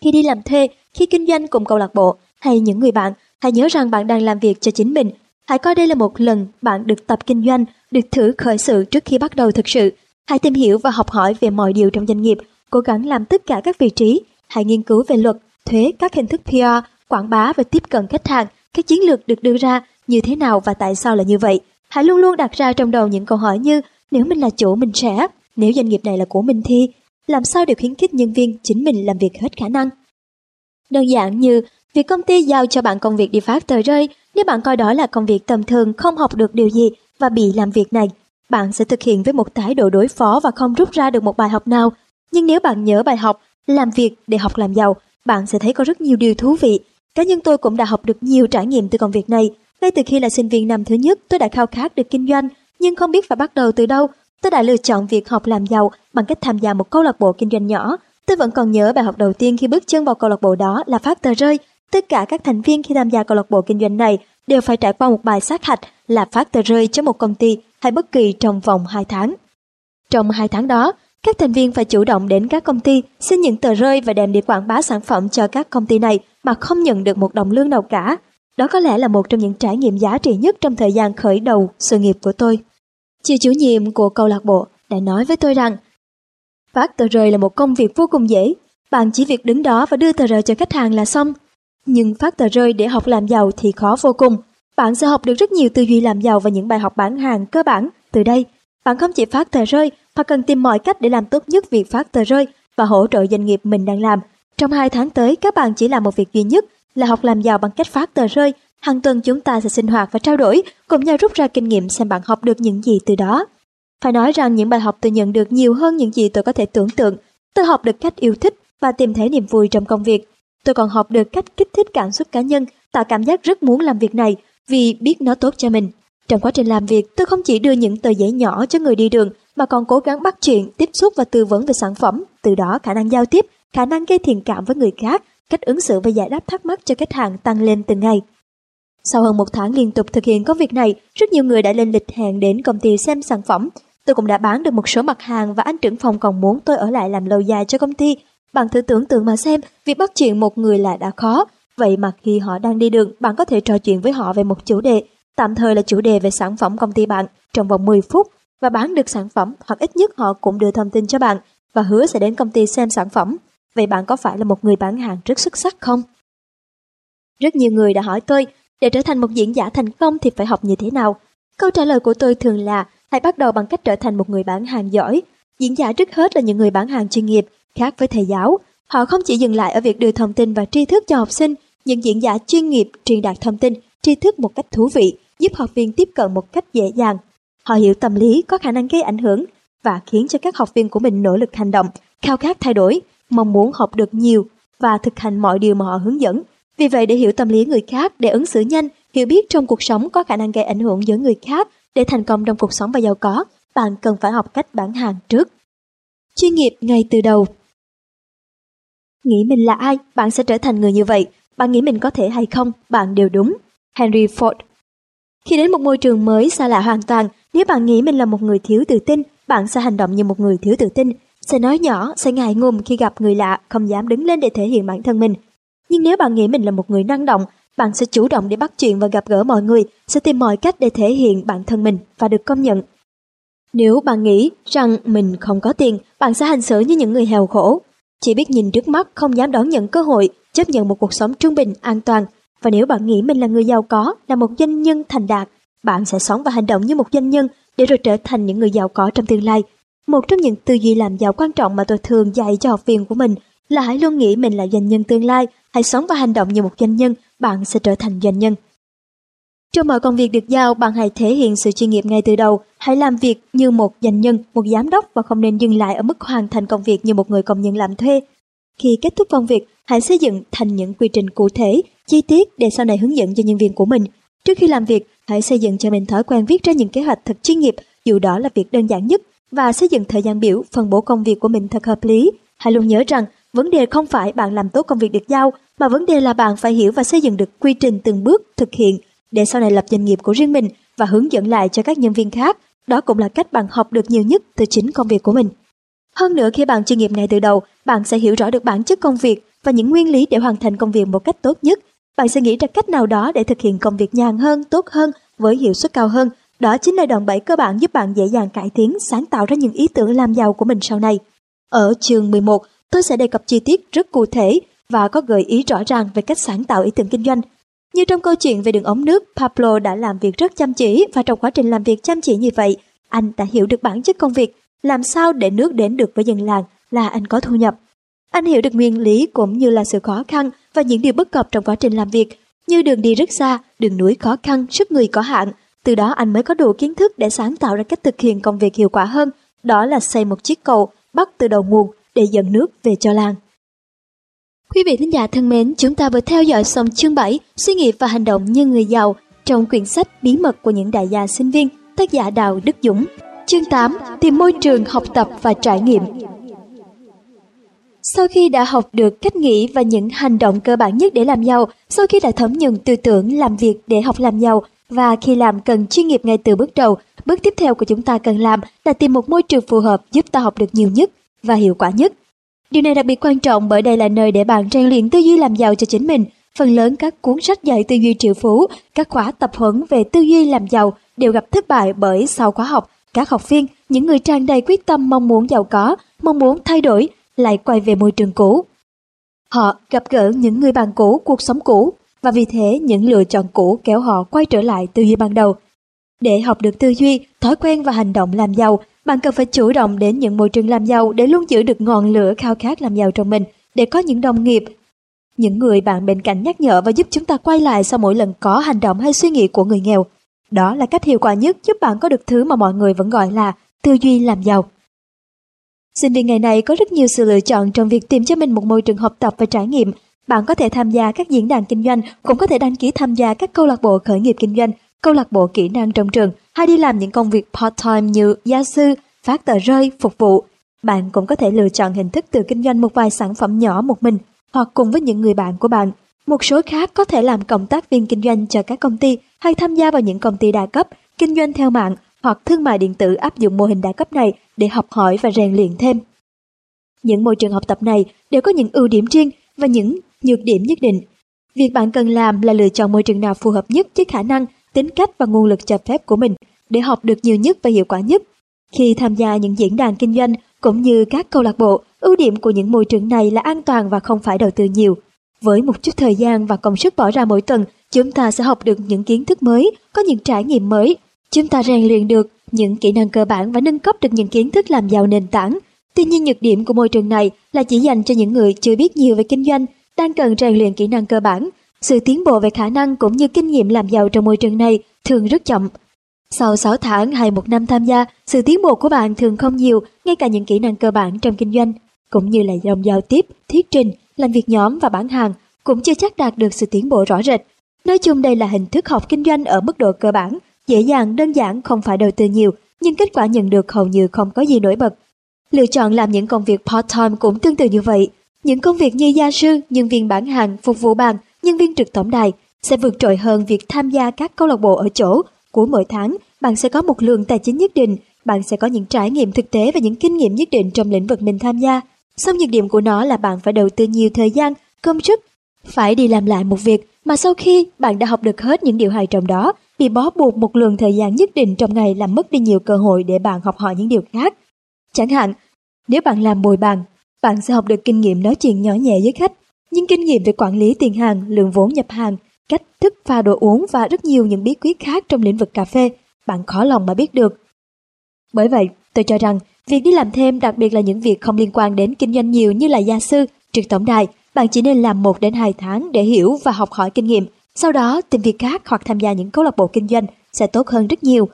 Khi đi làm thuê, khi kinh doanh cùng câu lạc bộ hay những người bạn, hãy nhớ rằng bạn đang làm việc cho chính mình. Hãy coi đây là một lần bạn được tập kinh doanh, được thử khởi sự trước khi bắt đầu thực sự. Hãy tìm hiểu và học hỏi về mọi điều trong doanh nghiệp, cố gắng làm tất cả các vị trí. Hãy nghiên cứu về luật, thuế, các hình thức pê e rờ, quảng bá và tiếp cận khách hàng, các chiến lược được đưa ra như thế nào và tại sao là như vậy. Hãy luôn luôn đặt ra trong đầu những câu hỏi như nếu mình là chủ mình sẽ, nếu doanh nghiệp này là của mình thì, làm sao để khuyến khích nhân viên chính mình làm việc hết khả năng. Đơn giản như việc công ty giao cho bạn công việc đi phát tờ rơi, nếu bạn coi đó là công việc tầm thường, không học được điều gì và bị làm việc này, bạn sẽ thực hiện với một thái độ đối phó và không rút ra được một bài học nào. Nhưng nếu bạn nhớ bài học làm việc để học làm giàu, bạn sẽ thấy có rất nhiều điều thú vị. Cá nhân tôi cũng đã học được nhiều trải nghiệm từ công việc này. Ngay từ khi là sinh viên năm thứ nhất, tôi đã khao khát được kinh doanh, nhưng không biết phải bắt đầu từ đâu. Tôi đã lựa chọn việc học làm giàu bằng cách tham gia một câu lạc bộ kinh doanh nhỏ. Tôi vẫn còn nhớ bài học đầu tiên khi bước chân vào câu lạc bộ đó là phát tờ rơi. Tất cả các thành viên khi tham gia câu lạc bộ kinh doanh này đều phải trải qua một bài sát hạch là phát tờ rơi cho một công ty hay bất kỳ trong vòng hai tháng. Trong hai tháng đó, các thành viên phải chủ động đến các công ty, xin những tờ rơi và đem đi quảng bá sản phẩm cho các công ty này mà không nhận được một đồng lương nào cả. Đó có lẽ là một trong những trải nghiệm giá trị nhất trong thời gian khởi đầu sự nghiệp của tôi. Chị chủ nhiệm của câu lạc bộ đã nói với tôi rằng phát tờ rơi là một công việc vô cùng dễ, bạn chỉ việc đứng đó và đưa tờ rơi cho khách hàng là xong. Nhưng phát tờ rơi để học làm giàu thì khó vô cùng. Bạn sẽ học được rất nhiều tư duy làm giàu và những bài học bán hàng cơ bản từ đây. Bạn không chỉ phát tờ rơi mà cần tìm mọi cách để làm tốt nhất việc phát tờ rơi và hỗ trợ doanh nghiệp mình đang làm. Trong hai tháng tới, các bạn chỉ làm một việc duy nhất là học làm giàu bằng cách phát tờ rơi. Hàng tuần chúng ta sẽ sinh hoạt và trao đổi, cùng nhau rút ra kinh nghiệm xem bạn học được những gì từ đó. Phải nói rằng những bài học tôi nhận được nhiều hơn những gì tôi có thể tưởng tượng. Tôi học được cách yêu thích và tìm thấy niềm vui trong công việc. Tôi còn học được cách kích thích cảm xúc cá nhân, tạo cảm giác rất muốn làm việc này vì biết nó tốt cho mình. Trong quá trình làm việc, tôi không chỉ đưa những tờ giấy nhỏ cho người đi đường, mà còn cố gắng bắt chuyện, tiếp xúc và tư vấn về sản phẩm, từ đó khả năng giao tiếp, khả năng gây thiện cảm với người khác, cách ứng xử và giải đáp thắc mắc cho khách hàng tăng lên từng ngày. Sau hơn một tháng liên tục thực hiện công việc này, rất nhiều người đã lên lịch hẹn đến công ty xem sản phẩm. Tôi cũng đã bán được một số mặt hàng và anh trưởng phòng còn muốn tôi ở lại làm lâu dài cho công ty. Bạn thử tưởng tượng mà xem, việc bắt chuyện một người là đã khó. Vậy mà khi họ đang đi đường, bạn có thể trò chuyện với họ về một chủ đề, tạm thời là chủ đề về sản phẩm công ty bạn, trong vòng mười phút và bán được sản phẩm, hoặc ít nhất họ cũng đưa thông tin cho bạn và hứa sẽ đến công ty xem sản phẩm. Vậy bạn có phải là một người bán hàng rất xuất sắc không? Rất nhiều người đã hỏi tôi, để trở thành một diễn giả thành công thì phải học như thế nào? Câu trả lời của tôi thường là, hãy bắt đầu bằng cách trở thành một người bán hàng giỏi. Diễn giả trước hết là những người bán hàng chuyên nghiệp, khác với thầy giáo. Họ không chỉ dừng lại ở việc đưa thông tin và tri thức cho học sinh, những diễn giả chuyên nghiệp truyền đạt thông tin, tri thức một cách thú vị, giúp học viên tiếp cận một cách dễ dàng. Họ hiểu tâm lý, có khả năng gây ảnh hưởng và khiến cho các học viên của mình nỗ lực hành động, khao khát thay đổi, mong muốn học được nhiều và thực hành mọi điều mà họ hướng dẫn. Vì vậy, để hiểu tâm lý người khác, để ứng xử nhanh, hiểu biết trong cuộc sống có khả năng gây ảnh hưởng với người khác, để thành công trong cuộc sống và giàu có, bạn cần phải học cách bán hàng trước. Chuyên nghiệp ngay từ đầu. Nghĩ mình là ai, bạn sẽ trở thành người như vậy. Bạn nghĩ mình có thể hay không, bạn đều đúng. Henry Ford. Khi đến một môi trường mới xa lạ hoàn toàn, nếu bạn nghĩ mình là một người thiếu tự tin, bạn sẽ hành động như một người thiếu tự tin, sẽ nói nhỏ, sẽ ngại ngùng khi gặp người lạ, không dám đứng lên để thể hiện bản thân mình. Nhưng nếu bạn nghĩ mình là một người năng động, bạn sẽ chủ động để bắt chuyện và gặp gỡ mọi người, sẽ tìm mọi cách để thể hiện bản thân mình và được công nhận. Nếu bạn nghĩ rằng mình không có tiền, bạn sẽ hành xử như những người nghèo khổ, chỉ biết nhìn trước mắt, không dám đón nhận cơ hội, chấp nhận một cuộc sống trung bình, an toàn. Và nếu bạn nghĩ mình là người giàu có, là một doanh nhân thành đạt, bạn sẽ sống và hành động như một doanh nhân để rồi trở thành những người giàu có trong tương lai. Một trong những tư duy làm giàu quan trọng mà tôi thường dạy cho học viên của mình là hãy luôn nghĩ mình là doanh nhân tương lai, hãy sống và hành động như một doanh nhân, bạn sẽ trở thành doanh nhân. Trong mọi công việc được giao, bạn hãy thể hiện sự chuyên nghiệp ngay từ đầu, hãy làm việc như một doanh nhân, một giám đốc và không nên dừng lại ở mức hoàn thành công việc như một người công nhân làm thuê. Khi kết thúc công việc, hãy xây dựng thành những quy trình cụ thể, chi tiết để sau này hướng dẫn cho nhân viên của mình. Trước khi làm việc, hãy xây dựng cho mình thói quen viết ra những kế hoạch thật chuyên nghiệp, dù đó là việc đơn giản nhất, và xây dựng thời gian biểu, phân bổ công việc của mình thật hợp lý. Hãy luôn nhớ rằng, vấn đề không phải bạn làm tốt công việc được giao, mà vấn đề là bạn phải hiểu và xây dựng được quy trình từng bước thực hiện để sau này lập doanh nghiệp của riêng mình và hướng dẫn lại cho các nhân viên khác. Đó cũng là cách bạn học được nhiều nhất từ chính công việc của mình. Hơn nữa, khi bạn chuyên nghiệp ngay từ đầu, bạn sẽ hiểu rõ được bản chất công việc và những nguyên lý để hoàn thành công việc một cách tốt nhất. Bạn sẽ nghĩ ra cách nào đó để thực hiện công việc nhàn hơn, tốt hơn, với hiệu suất cao hơn. Đó chính là đòn bẩy cơ bản giúp bạn dễ dàng cải tiến, sáng tạo ra những ý tưởng làm giàu của mình sau này. Ở chương mười một, tôi sẽ đề cập chi tiết rất cụ thể và có gợi ý rõ ràng về cách sáng tạo ý tưởng kinh doanh. Như trong câu chuyện về đường ống nước, Pablo đã làm việc rất chăm chỉ và trong quá trình làm việc chăm chỉ như vậy, anh đã hiểu được bản chất công việc, làm sao để nước đến được với dân làng là anh có thu nhập. Anh hiểu được nguyên lý cũng như là sự khó khăn và những điều bất cập trong quá trình làm việc, như đường đi rất xa, đường núi khó khăn, sức người có hạn. Từ đó anh mới có đủ kiến thức để sáng tạo ra cách thực hiện công việc hiệu quả hơn, đó là xây một chiếc cầu bắt từ đầu nguồn để dẫn nước về cho làng. Quý vị thính giả thân mến, chúng ta vừa theo dõi xong chương bảy, suy nghĩ và hành động như người giàu, trong quyển sách Bí mật của những đại gia sinh viên, tác giả Đào Đức Dũng. Chương tám, tìm môi trường học tập và trải nghiệm. Sau khi đã học được cách nghĩ và những hành động cơ bản nhất để làm giàu, sau khi đã thấm nhuần tư tưởng làm việc để học làm giàu và khi làm cần chuyên nghiệp ngay từ bước đầu, bước tiếp theo của chúng ta cần làm là tìm một môi trường phù hợp giúp ta học được nhiều nhất và hiệu quả nhất. Điều này đặc biệt quan trọng bởi đây là nơi để bạn rèn luyện tư duy làm giàu cho chính mình. Phần lớn các cuốn sách dạy tư duy triệu phú, các khóa tập huấn về tư duy làm giàu đều gặp thất bại bởi sau khóa học, các học viên, những người tràn đầy quyết tâm mong muốn giàu có, mong muốn thay đổi, lại quay về môi trường cũ. Họ gặp gỡ những người bạn cũ, cuộc sống cũ, và vì thế những lựa chọn cũ kéo họ quay trở lại tư duy ban đầu. Để học được tư duy, thói quen và hành động làm giàu, bạn cần phải chủ động đến những môi trường làm giàu để luôn giữ được ngọn lửa khao khát làm giàu trong mình, để có những đồng nghiệp, những người bạn bên cạnh nhắc nhở và giúp chúng ta quay lại sau mỗi lần có hành động hay suy nghĩ của người nghèo. Đó là cách hiệu quả nhất giúp bạn có được thứ mà mọi người vẫn gọi là tư duy làm giàu. Sinh viên ngày nay có rất nhiều sự lựa chọn trong việc tìm cho mình một môi trường học tập và trải nghiệm. Bạn có thể tham gia các diễn đàn kinh doanh, cũng có thể đăng ký tham gia các câu lạc bộ khởi nghiệp kinh doanh, câu lạc bộ kỹ năng trong trường hay đi làm những công việc part-time như gia sư, phát tờ rơi, phục vụ. Bạn cũng có thể lựa chọn hình thức tự kinh doanh một vài sản phẩm nhỏ một mình hoặc cùng với những người bạn của bạn. Một số khác có thể làm cộng tác viên kinh doanh cho các công ty hay tham gia vào những công ty đa cấp, kinh doanh theo mạng hoặc thương mại điện tử áp dụng mô hình đa cấp này để học hỏi và rèn luyện thêm. Những môi trường học tập này đều có những ưu điểm riêng và những nhược điểm nhất định. Việc bạn cần làm là lựa chọn môi trường nào phù hợp nhất với khả năng, tính cách và nguồn lực cho phép của mình để học được nhiều nhất và hiệu quả nhất. Khi tham gia những diễn đàn kinh doanh cũng như các câu lạc bộ, ưu điểm của những môi trường này là an toàn và không phải đầu tư nhiều. Với một chút thời gian và công sức bỏ ra mỗi tuần, chúng ta sẽ học được những kiến thức mới, có những trải nghiệm mới. Chúng ta rèn luyện được những kỹ năng cơ bản và nâng cấp được những kiến thức làm giàu nền tảng. Tuy nhiên, nhược điểm của môi trường này là chỉ dành cho những người chưa biết nhiều về kinh doanh, đang cần rèn luyện kỹ năng cơ bản. Sự tiến bộ về khả năng cũng như kinh nghiệm làm giàu trong môi trường này thường rất chậm. Sau sáu tháng hay một năm tham gia, sự tiến bộ của bạn thường không nhiều, ngay cả những kỹ năng cơ bản trong kinh doanh, cũng như là dòng giao tiếp, thuyết trình, làm việc nhóm và bán hàng, cũng chưa chắc đạt được sự tiến bộ rõ rệt. Nói chung đây là hình thức học kinh doanh ở mức độ cơ bản, dễ dàng, đơn giản, không phải đầu tư nhiều, nhưng kết quả nhận được hầu như không có gì nổi bật. Lựa chọn làm những công việc part-time cũng tương tự như vậy. Những công việc như gia sư, nhân viên bán hàng, phục vụ bàn, nhân viên trực tổng đài sẽ vượt trội hơn việc tham gia các câu lạc bộ ở chỗ. Của mỗi tháng, bạn sẽ có một lượng tài chính nhất định, bạn sẽ có những trải nghiệm thực tế và những kinh nghiệm nhất định trong lĩnh vực mình tham gia. Song nhược điểm của nó là bạn phải đầu tư nhiều thời gian, công sức, phải đi làm lại một việc mà sau khi bạn đã học được hết những điều hay trong đó, bị bó buộc một lượng thời gian nhất định trong ngày làm mất đi nhiều cơ hội để bạn học hỏi những điều khác. Chẳng hạn, nếu bạn làm bồi bàn, bạn sẽ học được kinh nghiệm nói chuyện nhỏ nhẹ với khách, những kinh nghiệm về quản lý tiền hàng, lượng vốn nhập hàng, cách thức pha đồ uống và rất nhiều những bí quyết khác trong lĩnh vực cà phê, bạn khó lòng mà biết được. Bởi vậy, tôi cho rằng, việc đi làm thêm, đặc biệt là những việc không liên quan đến kinh doanh nhiều như là gia sư, trực tổng đài, bạn chỉ nên làm một đến hai tháng để hiểu và học hỏi kinh nghiệm, sau đó tìm việc khác hoặc tham gia những câu lạc bộ kinh doanh sẽ tốt hơn rất nhiều.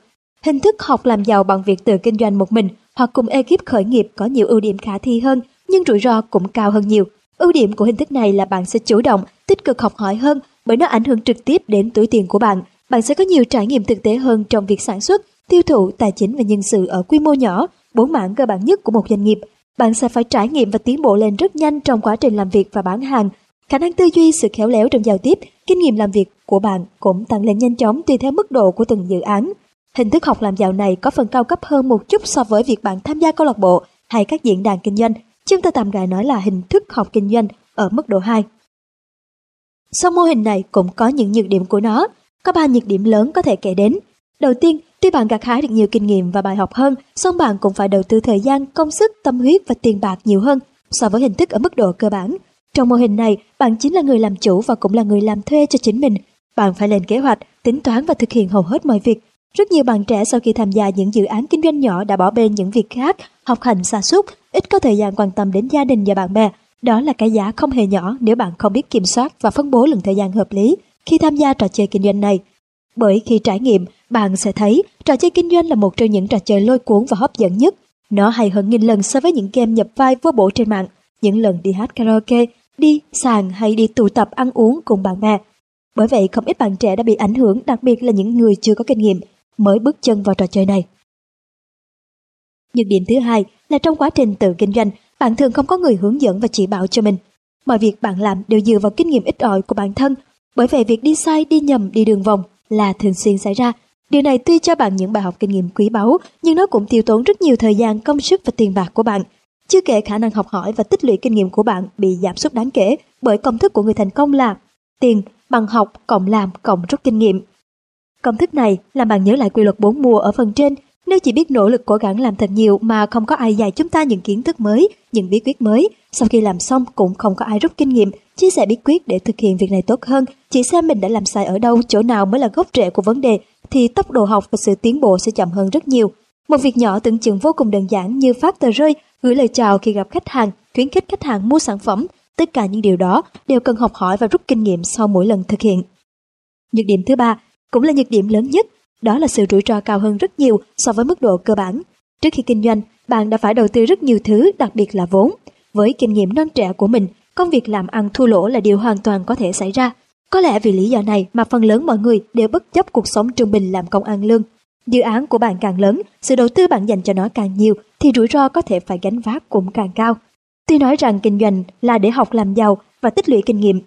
Hình thức học làm giàu bằng việc tự kinh doanh một mình hoặc cùng ekip khởi nghiệp có nhiều ưu điểm khả thi hơn, nhưng rủi ro cũng cao hơn nhiều. Ưu điểm của hình thức này là bạn sẽ chủ động, tích cực học hỏi hơn bởi nó ảnh hưởng trực tiếp đến túi tiền của bạn. Bạn sẽ có nhiều trải nghiệm thực tế hơn trong việc sản xuất, tiêu thụ, tài chính và nhân sự ở quy mô nhỏ, bốn mảng cơ bản nhất của một doanh nghiệp. Bạn sẽ phải trải nghiệm và tiến bộ lên rất nhanh trong quá trình làm việc và bán hàng. Khả năng tư duy, sự khéo léo trong giao tiếp, kinh nghiệm làm việc của bạn cũng tăng lên nhanh chóng tùy theo mức độ của từng dự án. Hình thức học làm giàu này có phần cao cấp hơn một chút so với việc bạn tham gia câu lạc bộ hay các diễn đàn kinh doanh. Chúng ta tạm gọi nói là hình thức học kinh doanh ở mức độ hai. Song mô hình này cũng có những nhược điểm của nó. Có ba nhược điểm lớn có thể kể đến. Đầu tiên, tuy bạn gặt hái được nhiều kinh nghiệm và bài học hơn, song bạn cũng phải đầu tư thời gian, công sức, tâm huyết và tiền bạc nhiều hơn so với hình thức ở mức độ cơ bản. Trong mô hình này, bạn chính là người làm chủ và cũng là người làm thuê cho chính mình. Bạn phải lên kế hoạch, tính toán và thực hiện hầu hết mọi việc. Rất nhiều bạn trẻ sau khi tham gia những dự án kinh doanh nhỏ đã bỏ bê những việc khác, học hành sa sút, ít có thời gian quan tâm đến gia đình và bạn bè. Đó là cái giá không hề nhỏ nếu bạn không biết kiểm soát và phân bố lượng thời gian hợp lý khi tham gia trò chơi kinh doanh này. Bởi khi trải nghiệm, bạn sẽ thấy trò chơi kinh doanh là một trong những trò chơi lôi cuốn và hấp dẫn nhất. Nó hay hơn nghìn lần so với những game nhập vai vô bổ trên mạng, những lần đi hát karaoke, đi sàn hay đi tụ tập ăn uống cùng bạn bè. Bởi vậy, không ít bạn trẻ đã bị ảnh hưởng, đặc biệt là những người chưa có kinh nghiệm mới bước chân vào trò chơi này. Nhược điểm thứ hai là trong quá trình tự kinh doanh, bạn thường không có người hướng dẫn và chỉ bảo cho mình. Mọi việc bạn làm đều dựa vào kinh nghiệm ít ỏi của bản thân. Bởi vậy, việc đi sai, đi nhầm, đi đường vòng là thường xuyên xảy ra. Điều này tuy cho bạn những bài học kinh nghiệm quý báu, nhưng nó cũng tiêu tốn rất nhiều thời gian, công sức và tiền bạc của bạn. Chưa kể khả năng học hỏi và tích lũy kinh nghiệm của bạn bị giảm sút đáng kể bởi công thức của người thành công là tiền bằng học cộng làm cộng rút kinh nghiệm. Công thức này làm bạn nhớ lại quy luật bốn mùa ở phần trên. Nếu chỉ biết nỗ lực cố gắng làm thật nhiều mà không có ai dạy chúng ta những kiến thức mới, những bí quyết mới, sau khi làm xong cũng không có ai rút kinh nghiệm, chia sẻ bí quyết để thực hiện việc này tốt hơn, chỉ xem mình đã làm sai ở đâu, chỗ nào mới là gốc rễ của vấn đề, thì tốc độ học và sự tiến bộ sẽ chậm hơn rất nhiều. Một việc nhỏ tưởng chừng vô cùng đơn giản như phát tờ rơi, gửi lời chào khi gặp khách hàng, khuyến khích khách hàng mua sản phẩm, tất cả những điều đó đều cần học hỏi và rút kinh nghiệm sau mỗi lần thực hiện. Nhược điểm thứ ba cũng là nhược điểm lớn nhất. Đó là sự rủi ro cao hơn rất nhiều so với mức độ cơ bản. Trước khi kinh doanh, bạn đã phải đầu tư rất nhiều thứ, đặc biệt là vốn. Với kinh nghiệm non trẻ của mình, công việc làm ăn thua lỗ là điều hoàn toàn có thể xảy ra. Có lẽ vì lý do này mà phần lớn mọi người đều bất chấp cuộc sống trung bình làm công ăn lương. Dự án của bạn càng lớn, sự đầu tư bạn dành cho nó càng nhiều, thì rủi ro có thể phải gánh vác cũng càng cao. Tuy nói rằng kinh doanh là để học làm giàu và tích lũy kinh nghiệm,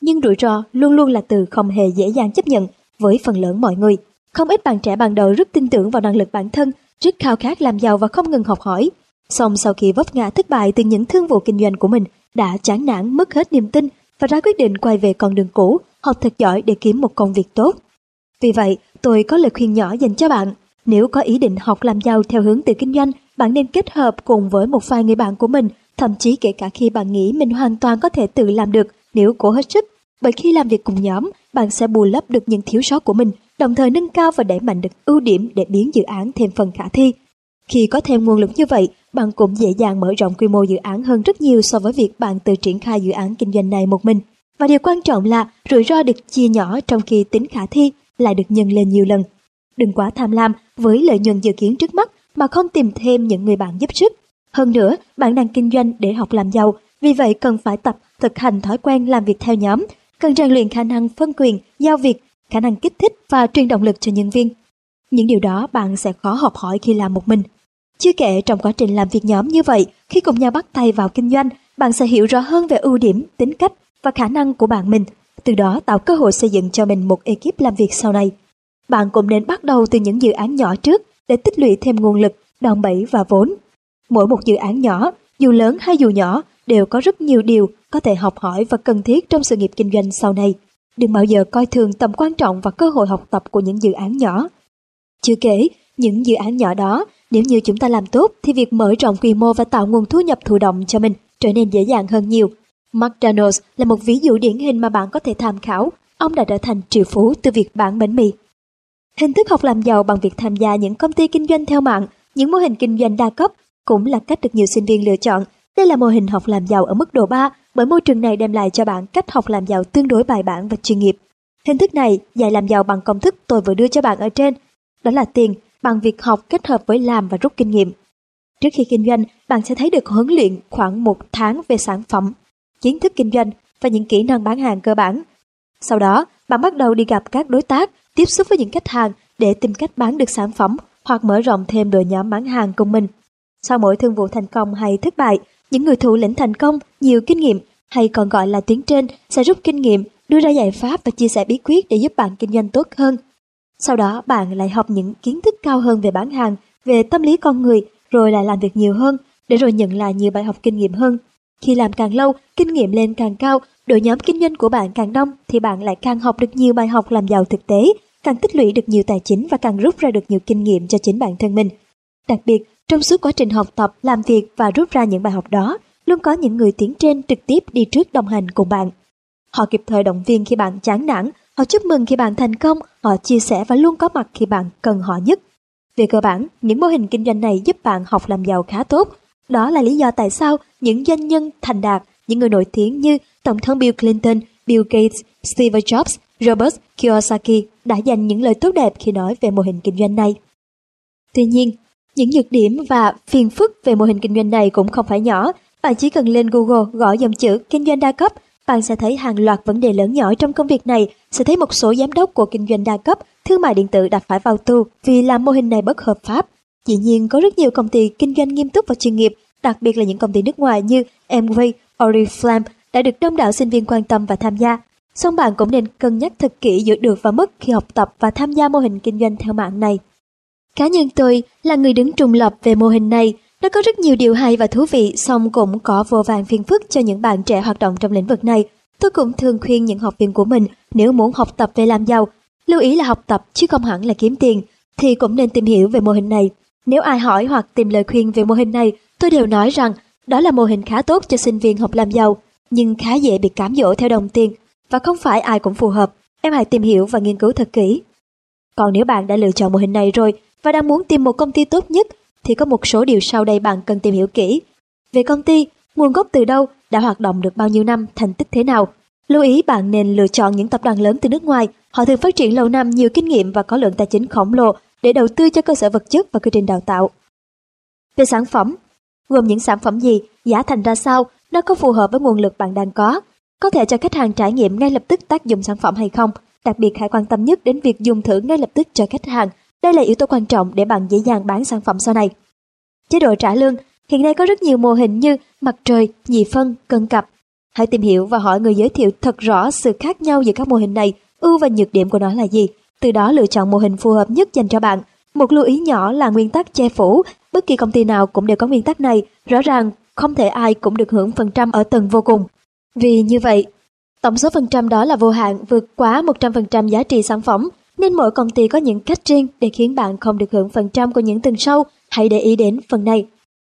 nhưng rủi ro luôn luôn là từ không hề dễ dàng chấp nhận với phần lớn mọi người. Không ít bạn trẻ ban đầu rất tin tưởng vào năng lực bản thân, rất khao khát làm giàu và không ngừng học hỏi. Song sau khi vấp ngã thất bại từ những thương vụ kinh doanh của mình, đã chán nản mất hết niềm tin và ra quyết định quay về con đường cũ, học thật giỏi để kiếm một công việc tốt. Vì vậy, tôi có lời khuyên nhỏ dành cho bạn. Nếu có ý định học làm giàu theo hướng từ kinh doanh, bạn nên kết hợp cùng với một vài người bạn của mình, thậm chí kể cả khi bạn nghĩ mình hoàn toàn có thể tự làm được nếu cố hết sức. Bởi khi làm việc cùng nhóm, bạn sẽ bù lấp được những thiếu sót của mình, đồng thời nâng cao và đẩy mạnh được ưu điểm để biến dự án thêm phần khả thi. Khi có thêm nguồn lực như vậy, bạn cũng dễ dàng mở rộng quy mô dự án hơn rất nhiều so với việc bạn tự triển khai dự án kinh doanh này một mình. Và điều quan trọng là rủi ro được chia nhỏ trong khi tính khả thi lại được nhân lên nhiều lần. Đừng quá tham lam với lợi nhuận dự kiến trước mắt mà không tìm thêm những người bạn giúp sức. Hơn nữa, bạn đang kinh doanh để học làm giàu, vì vậy cần phải tập thực hành thói quen làm việc theo nhóm, cần rèn luyện khả năng phân quyền, giao việc, khả năng kích thích và truyền động lực cho nhân viên. Những điều đó bạn sẽ khó học hỏi khi làm một mình. Chưa kể trong quá trình làm việc nhóm như vậy, khi cùng nhau bắt tay vào kinh doanh, bạn sẽ hiểu rõ hơn về ưu điểm, tính cách và khả năng của bạn mình, từ đó tạo cơ hội xây dựng cho mình một ekip làm việc sau này. Bạn cũng nên bắt đầu từ những dự án nhỏ trước để tích lũy thêm nguồn lực, đòn bẩy và vốn. Mỗi một dự án nhỏ, dù lớn hay dù nhỏ, đều có rất nhiều điều có thể học hỏi và cần thiết trong sự nghiệp kinh doanh sau này. Đừng bao giờ coi thường tầm quan trọng và cơ hội học tập của những dự án nhỏ. Chưa kể, những dự án nhỏ đó, nếu như chúng ta làm tốt thì việc mở rộng quy mô và tạo nguồn thu nhập thụ động cho mình trở nên dễ dàng hơn nhiều. McDonald's là một ví dụ điển hình mà bạn có thể tham khảo. Ông đã trở thành triệu phú từ việc bán bánh mì. Hình thức học làm giàu bằng việc tham gia những công ty kinh doanh theo mạng, những mô hình kinh doanh đa cấp cũng là cách được nhiều sinh viên lựa chọn. Đây là mô hình học làm giàu ở mức độ ba, bởi môi trường này đem lại cho bạn cách học làm giàu tương đối bài bản và chuyên nghiệp. Hình thức này dạy làm giàu bằng công thức tôi vừa đưa cho bạn ở trên, đó là tiền bằng việc học kết hợp với làm và rút kinh nghiệm. Trước khi kinh doanh, bạn sẽ thấy được huấn luyện khoảng một tháng về sản phẩm, kiến thức kinh doanh và những kỹ năng bán hàng cơ bản. Sau đó, bạn bắt đầu đi gặp các đối tác, tiếp xúc với những khách hàng để tìm cách bán được sản phẩm hoặc mở rộng thêm đội nhóm bán hàng cùng mình. Sau mỗi thương vụ thành công hay thất bại, những người thủ lĩnh thành công, nhiều kinh nghiệm hay còn gọi là tuyến trên sẽ rút kinh nghiệm, đưa ra giải pháp và chia sẻ bí quyết để giúp bạn kinh doanh tốt hơn. Sau đó bạn lại học những kiến thức cao hơn về bán hàng, về tâm lý con người, rồi lại làm việc nhiều hơn, để rồi nhận lại nhiều bài học kinh nghiệm hơn. Khi làm càng lâu, kinh nghiệm lên càng cao, đội nhóm kinh doanh của bạn càng đông thì bạn lại càng học được nhiều bài học làm giàu thực tế, càng tích lũy được nhiều tài chính và càng rút ra được nhiều kinh nghiệm cho chính bản thân mình. Đặc biệt, trong suốt quá trình học tập, làm việc và rút ra những bài học đó, luôn có những người tiến trên trực tiếp đi trước đồng hành cùng bạn. Họ kịp thời động viên khi bạn chán nản, họ chúc mừng khi bạn thành công, họ chia sẻ và luôn có mặt khi bạn cần họ nhất. Về cơ bản, những mô hình kinh doanh này giúp bạn học làm giàu khá tốt. Đó là lý do tại sao những doanh nhân thành đạt, những người nổi tiếng như Tổng thống Bill Clinton, Bill Gates, Steve Jobs, Robert Kiyosaki đã dành những lời tốt đẹp khi nói về mô hình kinh doanh này. Tuy nhiên, những nhược điểm và phiền phức về mô hình kinh doanh này cũng không phải nhỏ. Bạn chỉ cần lên Google gõ dòng chữ kinh doanh đa cấp, bạn sẽ thấy hàng loạt vấn đề lớn nhỏ trong công việc này, sẽ thấy một số giám đốc của kinh doanh đa cấp, thương mại điện tử đã phải vào tù vì làm mô hình này bất hợp pháp. Dĩ nhiên có rất nhiều công ty kinh doanh nghiêm túc và chuyên nghiệp, đặc biệt là những công ty nước ngoài như Amway, Oriflame đã được đông đảo sinh viên quan tâm và tham gia. Song bạn cũng nên cân nhắc thật kỹ giữa được và mất khi học tập và tham gia mô hình kinh doanh theo mạng này. Cá nhân tôi là người đứng trùng lập về mô hình này, nó có rất nhiều điều hay và thú vị, song cũng có vô vàn phiền phức cho những bạn trẻ hoạt động trong lĩnh vực này. Tôi cũng thường khuyên những học viên của mình nếu muốn học tập về làm giàu, lưu ý là học tập chứ không hẳn là kiếm tiền, thì cũng nên tìm hiểu về mô hình này. Nếu ai hỏi hoặc tìm lời khuyên về mô hình này, tôi đều nói rằng đó là mô hình khá tốt cho sinh viên học làm giàu, nhưng khá dễ bị cám dỗ theo đồng tiền và không phải ai cũng phù hợp. Em hãy tìm hiểu và nghiên cứu thật kỹ. Còn nếu bạn đã lựa chọn mô hình này rồi và đang muốn tìm một công ty tốt nhất, thì có một số điều sau đây bạn cần tìm hiểu kỹ. Về công ty, nguồn gốc từ đâu, đã hoạt động được bao nhiêu năm, thành tích thế nào. Lưu ý bạn nên lựa chọn những tập đoàn lớn từ nước ngoài, họ thường phát triển lâu năm, nhiều kinh nghiệm và có lượng tài chính khổng lồ để đầu tư cho cơ sở vật chất và quy trình đào tạo. Về sản phẩm, gồm những sản phẩm gì, giá thành ra sao, nó có phù hợp với nguồn lực bạn đang có. Có thể cho khách hàng trải nghiệm ngay lập tức tác dụng sản phẩm hay không? Đặc biệt hãy quan tâm nhất đến việc dùng thử ngay lập tức cho khách hàng. Đây là yếu tố quan trọng để bạn dễ dàng bán sản phẩm sau này. Chế độ trả lương. Hiện nay có rất nhiều mô hình như mặt trời, nhị phân, cân cặp. Hãy tìm hiểu và hỏi người giới thiệu thật rõ sự khác nhau giữa các mô hình này, ưu và nhược điểm của nó là gì. Từ đó lựa chọn mô hình phù hợp nhất dành cho bạn. Một lưu ý nhỏ là nguyên tắc che phủ. Bất kỳ công ty nào cũng đều có nguyên tắc này. Rõ ràng không thể ai cũng được hưởng phần trăm ở tầng vô cùng. Vì như vậy, tổng số phần trăm đó là vô hạn, vượt quá một trăm phần trăm giá trị sản phẩm. Nên mỗi công ty có những cách riêng để khiến bạn không được hưởng phần trăm của những tầng sau. Hãy để ý đến phần này.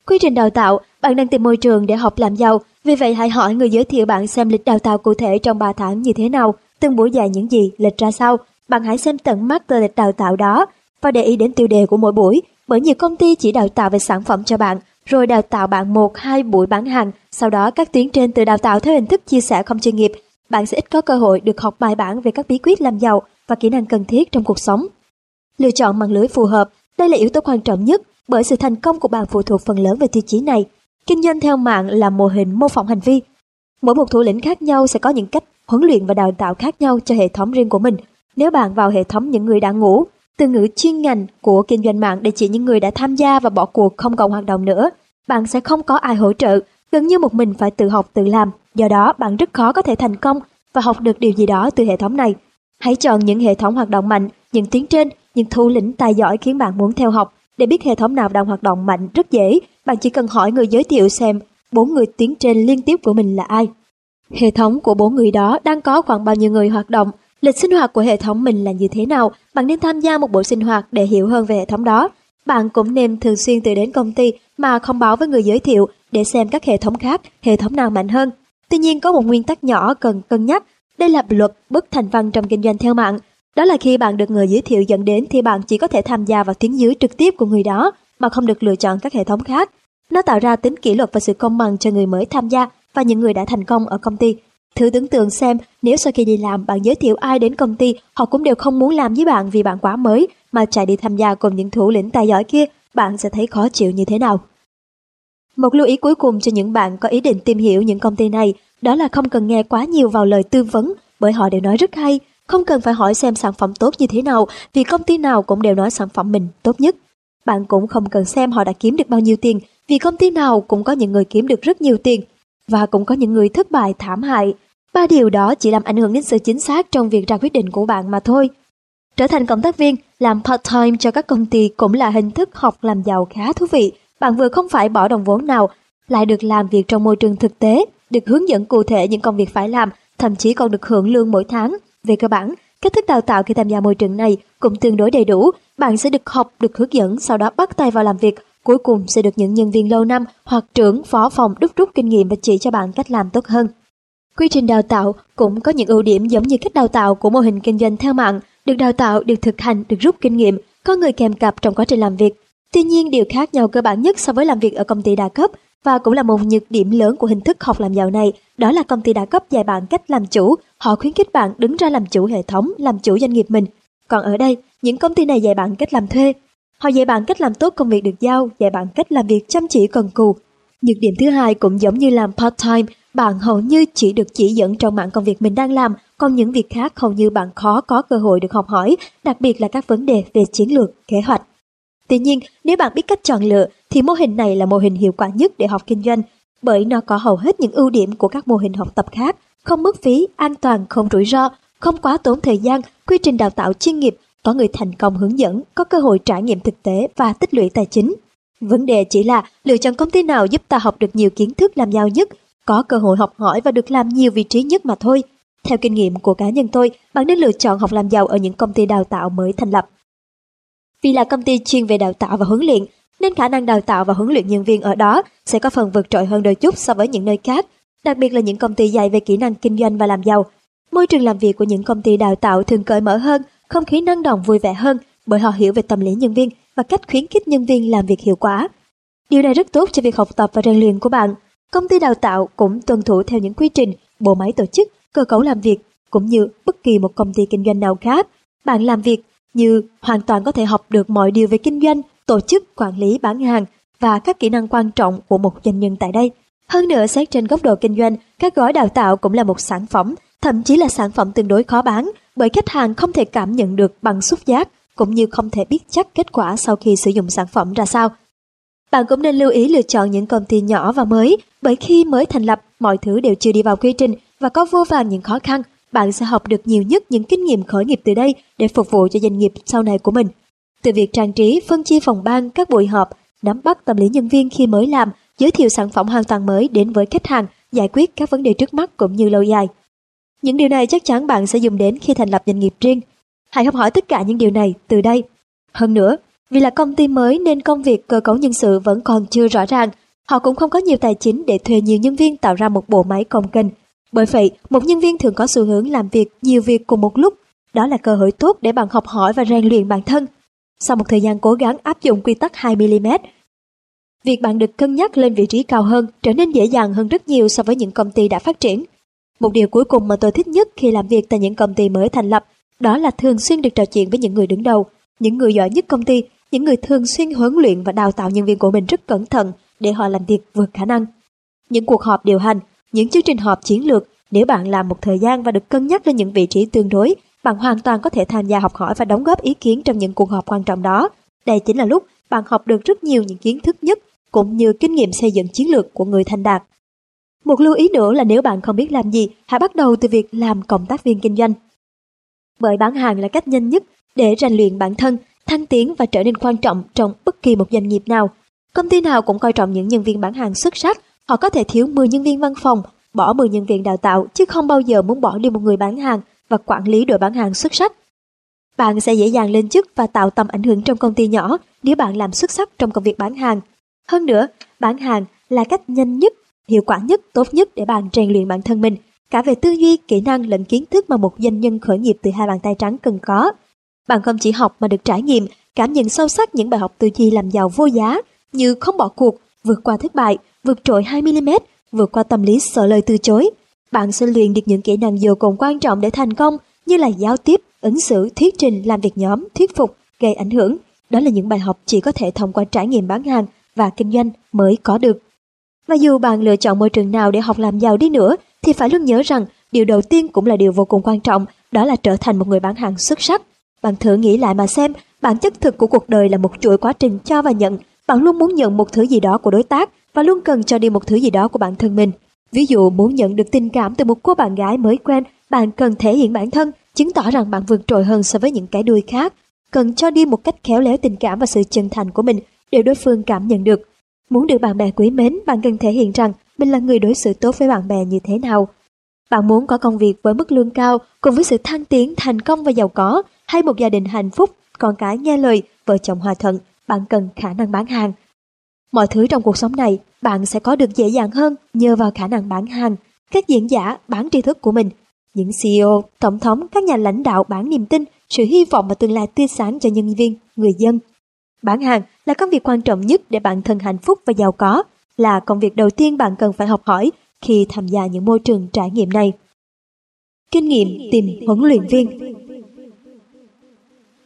Quy trình đào tạo, bạn đang tìm môi trường để học làm giàu. Vì vậy hãy hỏi người giới thiệu bạn xem lịch đào tạo cụ thể trong ba tháng như thế nào, từng buổi dạy những gì, lịch ra sao. Bạn hãy xem tận mắt tờ lịch đào tạo đó và để ý đến tiêu đề của mỗi buổi. Bởi nhiều công ty chỉ đào tạo về sản phẩm cho bạn, rồi đào tạo bạn một hai buổi bán hàng. Sau đó các tuyến trên tự đào tạo theo hình thức chia sẻ không chuyên nghiệp. Bạn sẽ ít có cơ hội được học bài bản về các bí quyết làm giàu và kỹ năng cần thiết trong cuộc sống. Lựa chọn mạng lưới phù hợp, đây là yếu tố quan trọng nhất bởi sự thành công của bạn phụ thuộc phần lớn về tiêu chí này. Kinh doanh theo mạng là mô hình mô phỏng hành vi. Mỗi một thủ lĩnh khác nhau sẽ có những cách huấn luyện và đào tạo khác nhau cho hệ thống riêng của mình. Nếu bạn vào hệ thống những người đã ngủ, từ ngữ chuyên ngành của kinh doanh mạng để chỉ những người đã tham gia và bỏ cuộc không còn hoạt động nữa, bạn sẽ không có ai hỗ trợ, gần như một mình phải tự học tự làm. Do đó, bạn rất khó có thể thành công và học được điều gì đó từ hệ thống này. Hãy chọn những hệ thống hoạt động mạnh, những tuyến trên, những thủ lĩnh tài giỏi khiến bạn muốn theo học. Để biết hệ thống nào đang hoạt động mạnh rất dễ, bạn chỉ cần hỏi người giới thiệu xem bốn người tuyến trên liên tiếp của mình là ai. Hệ thống của bốn người đó đang có khoảng bao nhiêu người hoạt động, lịch sinh hoạt của hệ thống mình là như thế nào, bạn nên tham gia một buổi sinh hoạt để hiểu hơn về hệ thống đó. Bạn cũng nên thường xuyên tự đến công ty mà không báo với người giới thiệu để xem các hệ thống khác, hệ thống nào mạnh hơn. Tuy nhiên có một nguyên tắc nhỏ cần cân nhắc, đây là luật bất thành văn trong kinh doanh theo mạng. Đó là khi bạn được người giới thiệu dẫn đến thì bạn chỉ có thể tham gia vào tuyến dưới trực tiếp của người đó mà không được lựa chọn các hệ thống khác. Nó tạo ra tính kỷ luật và sự công bằng cho người mới tham gia và những người đã thành công ở công ty. Thử tưởng tượng xem nếu sau khi đi làm bạn giới thiệu ai đến công ty, họ cũng đều không muốn làm với bạn vì bạn quá mới mà chạy đi tham gia cùng những thủ lĩnh tài giỏi kia, bạn sẽ thấy khó chịu như thế nào. Một lưu ý cuối cùng cho những bạn có ý định tìm hiểu những công ty này, đó là không cần nghe quá nhiều vào lời tư vấn bởi họ đều nói rất hay. Không cần phải hỏi xem sản phẩm tốt như thế nào vì công ty nào cũng đều nói sản phẩm mình tốt nhất. Bạn cũng không cần xem họ đã kiếm được bao nhiêu tiền vì công ty nào cũng có những người kiếm được rất nhiều tiền và cũng có những người thất bại thảm hại. Ba điều đó chỉ làm ảnh hưởng đến sự chính xác trong việc ra quyết định của bạn mà thôi. Trở thành cộng tác viên, làm part-time cho các công ty cũng là hình thức học làm giàu khá thú vị. Bạn vừa không phải bỏ đồng vốn nào, lại được làm việc trong môi trường thực tế, được hướng dẫn cụ thể những công việc phải làm, thậm chí còn được hưởng lương mỗi tháng. Về cơ bản, cách thức đào tạo khi tham gia môi trường này cũng tương đối đầy đủ. Bạn sẽ được học, được hướng dẫn, sau đó bắt tay vào làm việc. Cuối cùng sẽ được những nhân viên lâu năm hoặc trưởng phó phòng đúc rút kinh nghiệm và chỉ cho bạn cách làm tốt hơn. Quy trình đào tạo cũng có những ưu điểm giống như cách đào tạo của mô hình kinh doanh theo mạng. Được đào tạo, được thực hành, được rút kinh nghiệm, có người kèm cặp trong quá trình làm việc. Tuy nhiên, điều khác nhau cơ bản nhất so với làm việc ở công ty đa cấp và cũng là một nhược điểm lớn của hình thức học làm giàu này, đó là công ty đa cấp dạy bạn cách làm chủ, họ khuyến khích bạn đứng ra làm chủ hệ thống, làm chủ doanh nghiệp mình. Còn ở đây, những công ty này dạy bạn cách làm thuê, họ dạy bạn cách làm tốt công việc được giao, dạy bạn cách làm việc chăm chỉ cần cù. Nhược điểm thứ hai cũng giống như làm part-time, bạn hầu như chỉ được chỉ dẫn trong mạng công việc mình đang làm, còn những việc khác hầu như bạn khó có cơ hội được học hỏi, đặc biệt là các vấn đề về chiến lược, kế hoạch. Tuy nhiên, nếu bạn biết cách chọn lựa thì mô hình này là mô hình hiệu quả nhất để học kinh doanh bởi nó có hầu hết những ưu điểm của các mô hình học tập khác, không mất phí, an toàn, không rủi ro, không quá tốn thời gian, quy trình đào tạo chuyên nghiệp, có người thành công hướng dẫn, có cơ hội trải nghiệm thực tế và tích lũy tài chính. Vấn đề chỉ là lựa chọn công ty nào giúp ta học được nhiều kiến thức làm giàu nhất, có cơ hội học hỏi và được làm nhiều vị trí nhất mà thôi. Theo kinh nghiệm của cá nhân tôi, bạn nên lựa chọn học làm giàu ở những công ty đào tạo mới thành lập. Vì là công ty chuyên về đào tạo và huấn luyện, nên khả năng đào tạo và huấn luyện nhân viên ở đó sẽ có phần vượt trội hơn đôi chút so với những nơi khác, đặc biệt là những công ty dạy về kỹ năng kinh doanh và làm giàu. Môi trường làm việc của những công ty đào tạo thường cởi mở hơn, không khí năng động vui vẻ hơn bởi họ hiểu về tâm lý nhân viên và cách khuyến khích nhân viên làm việc hiệu quả. Điều này rất tốt cho việc học tập và rèn luyện của bạn. Công ty đào tạo cũng tuân thủ theo những quy trình, bộ máy tổ chức, cơ cấu làm việc cũng như bất kỳ một công ty kinh doanh nào khác. Bạn làm việc như hoàn toàn có thể học được mọi điều về kinh doanh, tổ chức, quản lý, bán hàng và các kỹ năng quan trọng của một doanh nhân tại đây. Hơn nữa, xét trên góc độ kinh doanh, các gói đào tạo cũng là một sản phẩm, thậm chí là sản phẩm tương đối khó bán, bởi khách hàng không thể cảm nhận được bằng xúc giác, cũng như không thể biết chắc kết quả sau khi sử dụng sản phẩm ra sao. Bạn cũng nên lưu ý lựa chọn những công ty nhỏ và mới, bởi khi mới thành lập, mọi thứ đều chưa đi vào quy trình và có vô vàn những khó khăn. Bạn sẽ học được nhiều nhất những kinh nghiệm khởi nghiệp từ đây để phục vụ cho doanh nghiệp sau này của mình. Từ việc trang trí, phân chia phòng ban, các buổi họp, nắm bắt tâm lý nhân viên khi mới làm, giới thiệu sản phẩm hoàn toàn mới đến với khách hàng, giải quyết các vấn đề trước mắt cũng như lâu dài. Những điều này chắc chắn bạn sẽ dùng đến khi thành lập doanh nghiệp riêng. Hãy học hỏi tất cả những điều này từ đây. Hơn nữa, vì là công ty mới nên công việc cơ cấu nhân sự vẫn còn chưa rõ ràng. Họ cũng không có nhiều tài chính để thuê nhiều nhân viên tạo ra một bộ máy cồng kềnh. Bởi vậy, một nhân viên thường có xu hướng làm việc nhiều việc cùng một lúc. Đó là cơ hội tốt để bạn học hỏi và rèn luyện bản thân. Sau một thời gian cố gắng áp dụng quy tắc hai mi-li-mét, việc bạn được cân nhắc lên vị trí cao hơn trở nên dễ dàng hơn rất nhiều so với những công ty đã phát triển. Một điều cuối cùng mà tôi thích nhất khi làm việc tại những công ty mới thành lập, đó là thường xuyên được trò chuyện với những người đứng đầu, những người giỏi nhất công ty, những người thường xuyên huấn luyện và đào tạo nhân viên của mình rất cẩn thận để họ làm việc vượt khả năng. Những cuộc họp điều hành, những chương trình họp chiến lược, nếu bạn làm một thời gian và được cân nhắc lên những vị trí tương đối, bạn hoàn toàn có thể tham gia học hỏi và đóng góp ý kiến trong những cuộc họp quan trọng đó. Đây chính là lúc bạn học được rất nhiều những kiến thức nhất, cũng như kinh nghiệm xây dựng chiến lược của người thành đạt. Một lưu ý nữa là nếu bạn không biết làm gì, hãy bắt đầu từ việc làm cộng tác viên kinh doanh. Bởi bán hàng là cách nhanh nhất để rèn luyện bản thân, thăng tiến và trở nên quan trọng trong bất kỳ một doanh nghiệp nào. Công ty nào cũng coi trọng những nhân viên bán hàng xuất sắc. Họ có thể thiếu mười nhân viên văn phòng, bỏ mười nhân viên đào tạo, chứ không bao giờ muốn bỏ đi một người bán hàng và quản lý đội bán hàng xuất sắc. Bạn sẽ dễ dàng lên chức và tạo tầm ảnh hưởng trong công ty nhỏ nếu bạn làm xuất sắc trong công việc bán hàng. Hơn nữa, bán hàng là cách nhanh nhất, hiệu quả nhất, tốt nhất để bạn rèn luyện bản thân mình, cả về tư duy, kỹ năng lẫn kiến thức mà một doanh nhân khởi nghiệp từ hai bàn tay trắng cần có. Bạn không chỉ học mà được trải nghiệm, cảm nhận sâu sắc những bài học tư duy làm giàu vô giá như không bỏ cuộc, vượt qua thất bại, vượt trội hai mi-li-mét, vượt qua tâm lý sợ lời từ chối. Bạn sẽ luyện được những kỹ năng vô cùng quan trọng để thành công như là giao tiếp, ứng xử, thuyết trình, làm việc nhóm, thuyết phục, gây ảnh hưởng. Đó là những bài học chỉ có thể thông qua trải nghiệm bán hàng và kinh doanh mới có được. Và dù bạn lựa chọn môi trường nào để học làm giàu đi nữa, thì phải luôn nhớ rằng điều đầu tiên cũng là điều vô cùng quan trọng, đó là trở thành một người bán hàng xuất sắc. Bạn thử nghĩ lại mà xem, bản chất thực của cuộc đời là một chuỗi quá trình cho và nhận. Bạn luôn muốn nhận một thứ gì đó của đối tác và luôn cần cho đi một thứ gì đó của bản thân mình. Ví dụ, muốn nhận được tình cảm từ một cô bạn gái mới quen, bạn cần thể hiện bản thân, chứng tỏ rằng bạn vượt trội hơn so với những cái đuôi khác. Cần cho đi một cách khéo léo tình cảm và sự chân thành của mình để đối phương cảm nhận được. Muốn được bạn bè quý mến, bạn cần thể hiện rằng mình là người đối xử tốt với bạn bè như thế nào. Bạn muốn có công việc với mức lương cao, cùng với sự thăng tiến, thành công và giàu có, hay một gia đình hạnh phúc, con cái nghe lời, vợ chồng hòa thuận, bạn cần khả năng bán hàng. Mọi thứ trong cuộc sống này, bạn sẽ có được dễ dàng hơn nhờ vào khả năng bán hàng. Các diễn giả bán tri thức của mình, những xê e ô, tổng thống, các nhà lãnh đạo bán niềm tin, sự hy vọng và tương lai tươi sáng cho nhân viên, người dân. Bán hàng là công việc quan trọng nhất để bản thân hạnh phúc và giàu có, là công việc đầu tiên bạn cần phải học hỏi khi tham gia những môi trường trải nghiệm này. Kinh nghiệm tìm huấn luyện viên.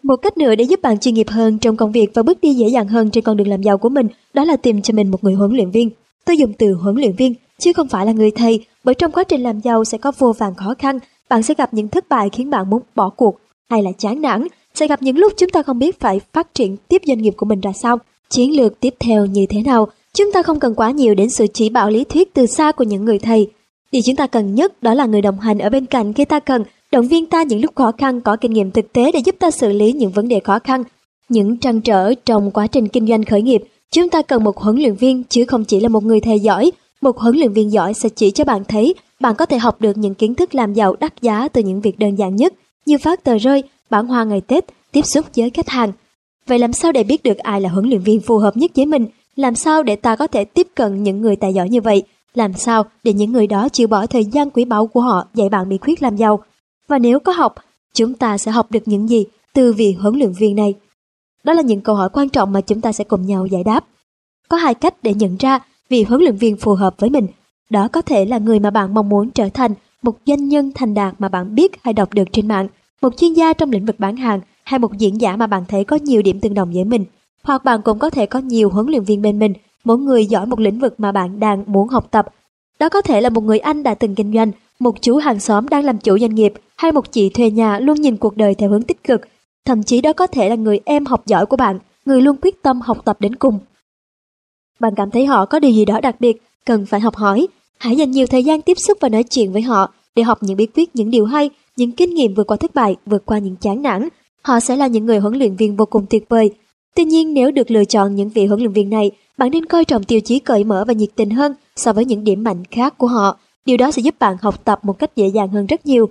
Một cách nữa để giúp bạn chuyên nghiệp hơn trong công việc và bước đi dễ dàng hơn trên con đường làm giàu của mình, đó là tìm cho mình một người huấn luyện viên. Tôi dùng từ huấn luyện viên chứ không phải là người thầy, bởi trong quá trình làm giàu sẽ có vô vàn khó khăn, bạn sẽ gặp những thất bại khiến bạn muốn bỏ cuộc hay là chán nản, sẽ gặp những lúc chúng ta không biết phải phát triển tiếp doanh nghiệp của mình ra sao, chiến lược tiếp theo như thế nào. Chúng ta không cần quá nhiều đến sự chỉ bảo lý thuyết từ xa của những người thầy. Điều chúng ta cần nhất đó là người đồng hành ở bên cạnh khi ta cần, động viên ta những lúc khó khăn, có kinh nghiệm thực tế để giúp ta xử lý những vấn đề khó khăn, những trăn trở trong quá trình kinh doanh khởi nghiệp. Chúng ta cần một huấn luyện viên chứ không chỉ là một người thầy giỏi. Một huấn luyện viên giỏi sẽ chỉ cho bạn thấy bạn có thể học được những kiến thức làm giàu đắt giá từ những việc đơn giản nhất như phát tờ rơi, bản hoa ngày Tết, tiếp xúc với khách hàng. Vậy làm sao để biết được ai là huấn luyện viên phù hợp nhất với mình? Làm sao để ta có thể tiếp cận những người tài giỏi như vậy? Làm sao để những người đó chịu bỏ thời gian quý báu của họ dạy bạn bí quyết làm giàu? Và nếu có học, chúng ta sẽ học được những gì từ vị huấn luyện viên này? Đó là những câu hỏi quan trọng mà chúng ta sẽ cùng nhau giải đáp. Có hai cách để nhận ra vị huấn luyện viên phù hợp với mình. Đó có thể là người mà bạn mong muốn trở thành, một doanh nhân thành đạt mà bạn biết hay đọc được trên mạng, một chuyên gia trong lĩnh vực bán hàng, hay một diễn giả mà bạn thấy có nhiều điểm tương đồng với mình. Hoặc bạn cũng có thể có nhiều huấn luyện viên bên mình, Mỗi người giỏi một lĩnh vực mà bạn đang muốn học tập. Đó có thể là một người anh đã từng kinh doanh, một chú hàng xóm đang làm chủ doanh nghiệp, hay một chị thuê nhà luôn nhìn cuộc đời theo hướng tích cực. Thậm chí đó có thể là người em học giỏi của bạn, người luôn quyết tâm học tập đến cùng. Bạn cảm thấy họ có điều gì đó đặc biệt, cần phải học hỏi. Hãy dành nhiều thời gian tiếp xúc và nói chuyện với họ để học những bí quyết, những điều hay, những kinh nghiệm vượt qua thất bại, vượt qua những chán nản. Họ sẽ là những người huấn luyện viên vô cùng tuyệt vời. Tuy nhiên, nếu được lựa chọn những vị huấn luyện viên này, bạn nên coi trọng tiêu chí cởi mở và nhiệt tình hơn so với những điểm mạnh khác của họ. Điều đó sẽ giúp bạn học tập một cách dễ dàng hơn rất nhiều.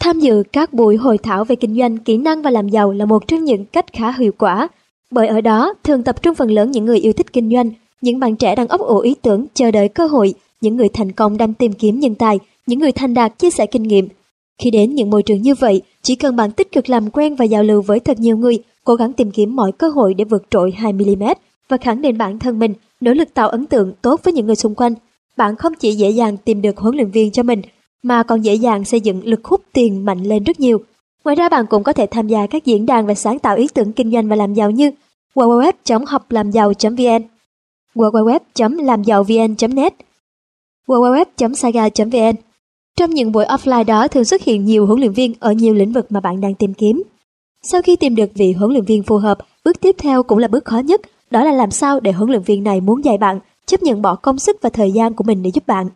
Tham dự các buổi hội thảo về kinh doanh, kỹ năng và làm giàu là một trong những cách khá hiệu quả, bởi ở đó thường tập trung phần lớn những người yêu thích kinh doanh, những bạn trẻ đang ấp ủ ý tưởng, chờ đợi cơ hội, những người thành công đang tìm kiếm nhân tài, những người thành đạt chia sẻ kinh nghiệm. Khi đến những môi trường như vậy, chỉ cần bạn tích cực làm quen và giao lưu với thật nhiều người, cố gắng tìm kiếm mọi cơ hội để vượt trội hai mi-li-mét và khẳng định bản thân mình, nỗ lực tạo ấn tượng tốt với những người xung quanh. Bạn không chỉ dễ dàng tìm được huấn luyện viên cho mình, mà còn dễ dàng xây dựng lực hút tiền mạnh lên rất nhiều. Ngoài ra, bạn cũng có thể tham gia các diễn đàn về sáng tạo ý tưởng kinh doanh và làm giàu như w w w chấm học làm giàu chấm v n, w w w chấm làm giàu v n chấm net, w w w chấm saga chấm v n. Trong những buổi offline đó thường xuất hiện nhiều huấn luyện viên ở nhiều lĩnh vực mà bạn đang tìm kiếm. Sau khi tìm được vị huấn luyện viên phù hợp, bước tiếp theo cũng là bước khó nhất, đó là làm sao để huấn luyện viên này muốn dạy bạn, chấp nhận bỏ công sức và thời gian của mình để giúp bạn.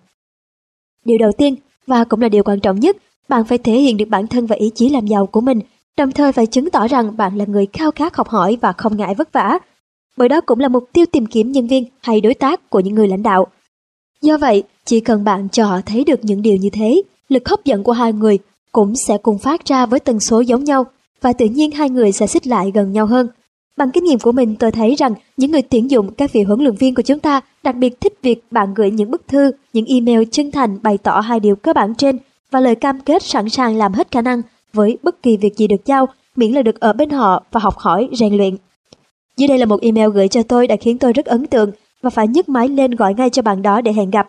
Điều đầu tiên, và cũng là điều quan trọng nhất, bạn phải thể hiện được bản thân và ý chí làm giàu của mình, đồng thời phải chứng tỏ rằng bạn là người khao khát học hỏi và không ngại vất vả. Bởi đó cũng là mục tiêu tìm kiếm nhân viên hay đối tác của những người lãnh đạo. Do vậy, chỉ cần bạn cho họ thấy được những điều như thế, lực hấp dẫn của hai người cũng sẽ cùng phát ra với tần số giống nhau, và tự nhiên hai người sẽ xích lại gần nhau hơn. Bằng kinh nghiệm của mình, tôi thấy rằng những người tuyển dụng các vị huấn luyện viên của chúng ta đặc biệt thích việc bạn gửi những bức thư, những email chân thành bày tỏ hai điều cơ bản trên và lời cam kết sẵn sàng làm hết khả năng với bất kỳ việc gì được giao, miễn là được ở bên họ và học hỏi, rèn luyện. Dưới đây là một email gửi cho tôi đã khiến tôi rất ấn tượng và phải nhấc máy lên gọi ngay cho bạn đó để hẹn gặp.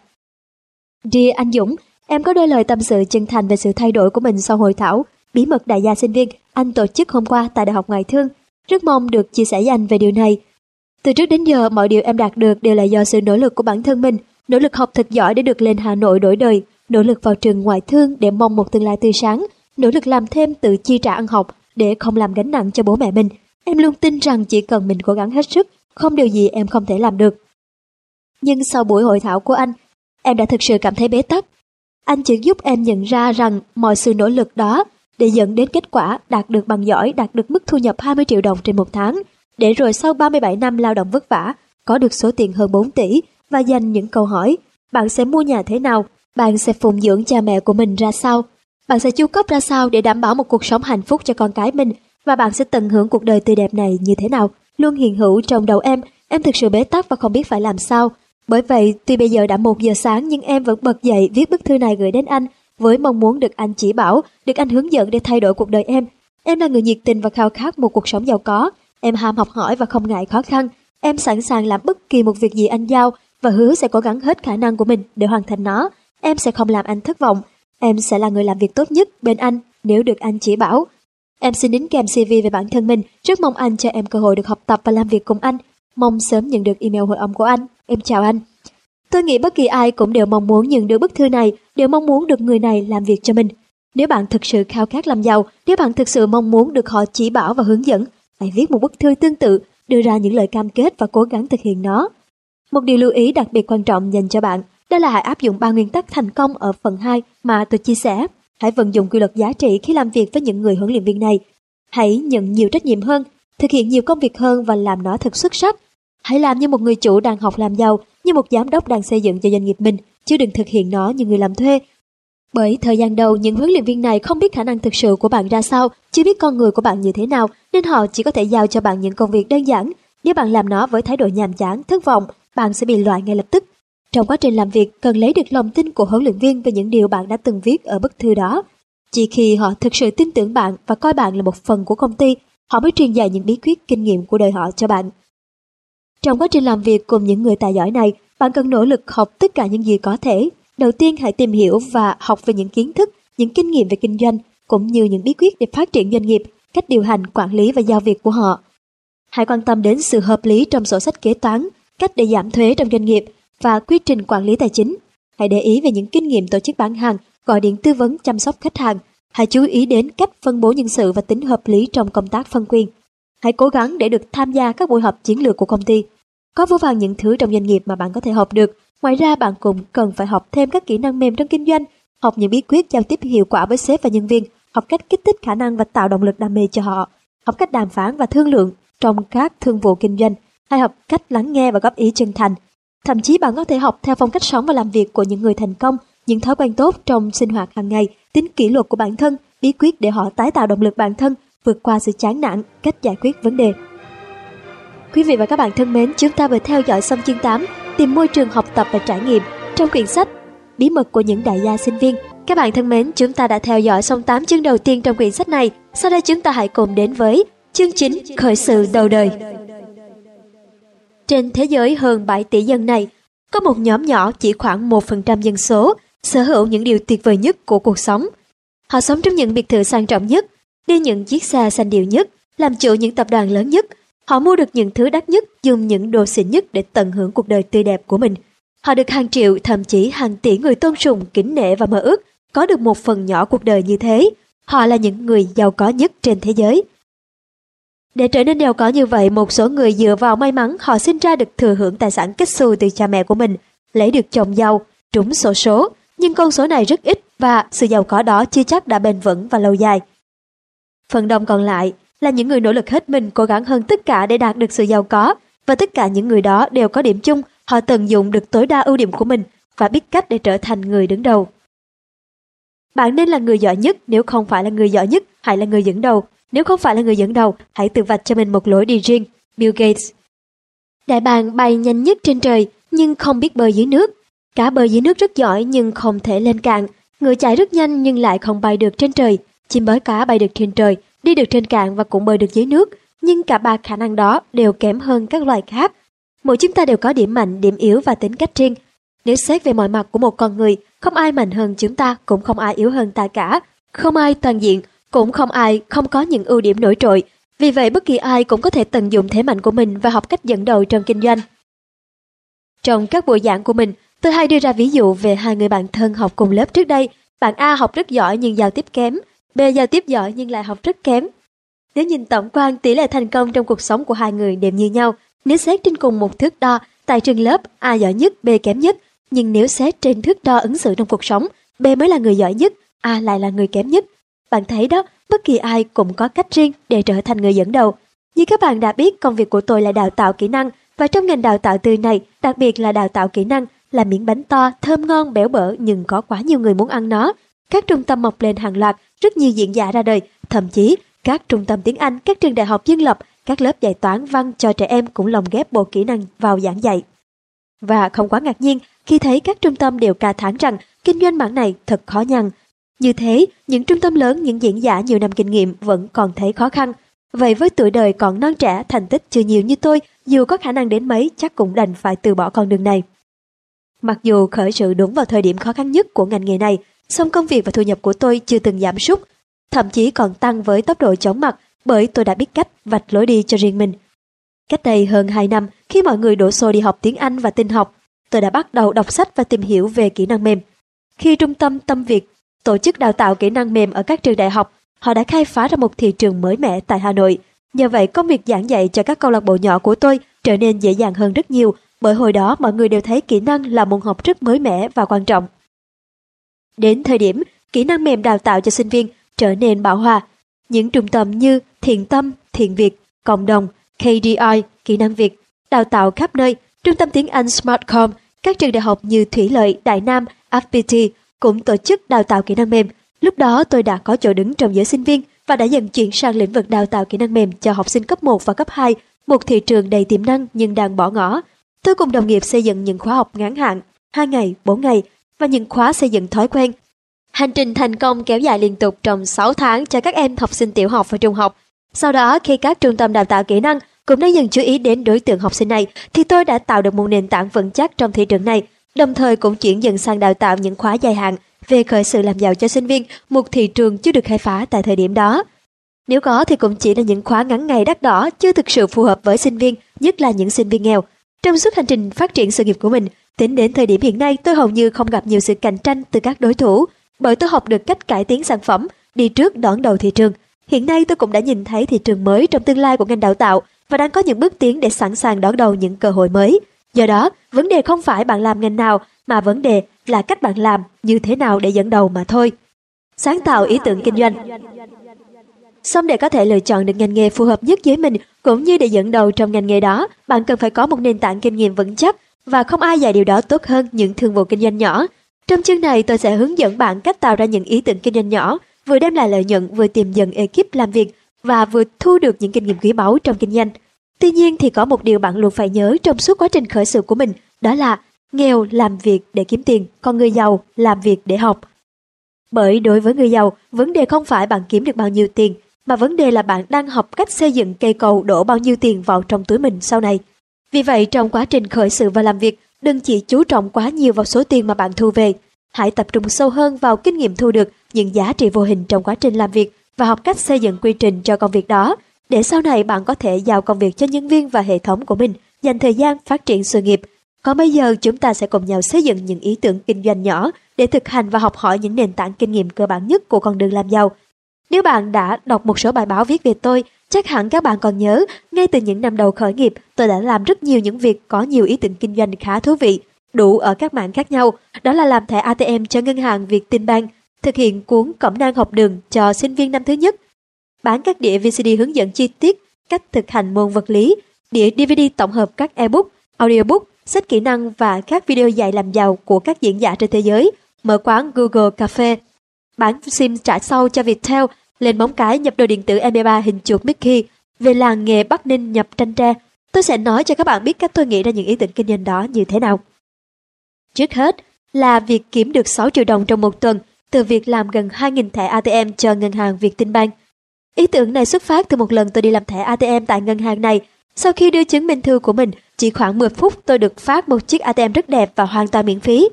Dear anh Dũng, em có đôi lời tâm sự chân thành về sự thay đổi của mình sau hội thảo bí mật đại gia sinh viên anh tổ chức hôm qua tại Đại học Ngoại thương. Rất mong được chia sẻ với anh về điều này. Từ trước đến giờ, mọi điều em đạt được đều là do sự nỗ lực của bản thân mình, nỗ lực học thật giỏi để được lên Hà Nội đổi đời, nỗ lực vào trường ngoại thương để mong một tương lai tươi sáng, nỗ lực làm thêm tự chi trả ăn học để không làm gánh nặng cho bố mẹ mình. Em luôn tin rằng chỉ cần mình cố gắng hết sức, không điều gì em không thể làm được. Nhưng sau buổi hội thảo của anh, em đã thực sự cảm thấy bế tắc. Anh chỉ giúp em nhận ra rằng mọi sự nỗ lực đó để dẫn đến kết quả đạt được bằng giỏi, đạt được mức thu nhập hai mươi triệu đồng trên một tháng, để rồi sau ba mươi bảy năm lao động vất vả, có được số tiền hơn bốn tỷ và dành những câu hỏi, bạn sẽ mua nhà thế nào, bạn sẽ phụng dưỡng cha mẹ của mình ra sao, bạn sẽ chu cấp ra sao để đảm bảo một cuộc sống hạnh phúc cho con cái mình, và bạn sẽ tận hưởng cuộc đời tươi đẹp này như thế nào, luôn hiện hữu trong đầu em. Em thực sự bế tắc và không biết phải làm sao. Bởi vậy, tuy bây giờ đã một giờ sáng nhưng em vẫn bật dậy viết bức thư này gửi đến anh, với mong muốn được anh chỉ bảo, được anh hướng dẫn để thay đổi cuộc đời em. Em là người nhiệt tình và khao khát một cuộc sống giàu có. Em ham học hỏi và không ngại khó khăn. Em sẵn sàng làm bất kỳ một việc gì anh giao và hứa sẽ cố gắng hết khả năng của mình để hoàn thành nó. Em sẽ không làm anh thất vọng. Em sẽ là người làm việc tốt nhất bên anh nếu được anh chỉ bảo. Em xin đính kèm xê vê về bản thân mình. Rất mong anh cho em cơ hội được học tập và làm việc cùng anh. Mong sớm nhận được email hồi âm của anh. Em chào anh. Tôi nghĩ bất kỳ ai cũng đều mong muốn nhận được bức thư này, đều mong muốn được người này làm việc cho mình. Nếu bạn thực sự khao khát làm giàu, nếu bạn thực sự mong muốn được họ chỉ bảo và hướng dẫn, hãy viết một bức thư tương tự, đưa ra những lời cam kết và cố gắng thực hiện nó. Một điều lưu ý đặc biệt quan trọng dành cho bạn, đó là hãy áp dụng ba nguyên tắc thành công ở phần hai mà tôi chia sẻ. Hãy vận dụng quy luật giá trị khi làm việc với những người huấn luyện viên này. Hãy nhận nhiều trách nhiệm hơn, thực hiện nhiều công việc hơn và làm nó thật xuất sắc. Hãy làm như một người chủ đang học làm giàu, như một giám đốc đang xây dựng cho doanh nghiệp mình, chứ đừng thực hiện nó như người làm thuê. Bởi thời gian đầu, những huấn luyện viên này không biết khả năng thực sự của bạn ra sao, chưa biết con người của bạn như thế nào, nên họ chỉ có thể giao cho bạn những công việc đơn giản. Nếu bạn làm nó với thái độ nhàm chán, thất vọng, bạn sẽ bị loại ngay lập tức. Trong quá trình làm việc, cần lấy được lòng tin của huấn luyện viên về những điều bạn đã từng viết ở bức thư đó. Chỉ khi họ thực sự tin tưởng bạn và coi bạn là một phần của công ty, họ mới truyền dạy những bí quyết, kinh nghiệm của đời họ cho bạn. Trong quá trình làm việc cùng những người tài giỏi này, bạn cần nỗ lực học tất cả những gì có thể. Đầu tiên, hãy tìm hiểu và học về những kiến thức, những kinh nghiệm về kinh doanh, cũng như những bí quyết để phát triển doanh nghiệp, cách điều hành, quản lý và giao việc của họ. Hãy quan tâm đến sự hợp lý trong sổ sách kế toán, cách để giảm thuế trong doanh nghiệp và quy trình quản lý tài chính. Hãy để ý về những kinh nghiệm tổ chức bán hàng, gọi điện tư vấn chăm sóc khách hàng. Hãy chú ý đến cách phân bổ nhân sự và tính hợp lý trong công tác phân quyền. Hãy cố gắng để được tham gia các buổi họp chiến lược của công ty. Có vô vàn những thứ trong doanh nghiệp mà bạn có thể học được. Ngoài ra, bạn cũng cần phải học thêm các kỹ năng mềm trong kinh doanh, học những bí quyết giao tiếp hiệu quả với sếp và nhân viên, học cách kích thích khả năng và tạo động lực đam mê cho họ, học cách đàm phán và thương lượng trong các thương vụ kinh doanh, hay học cách lắng nghe và góp ý chân thành. Thậm chí bạn có thể học theo phong cách sống và làm việc của những người thành công, những thói quen tốt trong sinh hoạt hàng ngày, tính kỷ luật của bản thân, bí quyết để họ tái tạo động lực bản thân, vượt qua sự chán nản, cách giải quyết vấn đề. Quý vị và các bạn thân mến, chúng ta vừa theo dõi xong chương tám, tìm môi trường học tập và trải nghiệm trong quyển sách Bí mật của những đại gia sinh viên. Các bạn thân mến, chúng ta đã theo dõi xong tám chương đầu tiên trong quyển sách này. Sau đây chúng ta hãy cùng đến với chương chín, khởi sự đầu đời. Trên thế giới hơn bảy tỷ dân này, có một nhóm nhỏ chỉ khoảng một phần trăm dân số sở hữu những điều tuyệt vời nhất của cuộc sống. Họ sống trong những biệt thự sang trọng nhất, đi những chiếc xe xanh điệu nhất, làm chủ những tập đoàn lớn nhất. Họ mua được những thứ đắt nhất, dùng những đồ xịn nhất để tận hưởng cuộc đời tươi đẹp của mình. Họ được hàng triệu, thậm chí hàng tỷ người tôn sùng, kính nể và mơ ước có được một phần nhỏ cuộc đời như thế. Họ là những người giàu có nhất trên thế giới. Để trở nên giàu có như vậy, một số người dựa vào may mắn họ sinh ra được thừa hưởng tài sản kết xù từ cha mẹ của mình, lấy được chồng giàu, trúng xổ số. Nhưng con số này rất ít và sự giàu có đó chưa chắc đã bền vững và lâu dài. Phần đông còn lại là những người nỗ lực hết mình, cố gắng hơn tất cả để đạt được sự giàu có, và tất cả những người đó đều có điểm chung, họ tận dụng được tối đa ưu điểm của mình và biết cách để trở thành người đứng đầu. Bạn nên là người giỏi nhất, nếu không phải là người giỏi nhất, hãy là người dẫn đầu. Nếu không phải là người dẫn đầu, hãy tự vạch cho mình một lối đi riêng. Bill Gates. Đại bàng bay nhanh nhất trên trời nhưng không biết bơi dưới nước. Cá bơi dưới nước rất giỏi nhưng không thể lên cạn. Người chạy rất nhanh nhưng lại không bay được trên trời. Chim bói cá bay được trên trời, đi được trên cạn và cũng bơi được dưới nước. Nhưng cả ba khả năng đó đều kém hơn các loài khác. Mỗi chúng ta đều có điểm mạnh, điểm yếu và tính cách riêng. Nếu xét về mọi mặt của một con người, không ai mạnh hơn chúng ta, cũng không ai yếu hơn ta cả. Không ai toàn diện, cũng không ai không có những ưu điểm nổi trội. Vì vậy bất kỳ ai cũng có thể tận dụng thế mạnh của mình và học cách dẫn đầu trong kinh doanh. Trong các buổi giảng của mình, tôi hay đưa ra ví dụ về hai người bạn thân học cùng lớp trước đây. Bạn A học rất giỏi nhưng giao tiếp kém, B giao tiếp giỏi nhưng lại học rất kém. Nếu nhìn tổng quan, tỷ lệ thành công trong cuộc sống của hai người đều như nhau. Nếu xét trên cùng một thước đo, tại trường lớp A giỏi nhất, B kém nhất. Nhưng nếu xét trên thước đo ứng xử trong cuộc sống, B mới là người giỏi nhất, A lại là người kém nhất. Bạn thấy đó, bất kỳ ai cũng có cách riêng để trở thành người dẫn đầu. Như các bạn đã biết, công việc của tôi là đào tạo kỹ năng, và trong ngành đào tạo tư này, đặc biệt là đào tạo kỹ năng, là miếng bánh to, thơm ngon, béo bở nhưng có quá nhiều người muốn ăn nó. Các trung tâm mọc lên hàng loạt, rất nhiều diễn giả ra đời, thậm chí các trung tâm tiếng Anh, các trường đại học dân lập, các lớp dạy toán văn cho trẻ em cũng lồng ghép bộ kỹ năng vào giảng dạy. Và không quá ngạc nhiên khi thấy các trung tâm đều ca thán rằng kinh doanh mảng này thật khó nhằn. Như thế, những trung tâm lớn, những diễn giả nhiều năm kinh nghiệm vẫn còn thấy khó khăn. Vậy với tuổi đời còn non trẻ, thành tích chưa nhiều như tôi, dù có khả năng đến mấy chắc cũng đành phải từ bỏ con đường này. Mặc dù khởi sự đúng vào thời điểm khó khăn nhất của ngành nghề này, song công việc và thu nhập của tôi chưa từng giảm sút, thậm chí còn tăng với tốc độ chóng mặt, bởi tôi đã biết cách vạch lối đi cho riêng mình. Cách đây hơn hai năm, khi mọi người đổ xô đi học tiếng Anh và tin học, tôi đã bắt đầu đọc sách và tìm hiểu về kỹ năng mềm. Khi Trung tâm Tâm Việt tổ chức đào tạo kỹ năng mềm ở các trường đại học, họ đã khai phá ra một thị trường mới mẻ tại Hà Nội. Nhờ vậy, công việc giảng dạy cho các câu lạc bộ nhỏ của tôi trở nên dễ dàng hơn rất nhiều, bởi hồi đó mọi người đều thấy kỹ năng là môn học rất mới mẻ và quan trọng. Đến thời điểm, kỹ năng mềm đào tạo cho sinh viên trở nên bão hòa. Những trung tâm như Thiện Tâm, Thiện Việt, Cộng Đồng, ca đê i, Kỹ năng Việt, đào tạo khắp nơi, Trung tâm tiếng Anh Smartcom, các trường đại học như Thủy Lợi, Đại Nam, ép pê tê cũng tổ chức đào tạo kỹ năng mềm. Lúc đó tôi đã có chỗ đứng trong giới sinh viên và đã dần chuyển sang lĩnh vực đào tạo kỹ năng mềm cho học sinh cấp một và cấp hai, một thị trường đầy tiềm năng nhưng đang bỏ ngỏ. Tôi cùng đồng nghiệp xây dựng những khóa học ngắn hạn, hai ngày, bốn ngày và những khóa xây dựng thói quen. Hành trình thành công kéo dài liên tục trong sáu tháng cho các em học sinh tiểu học và trung học. Sau đó, khi các trung tâm đào tạo kỹ năng cũng đã dần chú ý đến đối tượng học sinh này, thì tôi đã tạo được một nền tảng vững chắc trong thị trường này, đồng thời cũng chuyển dần sang đào tạo những khóa dài hạn về khởi sự làm giàu cho sinh viên, một thị trường chưa được khai phá tại thời điểm đó. Nếu có thì cũng chỉ là những khóa ngắn ngày đắt đỏ, chưa thực sự phù hợp với sinh viên, nhất là những sinh viên nghèo. Trong suốt hành trình phát triển sự nghiệp của mình, tính đến thời điểm hiện nay tôi hầu như không gặp nhiều sự cạnh tranh từ các đối thủ, bởi tôi học được cách cải tiến sản phẩm, đi trước đón đầu thị trường. Hiện nay tôi cũng đã nhìn thấy thị trường mới trong tương lai của ngành đào tạo và đang có những bước tiến để sẵn sàng đón đầu những cơ hội mới. Do đó, vấn đề không phải bạn làm ngành nào, mà vấn đề là cách bạn làm như thế nào để dẫn đầu mà thôi. Sáng tạo ý tưởng kinh doanh. Xong để có thể lựa chọn được ngành nghề phù hợp nhất với mình, cũng như để dẫn đầu trong ngành nghề đó, bạn cần phải có một nền tảng kinh nghiệm vững chắc, và không ai dạy điều đó tốt hơn những thương vụ kinh doanh nhỏ. Trong chương này, tôi sẽ hướng dẫn bạn cách tạo ra những ý tưởng kinh doanh nhỏ, vừa đem lại lợi nhuận, vừa tìm dần ekip làm việc và vừa thu được những kinh nghiệm quý báu trong kinh doanh. Tuy nhiên thì có một điều bạn luôn phải nhớ trong suốt quá trình khởi sự của mình, đó là nghèo làm việc để kiếm tiền, còn người giàu làm việc để học. Bởi đối với người giàu, vấn đề không phải bạn kiếm được bao nhiêu tiền, mà vấn đề là bạn đang học cách xây dựng cây cầu đổ bao nhiêu tiền vào trong túi mình sau này. Vì vậy, trong quá trình khởi sự và làm việc, đừng chỉ chú trọng quá nhiều vào số tiền mà bạn thu về. Hãy tập trung sâu hơn vào kinh nghiệm thu được, những giá trị vô hình trong quá trình làm việc và học cách xây dựng quy trình cho công việc đó, để sau này bạn có thể giao công việc cho nhân viên và hệ thống của mình, dành thời gian phát triển sự nghiệp. Còn bây giờ, chúng ta sẽ cùng nhau xây dựng những ý tưởng kinh doanh nhỏ để thực hành và học hỏi những nền tảng kinh nghiệm cơ bản nhất của con đường làm giàu. Nếu bạn đã đọc một số bài báo viết về tôi, chắc hẳn các bạn còn nhớ, ngay từ những năm đầu khởi nghiệp, tôi đã làm rất nhiều những việc có nhiều ý tưởng kinh doanh khá thú vị, đủ ở các mảng khác nhau, đó là làm thẻ a tê em cho ngân hàng Vietinbank, thực hiện cuốn cẩm nang học đường cho sinh viên năm thứ nhất, bán các đĩa vê xê đê hướng dẫn chi tiết cách thực hành môn vật lý, đĩa đê vê đê tổng hợp các ebook, audiobook, sách kỹ năng và các video dạy làm giàu của các diễn giả trên thế giới, mở quán Google Cafe, bán sim trả sau cho Viettel, lên móng cái nhập đồ điện tử em pê ba hình chuột Mickey, về làng nghề Bắc Ninh nhập tranh tre. Tôi sẽ nói cho các bạn biết cách tôi nghĩ ra những ý tưởng kinh doanh đó như thế nào. Trước hết là việc kiếm được sáu triệu đồng trong một tuần từ việc làm gần hai nghìn thẻ a tê em cho ngân hàng Vietinbank. Ý tưởng này xuất phát từ một lần tôi đi làm thẻ a tê em tại ngân hàng này. Sau khi đưa chứng minh thư của mình, chỉ khoảng mười phút tôi được phát một chiếc a tê em rất đẹp và hoàn toàn miễn phí.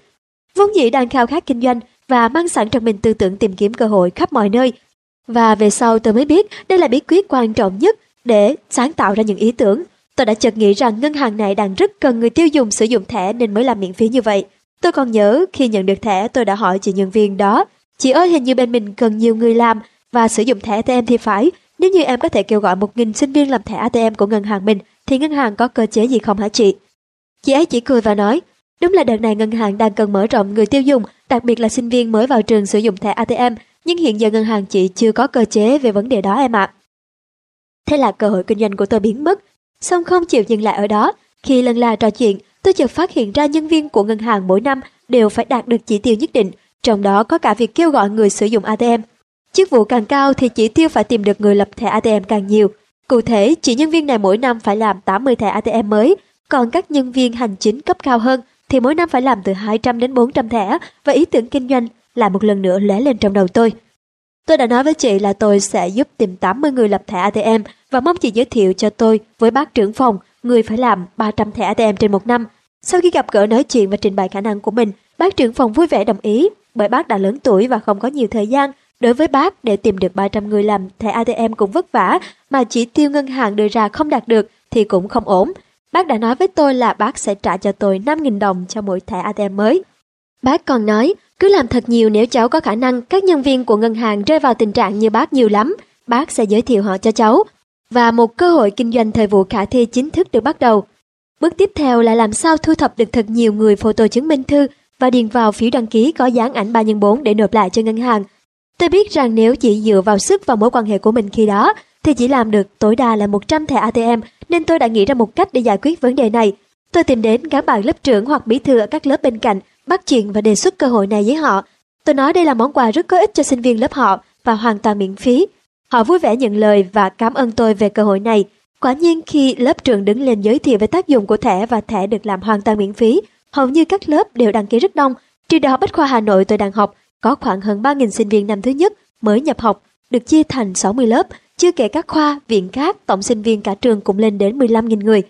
Vốn dĩ đang khao khát kinh doanh và mang sẵn trong mình tư tưởng tìm kiếm cơ hội khắp mọi nơi. Và về sau tôi mới biết đây là bí quyết quan trọng nhất để sáng tạo ra những ý tưởng. Tôi đã chợt nghĩ rằng ngân hàng này đang rất cần người tiêu dùng sử dụng thẻ nên mới làm miễn phí như vậy. Tôi còn nhớ khi nhận được thẻ tôi đã hỏi chị nhân viên đó: "Chị ơi, hình như bên mình cần nhiều người làm và sử dụng thẻ a tê em thì phải. Nếu như em có thể kêu gọi một nghìn sinh viên làm thẻ a tê em của ngân hàng mình thì ngân hàng có cơ chế gì không hả chị?" Chị ấy chỉ cười và nói: "Đúng là đợt này ngân hàng đang cần mở rộng người tiêu dùng, đặc biệt là sinh viên mới vào trường sử dụng thẻ a tê em. Nhưng hiện giờ ngân hàng chị chưa có cơ chế về vấn đề đó em ạ." À. Thế là cơ hội kinh doanh của tôi biến mất. Song không chịu dừng lại ở đó. Khi lần la trò chuyện, tôi chợt phát hiện ra nhân viên của ngân hàng mỗi năm đều phải đạt được chỉ tiêu nhất định, trong đó có cả việc kêu gọi người sử dụng a tê em. Chức vụ càng cao thì chỉ tiêu phải tìm được người lập thẻ a tê em càng nhiều. Cụ thể, chị nhân viên này mỗi năm phải làm tám mươi thẻ a tê em mới, còn các nhân viên hành chính cấp cao hơn thì mỗi năm phải làm từ hai trăm đến bốn trăm thẻ, và ý tưởng kinh doanh lại một lần nữa lóe lên trong đầu tôi. Tôi đã nói với chị là tôi sẽ giúp tìm tám mươi người lập thẻ a tê em và mong chị giới thiệu cho tôi với bác trưởng phòng, người phải làm ba trăm thẻ a tê em trên một năm. Sau khi gặp gỡ, nói chuyện và trình bày khả năng của mình, bác trưởng phòng vui vẻ đồng ý, bởi bác đã lớn tuổi và không có nhiều thời gian. Đối với bác, để tìm được ba trăm người làm thẻ a tê em cũng vất vả, mà chỉ tiêu ngân hàng đưa ra không đạt được thì cũng không ổn. Bác đã nói với tôi là bác sẽ trả cho tôi năm nghìn đồng cho mỗi thẻ a tê em mới. Bác còn nói: "Cứ làm thật nhiều, nếu cháu có khả năng, các nhân viên của ngân hàng rơi vào tình trạng như bác nhiều lắm, bác sẽ giới thiệu họ cho cháu." Và một cơ hội kinh doanh thời vụ khả thi chính thức được bắt đầu. Bước tiếp theo là làm sao thu thập được thật nhiều người photo chứng minh thư và điền vào phiếu đăng ký có dán ảnh ba nhân bốn để nộp lại cho ngân hàng. Tôi biết rằng nếu chỉ dựa vào sức và mối quan hệ của mình khi đó thì chỉ làm được tối đa là một trăm thẻ a tê em, nên tôi đã nghĩ ra một cách để giải quyết vấn đề này. Tôi tìm đến các bạn lớp trưởng hoặc bí thư ở các lớp bên cạnh, bắt chuyện và đề xuất cơ hội này với họ. Tôi nói đây là món quà rất có ích cho sinh viên lớp họ và hoàn toàn miễn phí. Họ vui vẻ nhận lời và cảm ơn tôi về cơ hội này. Quả nhiên khi lớp trưởng đứng lên giới thiệu về tác dụng của thẻ và thẻ được làm hoàn toàn miễn phí, hầu như các lớp đều đăng ký rất đông. Trừ Đại học Bách Khoa Hà Nội tôi đang học, có khoảng hơn ba nghìn sinh viên năm thứ nhất mới nhập học, được chia thành sáu mươi lớp, chưa kể các khoa, viện khác, tổng sinh viên cả trường cũng lên đến mười lăm nghìn người.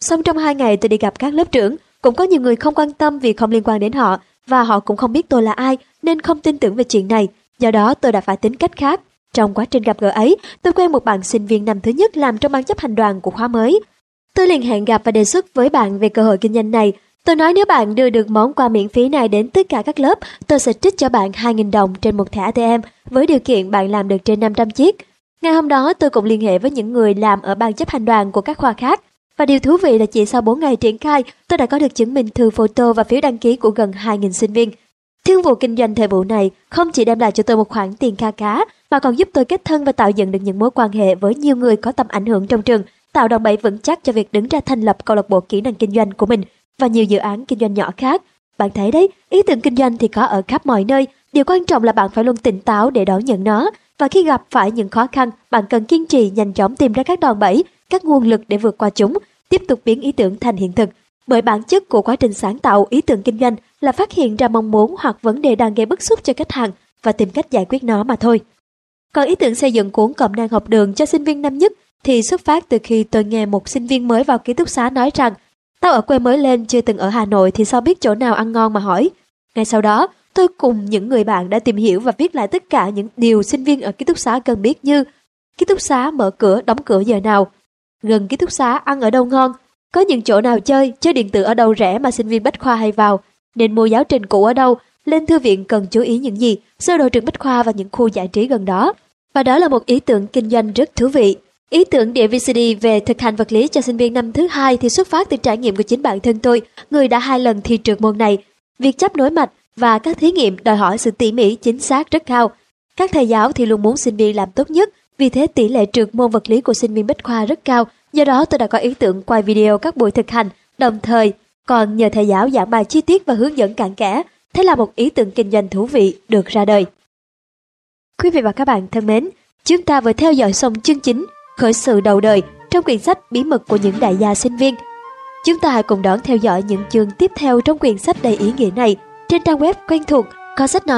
Xong trong hai ngày tôi đi gặp các lớp trưởng, cũng có nhiều người không quan tâm vì không liên quan đến họ, và họ cũng không biết tôi là ai nên không tin tưởng về chuyện này. Do đó tôi đã phải tính cách khác. Trong quá trình gặp gỡ ấy, tôi quen một bạn sinh viên năm thứ nhất làm trong ban chấp hành đoàn của khóa mới. Tôi liền hẹn gặp và đề xuất với bạn về cơ hội kinh doanh này. Tôi nói nếu bạn đưa được món quà miễn phí này đến tất cả các lớp, tôi sẽ trích cho bạn hai nghìn đồng trên một thẻ A T M với điều kiện bạn làm được trên năm trăm chiếc. Ngày hôm đó tôi cũng liên hệ với những người làm ở ban chấp hành đoàn của các khoa khác. Và điều thú vị là chỉ sau bốn ngày triển khai, tôi đã có được chứng minh thư photo và phiếu đăng ký của gần hai nghìn sinh viên. Thương vụ kinh doanh thời vụ này không chỉ đem lại cho tôi một khoản tiền kha khá, mà còn giúp tôi kết thân và tạo dựng được những mối quan hệ với nhiều người có tầm ảnh hưởng trong trường, tạo đòn bẩy vững chắc cho việc đứng ra thành lập câu lạc bộ kỹ năng kinh doanh của mình và nhiều dự án kinh doanh nhỏ khác. Bạn thấy đấy, ý tưởng kinh doanh thì có ở khắp mọi nơi, điều quan trọng là bạn phải luôn tỉnh táo để đón nhận nó. Và khi gặp phải những khó khăn, bạn cần kiên trì nhanh chóng tìm ra các đòn bẩy, các nguồn lực để vượt qua chúng, tiếp tục biến ý tưởng thành hiện thực. Bởi bản chất của quá trình sáng tạo ý tưởng kinh doanh là phát hiện ra mong muốn hoặc vấn đề đang gây bức xúc cho khách hàng và tìm cách giải quyết nó mà thôi. Còn ý tưởng xây dựng cuốn cẩm nang học đường cho sinh viên năm nhất thì xuất phát từ khi tôi nghe một sinh viên mới vào ký túc xá nói rằng: "Tao ở quê mới lên, chưa từng ở Hà Nội thì sao biết chỗ nào ăn ngon mà hỏi." Ngay sau đó, tôi cùng những người bạn đã tìm hiểu và viết lại tất cả những điều sinh viên ở ký túc xá cần biết như: ký túc xá mở cửa, đóng cửa giờ nào, gần ký túc xá ăn ở đâu ngon, có những chỗ nào chơi, chơi điện tử ở đâu rẻ mà sinh viên Bách Khoa hay vào, nên mua giáo trình cũ ở đâu, lên thư viện cần chú ý những gì, sơ đồ trường Bách Khoa và những khu giải trí gần đó. Và đó là một ý tưởng kinh doanh rất thú vị. Ý tưởng đĩa vê xê đê về thực hành vật lý cho sinh viên năm thứ hai thì xuất phát từ trải nghiệm của chính bản thân tôi, người đã hai lần thi trượt môn này. Việc chấp nối mạch và các thí nghiệm đòi hỏi sự tỉ mỉ chính xác rất cao. Các thầy giáo thì luôn muốn sinh viên làm tốt nhất, vì thế tỷ lệ trượt môn vật lý của sinh viên Bách Khoa rất cao. Do đó tôi đã có ý tưởng quay video các buổi thực hành, đồng thời còn nhờ thầy giáo giảng bài chi tiết và hướng dẫn cặn kẽ. Thế là một ý tưởng kinh doanh thú vị được ra đời. Quý vị và các bạn thân mến, chúng ta vừa theo dõi xong chương chính khởi sự đầu đời trong quyển sách Bí mật của những đại gia sinh viên. Chúng ta hãy cùng đón theo dõi những chương tiếp theo trong quyển sách đầy ý nghĩa này trên trang web quen thuộc có sách nói.